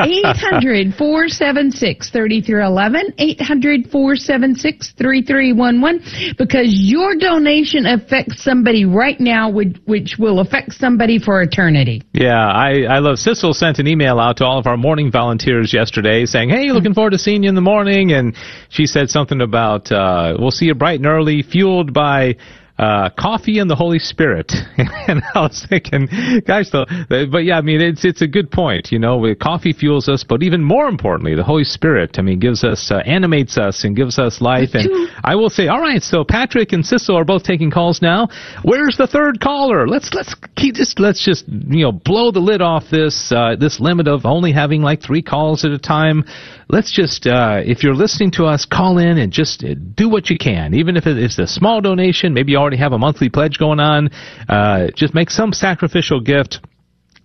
eight hundred, four seven six, three three one one, eight hundred, four seven six, three three one one. Because your donation affects somebody right now, which, which will affect somebody for eternity. Yeah, I, I love. Sissel sent an email out to all of our morning volunteers yesterday saying, hey, looking forward to seeing you in the morning. And she said something about, uh, we'll see you bright and early, fueled by... uh, coffee and the Holy Spirit. And I was thinking, guys, though, but yeah, I mean, it's it's a good point. You know, coffee fuels us, but even more importantly, the Holy Spirit, I mean, gives us, uh, animates us and gives us life. And I will say, all right, so Patrick and Cecil are both taking calls now. Where's the third caller? Let's, let's keep just, let's just, you know, blow the lid off this, uh, this limit of only having like three calls at a time. Let's just, uh, if you're listening to us, call in and just do what you can. Even if it's a small donation, maybe you already have a monthly pledge going on, uh, just make some sacrificial gift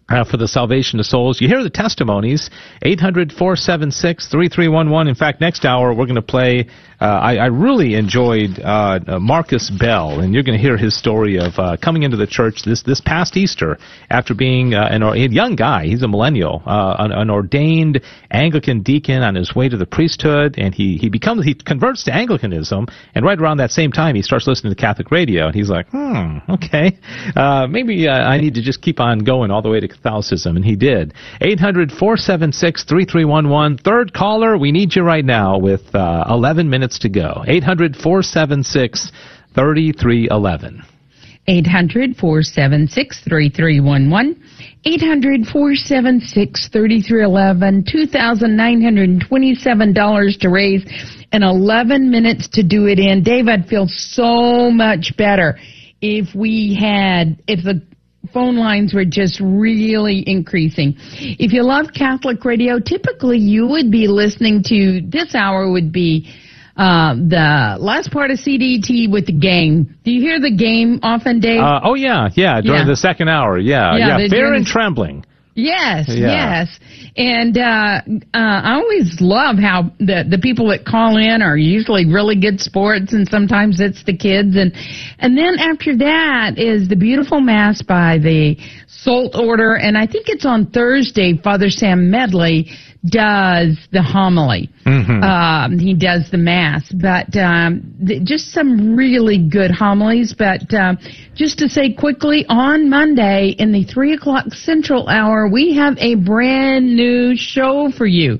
uh, for the salvation of souls. You hear the testimonies, eight hundred, four seven six, three three one one. In fact, next hour we're going to play, uh, I, I really enjoyed uh, Marcus Bell, and you're going to hear his story of uh, coming into the church this, this past Easter after being uh, an, a young guy. He's a millennial, uh, an, an ordained Anglican deacon on his way to the priesthood, and he, he becomes, he converts to Anglicanism, and right around that same time he starts listening to Catholic radio, and he's like, hmm, okay, uh, maybe uh, I need to just keep on going all the way to Catholicism, and he did. eight hundred, four seven six, three three one one. Third caller, we need you right now with uh, eleven minutes to go. eight hundred, four seven six, three three one one. eight hundred, four seven six, three three one one. eight hundred, four seven six, three three one one. two thousand nine hundred twenty-seven dollars to raise and eleven minutes to do it in. Dave, I'd feel so much better if we had, if the phone lines were just really increasing. If you love Catholic radio, typically you would be listening to, this hour would be uh, the last part of C D T with the game. Do you hear the game often, Dave? Uh, oh, yeah, yeah, during yeah. the second hour, yeah. yeah, yeah. Fear and Trembling. Yes, yeah. yes. And uh, uh, I always love how the, the people that call in are usually really good sports, and sometimes it's the kids. And, and then after that is the beautiful Mass by the Salt Order, and I think it's on Thursday, Father Sam Medley does the homily. Mm-hmm. Um, he does the Mass, but um, th- just some really good homilies. But um, just to say quickly, on Monday in the three o'clock Central Hour, we have a brand new show for you,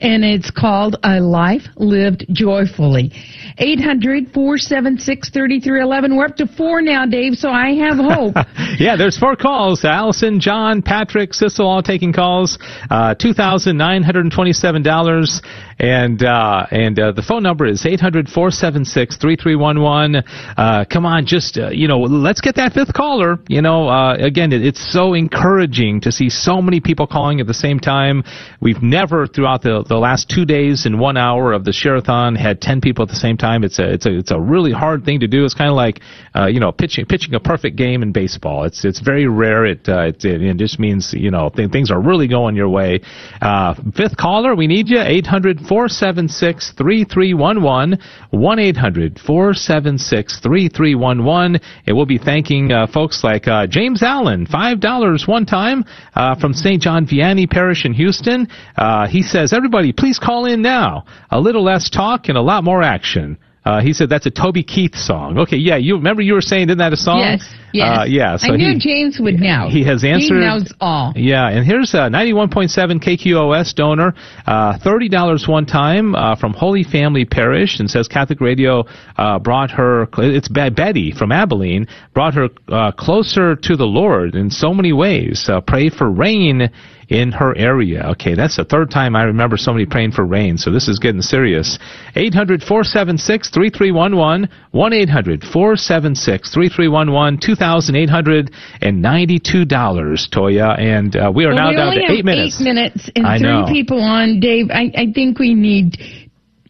and it's called A Life Lived Joyfully. eight hundred, four seven six, three three one one. We're up to four now, Dave, so I have hope. Yeah, there's four calls. Allison, John, Patrick, Cecil, all taking calls. Uh, two thousand nine hundred twenty-seven dollars. And uh, and uh, the phone number is eight hundred, four seven six, three three one one. Uh, come on, just, uh, you know, let's get that fifth caller. You know, uh, again, it, it's so encouraging to see so many people calling at the same time. We've never, throughout the, the last two days and one hour of the Share-a-thon, had ten people at the same time. It's a it's a, it's a really hard thing to do. It's kind of like, uh, you know, pitching pitching a perfect game in baseball. It's it's very rare. It uh, it, it just means, you know, th- things are really going your way. Uh, fifth caller, we need you, eight hundred, four seven six, three three one one, one eight hundred, four seven six, three three one one. And we'll be thanking uh, folks like uh, James Allen, five dollars one time uh, from Saint John Vianney Parish in Houston. Uh, he says, everybody, please call in now. A little less talk and a lot more action. Uh, he said that's a Toby Keith song. Okay, yeah, you remember you were saying, isn't that a song? Yes, yes. Uh, yeah, so I knew he, James would know. He has answered. He knows all. Yeah, and here's a ninety-one point seven K Q O S donor, uh, thirty dollars one time uh, from Holy Family Parish, and says Catholic Radio uh, brought her, it's Betty from Abilene, brought her uh, closer to the Lord in so many ways. Uh, pray for rain in her area. Okay, that's the third time I remember somebody praying for rain, so this is getting serious. eight hundred, four seven six, three three one one, one eight hundred, four seven six, three three one one, two thousand eight hundred ninety-two dollars, Toya, and uh, we are well, now we down to eight minutes. eight minutes and I three know. people on, Dave. I, I think we need...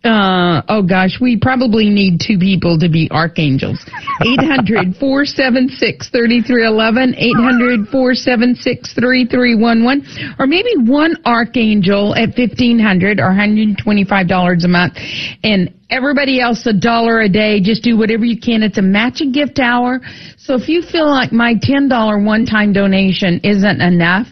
Uh, oh, gosh, we probably need two people to be archangels. eight hundred, four seven six, three three one one, eight hundred, four seven six, three three one one, or maybe one archangel at fifteen hundred dollars or one hundred twenty-five dollars a month, and everybody else a dollar a day. Just do whatever you can. It's a match a gift hour, so if you feel like my ten dollars one-time donation isn't enough,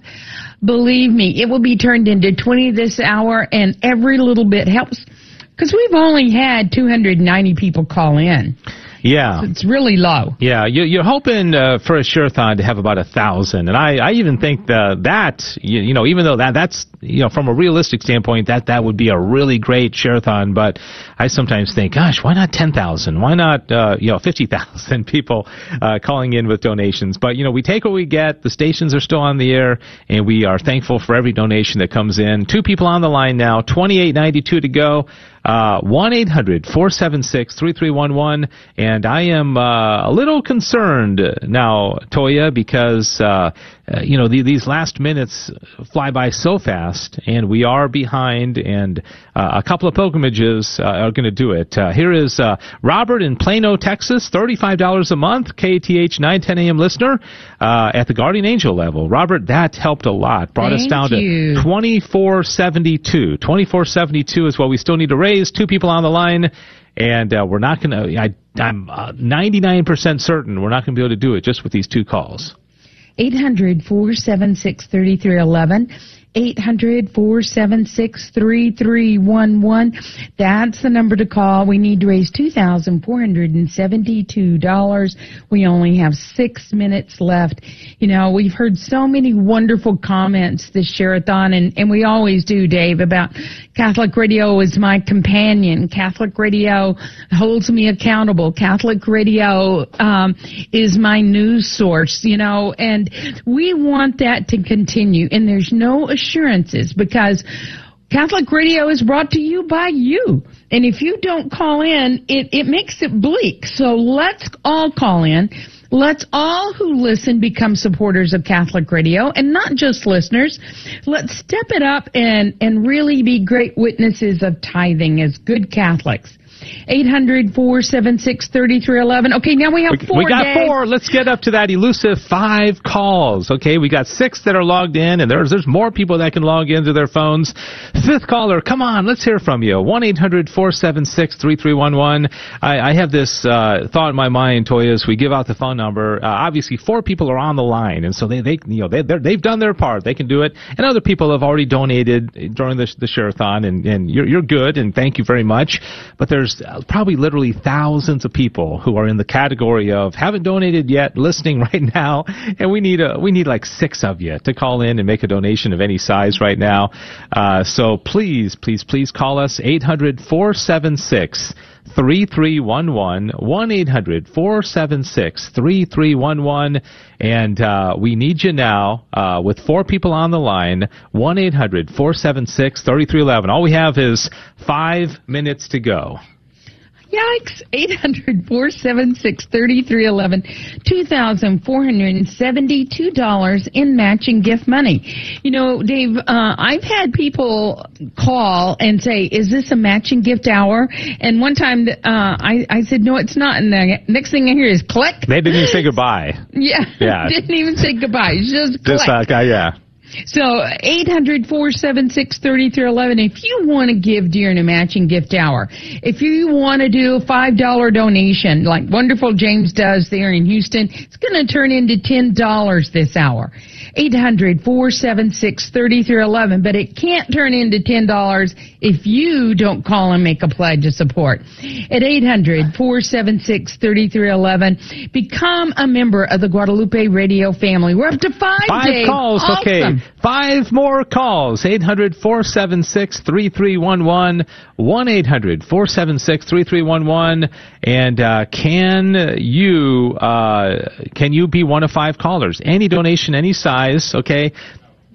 believe me, it will be turned into twenty dollars this hour, and every little bit helps. Because we've only had two hundred ninety people call in. Yeah. It's really low. Yeah, you, you're hoping uh, for a sure-thon to have about a thousand. And I, I even think the, that, you, you know, even though that that's, you know, from a realistic standpoint, that, that would be a really great sure-thon. But I sometimes think, gosh, why not ten thousand? Why not, uh, you know, fifty thousand people uh, calling in with donations? But, you know, we take what we get. The stations are still on the air, and we are thankful for every donation that comes in. Two people on the line now, twenty-eight ninety-two to go. Uh, one eight hundred four seven six three three one one, and I am uh, a little concerned now, Toya, because, uh, you know, the, these last minutes fly by so fast, and we are behind, and uh, a couple of pilgrimages uh, are going to do it. Uh, here is uh, Robert in Plano, Texas, thirty-five dollars a month, K T H nine ten a m listener uh, at the Guardian Angel level. Robert, that helped a lot, brought Thank us down you. to twenty-four seventy-two. twenty-four seventy-two is what we still need to raise. Two people on the line, and uh, we're not going to, I'm uh, ninety-nine percent certain we're not going to be able to do it just with these two calls. eight hundred four seven six three three one one, eight hundred four seven six three three one one. That's the number to call. We need to raise two thousand four hundred seventy-two dollars. We only have six minutes left. You know, we've heard so many wonderful comments this share-a-thon, and, and we always do, Dave, about Catholic Radio is my companion. Catholic Radio holds me accountable. Catholic Radio um, is my news source, you know, and we want that to continue, and there's no assurances because Catholic Radio is brought to you by you. And if you don't call in, it, it makes it bleak. So let's all call in. Let's all who listen become supporters of Catholic Radio, and not just listeners. Let's step it up and, and really be great witnesses of tithing as good Catholics. eight hundred four seven six three three one one. Okay, now we have four, We got Dave. four. Let's get up to that elusive five calls. Okay, we got six that are logged in, and there's there's more people that can log into their phones. Fifth caller, come on, let's hear from you. one eight hundred four seven six three three one one. I, I have this uh, thought in my mind, Toya, as we give out the phone number. Uh, obviously, four people are on the line, and so they, they you know, they, they've done their part. They can do it. And other people have already donated during the, the share-a-thon, and, and you're, you're good, and thank you very much. But there's probably literally thousands of people who are in the category of haven't donated yet, listening right now, and we need a we need like six of you to call in and make a donation of any size right now. Uh, so please, please, please call us eight hundred four seven six three three one one, one eight hundred four seven six three three one one, and uh, we need you now uh, with four people on the line, one eight hundred four seven six three three one one. All we have is five minutes to go. Yikes, eight hundred four seven six three three one one, two thousand four hundred seventy-two dollars in matching gift money. You know, Dave, uh, I've had people call and say, is this a matching gift hour? And one time uh, I, I said, no, it's not. And the next thing I hear is click. They didn't even say goodbye. Yeah, yeah. Didn't even say goodbye. Just click. Just like, uh, yeah. So, eight hundred four seven six three three one one, if you want to give during a matching gift hour, if you want to do a five dollar donation, like Wonderful James does there in Houston, it's going to turn into ten dollars this hour. eight hundred four seven six three three one one, but it can't turn into ten dollars if you don't call and make a pledge of support. At eight hundred four seven six three three one one, become a member of the Guadalupe Radio family. We're up to five, Five Dave. calls, awesome. Okay. Five more calls, eight hundred four seven six three three one one, one eight hundred four seven six three three one one, and uh, can you uh, can you be one of five callers? Any donation, any size, okay?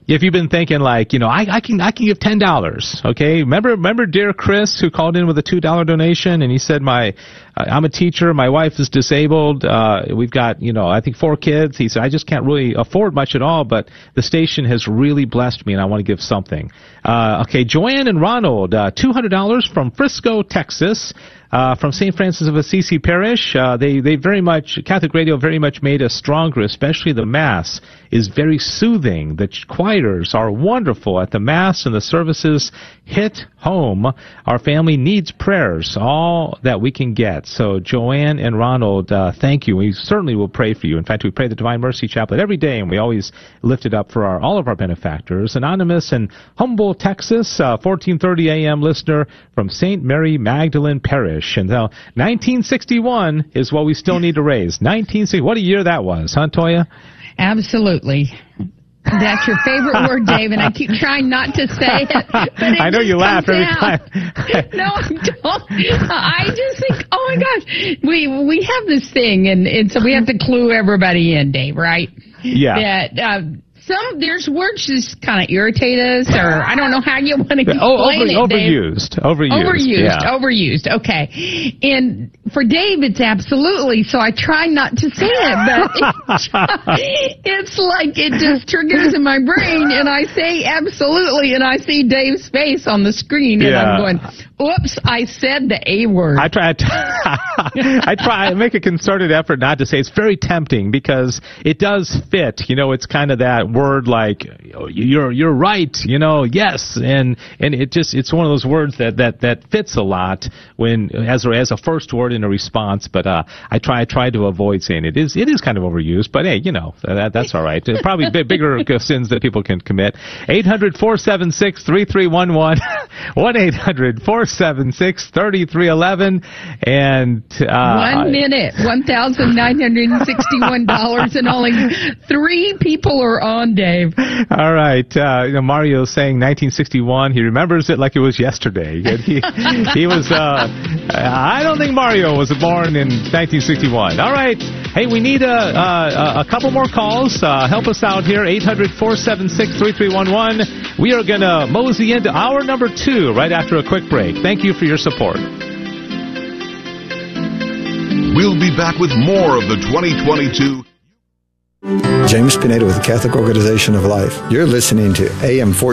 If you've been thinking like, you know, I, I can I can give ten dollars, okay? Remember remember dear Chris who called in with a two dollar donation, and he said, my uh, I'm a teacher, my wife is disabled, uh, we've got, you know, I think four kids. He said, I just can't really afford much at all, but the station has really blessed me, and I want to give something. Uh, okay, Joanne and Ronald, uh, two hundred dollars from Frisco, Texas. Uh, from Saint Francis of Assisi Parish, uh, they, they very much, Catholic Radio very much made us stronger, especially the Mass is very soothing. The choirs are wonderful at the Mass, and the services hit home. Our family needs prayers, all that we can get. So Joanne and Ronald, uh, thank you. We certainly will pray for you. In fact, we pray the Divine Mercy Chaplet every day, and we always lift it up for our, all of our benefactors. Anonymous in Humble, Texas, uh, fourteen thirty a.m. listener from Saint Mary Magdalene Parish. And now, nineteen sixty-one is what we still need to raise. nineteen sixty, what a year that was, huh, Toya? Absolutely. That's your favorite word, Dave, and I keep trying not to say it. But it I know you laugh every out. time. No, I don't. I just think, oh, my gosh, we we have this thing, and, and so we have to clue everybody in, Dave, right? Yeah. That uh, some there's words just kind of irritate us, or I don't know how you want to explain over, it, Dave. Overused. Overused. Overused. Yeah. Overused. Okay. And for Dave, it's absolutely, so I try not to say it, but it, it's like it just triggers in my brain, and I say absolutely, and I see Dave's face on the screen, and yeah. I'm going, oops, I said the A word. I try, I, try, I try, I make a concerted effort not to say. It's very tempting because it does fit. You know, it's kind of that word like, you're you're right, you know, yes. And and it just, it's one of those words that, that, that fits a lot when as a, as a first word in a response. But uh, I try I try to avoid saying it. It is, it is kind of overused, but hey, you know, that, that's all right. There's probably big, bigger sins that people can commit. eight hundred, four seven six, three three one one. one eight hundred, four seven six, three three one one. And uh, one minute, one thousand nine hundred sixty-one dollars, and only three people are on, Dave. All right. Uh, you know, Mario saying nineteen sixty-one. He remembers it like it was yesterday. He, he was, uh, I don't think Mario was born in nineteen sixty-one. All right. Hey, we need a, a, a couple more calls. Uh, help us out here. eight hundred, four seven six, three three one one. We are going to mosey into hour number two right after a quick break. Thank you for your support. We'll be back with more of the twenty twenty-two. James Pineda with the Catholic Organization of Life. You're listening to A M fourteen.